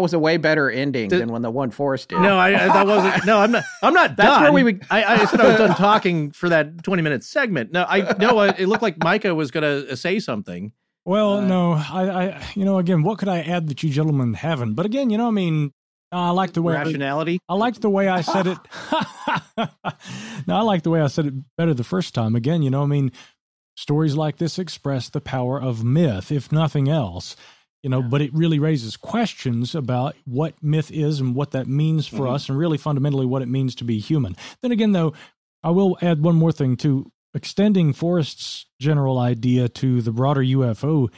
was a way better ending than when the one forest did. No, that wasn't. No, I'm not. That's done. Where we would. I said I was done talking for that 20-minute segment. No, it looked like Micah was going to say something. Well, no, I, you know, again, what could I add that you gentlemen haven't? But again, you know, I mean, I like the way rationality. I like the way I said it. No, I like the way I said it better the first time. Again, you know, I mean, stories like this express the power of myth, if nothing else. You know, but it really raises questions about what myth is and what that means for us, and really fundamentally what it means to be human. Then again, though, I will add one more thing to extending Forrest's general idea to the broader UFO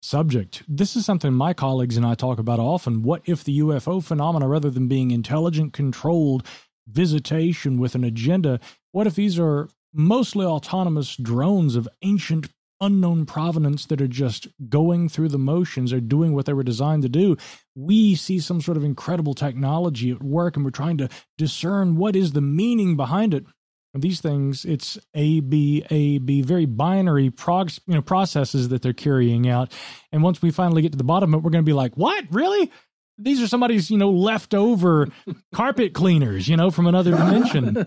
subject. This is something my colleagues and I talk about often. What if the UFO phenomena, rather than being intelligent, controlled visitation with an agenda, what if these are mostly autonomous drones of ancient unknown provenance that are just going through the motions or doing what they were designed to do? We see some sort of incredible technology at work, and we're trying to discern what is the meaning behind it. And these things, it's A, B, very binary processes that they're carrying out. And once we finally get to the bottom of it, we're going to be like, what? Really? These are somebody's, you know, leftover carpet cleaners, you know, from another dimension,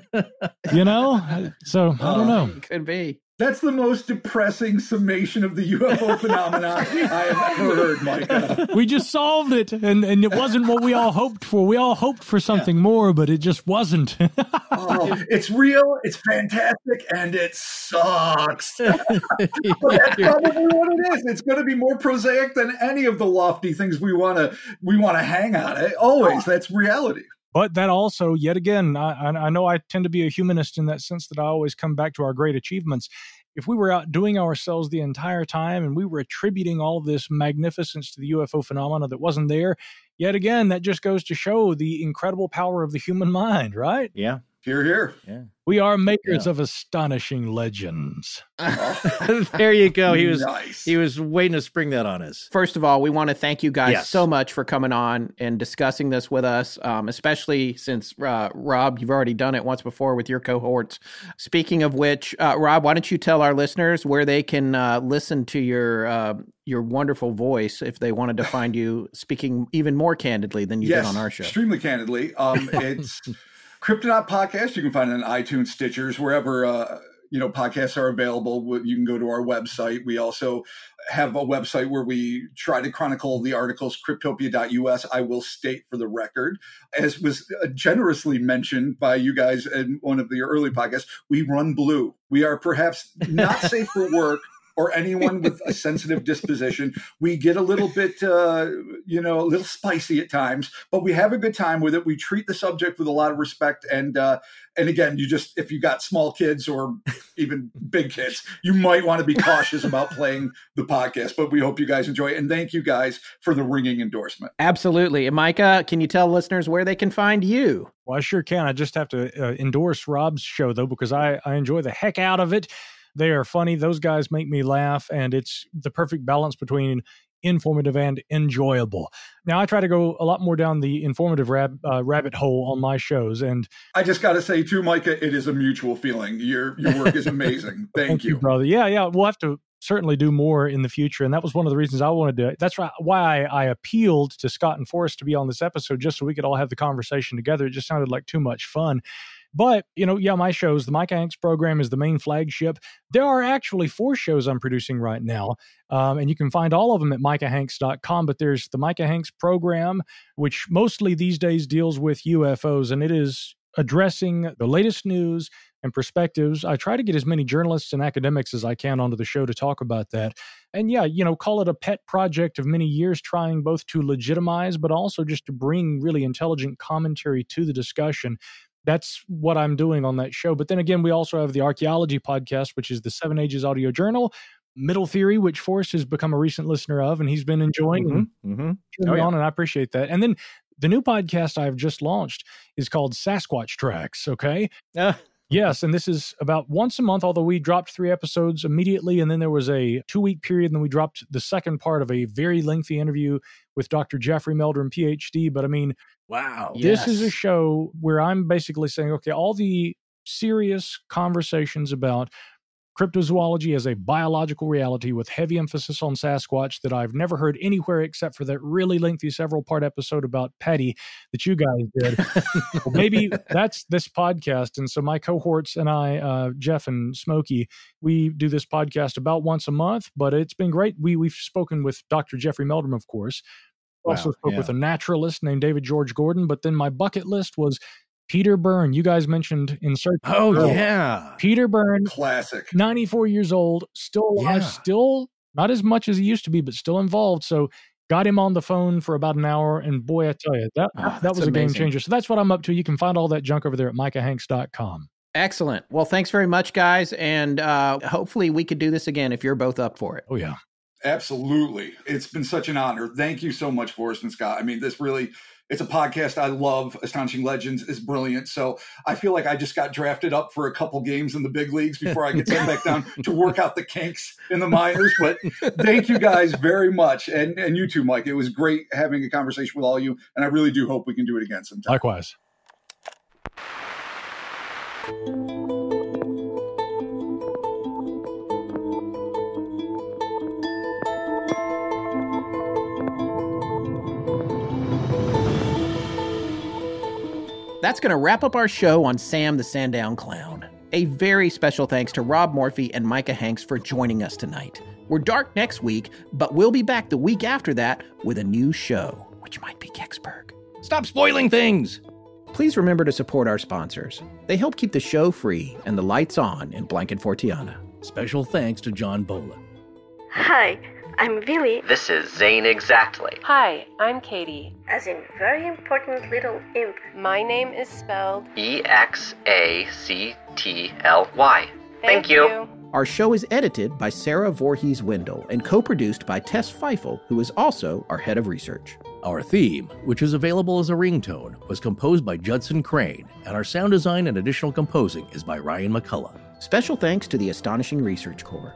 you know? So I don't know. Could be. That's the most depressing summation of the UFO phenomenon I have ever heard, Micah. We just solved it, and it wasn't what we all hoped for. We all hoped for something more, but it just wasn't. Oh, it's real, it's fantastic, and it sucks. But that's probably what it is. It's going to be more prosaic than any of the lofty things we want to hang on it. Always, that's reality. But that also, yet again, I know I tend to be a humanist in that sense, that I always come back to our great achievements. If we were outdoing ourselves the entire time and we were attributing all this magnificence to the UFO phenomena that wasn't there, yet again, that just goes to show the incredible power of the human mind, right? Yeah. You're here. Yeah. We are makers of astonishing legends. There you go. He was nice. He was waiting to spring that on us. First of all, we want to thank you guys so much for coming on and discussing this with us, especially since, Rob, you've already done it once before with your cohorts. Speaking of which, Rob, why don't you tell our listeners where they can listen to your wonderful voice if they wanted to find you speaking even more candidly than you did on our show. Extremely candidly. It's... Kryptonaut podcast. You can find it on iTunes, Stitchers, wherever podcasts are available. You can go to our website. We also have a website where we try to chronicle the articles, cryptopia.us. I will state for the record, as was generously mentioned by you guys in one of the early podcasts, we run blue. We are perhaps not safe for work or anyone with a sensitive disposition. We get a little bit, a little spicy at times, but we have a good time with it. We treat the subject with a lot of respect. And again, if you got small kids or even big kids, you might want to be cautious about playing the podcast, but we hope you guys enjoy it. And thank you guys for the ringing endorsement. Absolutely. And Micah, can you tell listeners where they can find you? Well, I sure can. I just have to endorse Rob's show though, because I enjoy the heck out of it. They are funny. Those guys make me laugh, and it's the perfect balance between informative and enjoyable. Now, I try to go a lot more down the informative rabbit hole on my shows. And I just got to say, too, Micah, it is a mutual feeling. Your work is amazing. Thank you, brother. Yeah. We'll have to certainly do more in the future. And that was one of the reasons I wanted to. That's why I appealed to Scott and Forrest to be on this episode, just so we could all have the conversation together. It just sounded like too much fun. But, my shows, the Micah Hanks Program is the main flagship. There are actually 4 shows I'm producing right now, and you can find all of them at MicahHanks.com. But there's the Micah Hanks Program, which mostly these days deals with UFOs, and it is addressing the latest news and perspectives. I try to get as many journalists and academics as I can onto the show to talk about that. And call it a pet project of many years, trying both to legitimize, but also just to bring really intelligent commentary to the discussion. That's what I'm doing on that show. But then again, we also have the archaeology podcast, which is the Seven Ages Audio Journal, Middle Theory, which Forrest has become a recent listener of, and he's been enjoying on, and I appreciate that. And then the new podcast I've just launched is called Sasquatch Tracks, okay? Yes, and this is about once a month, although we dropped 3 episodes immediately, and then there was a 2-week period, and then we dropped the second part of a very lengthy interview with Dr. Jeffrey Meldrum, PhD. But I mean, wow, this is a show where I'm basically saying, okay, all the serious conversations about Cryptozoology is a biological reality with heavy emphasis on Sasquatch that I've never heard anywhere except for that really lengthy several-part episode about Patty that you guys did. Well, maybe that's this podcast. And so my cohorts and I, Jeff and Smokey, we do this podcast about once a month, but it's been great. We've spoken with Dr. Jeffrey Meldrum, of course. Wow, also spoke with a naturalist named David George Gordon. But then my bucket list was Peter Byrne. You guys mentioned in search. Peter Byrne, classic, 94 years old, still alive, still not as much as he used to be, but still involved. So got him on the phone for about an hour, and boy, I tell you, that was a game changer. So that's what I'm up to. You can find all that junk over there at micahhanks.com. Excellent. Well, thanks very much, guys, and hopefully we could do this again if you're both up for it. Oh yeah, absolutely. It's been such an honor. Thank you so much, Forrest and Scott. I mean, this really. It's a podcast I love. Astonishing Legends is brilliant. So I feel like I just got drafted up for a couple games in the big leagues before I get sent back down to work out the kinks in the minors. But thank you guys very much. And you too, Mike. It was great having a conversation with all you. And I really do hope we can do it again sometime. Likewise. That's going to wrap up our show on Sam the Sandown Clown. A very special thanks to Rob Morphy and Micah Hanks for joining us tonight. We're dark next week, but we'll be back the week after that with a new show, which might be Kecksburg. Stop spoiling things! Please remember to support our sponsors. They help keep the show free and the lights on in Blankenfortiana. Special thanks to John Boland. Hi, I'm Billy. This is Zane Exactly. Hi, I'm Katie. As in very important little imp. My name is spelled E-X-A-C-T-L-Y. Thank you. Our show is edited by Sarah Voorhees-Wendell and co-produced by Tess Feifel, who is also our head of research. Our theme, which is available as a ringtone, was composed by Judson Crane, and our sound design and additional composing is by Ryan McCullough. Special thanks to the Astonishing Research Corps.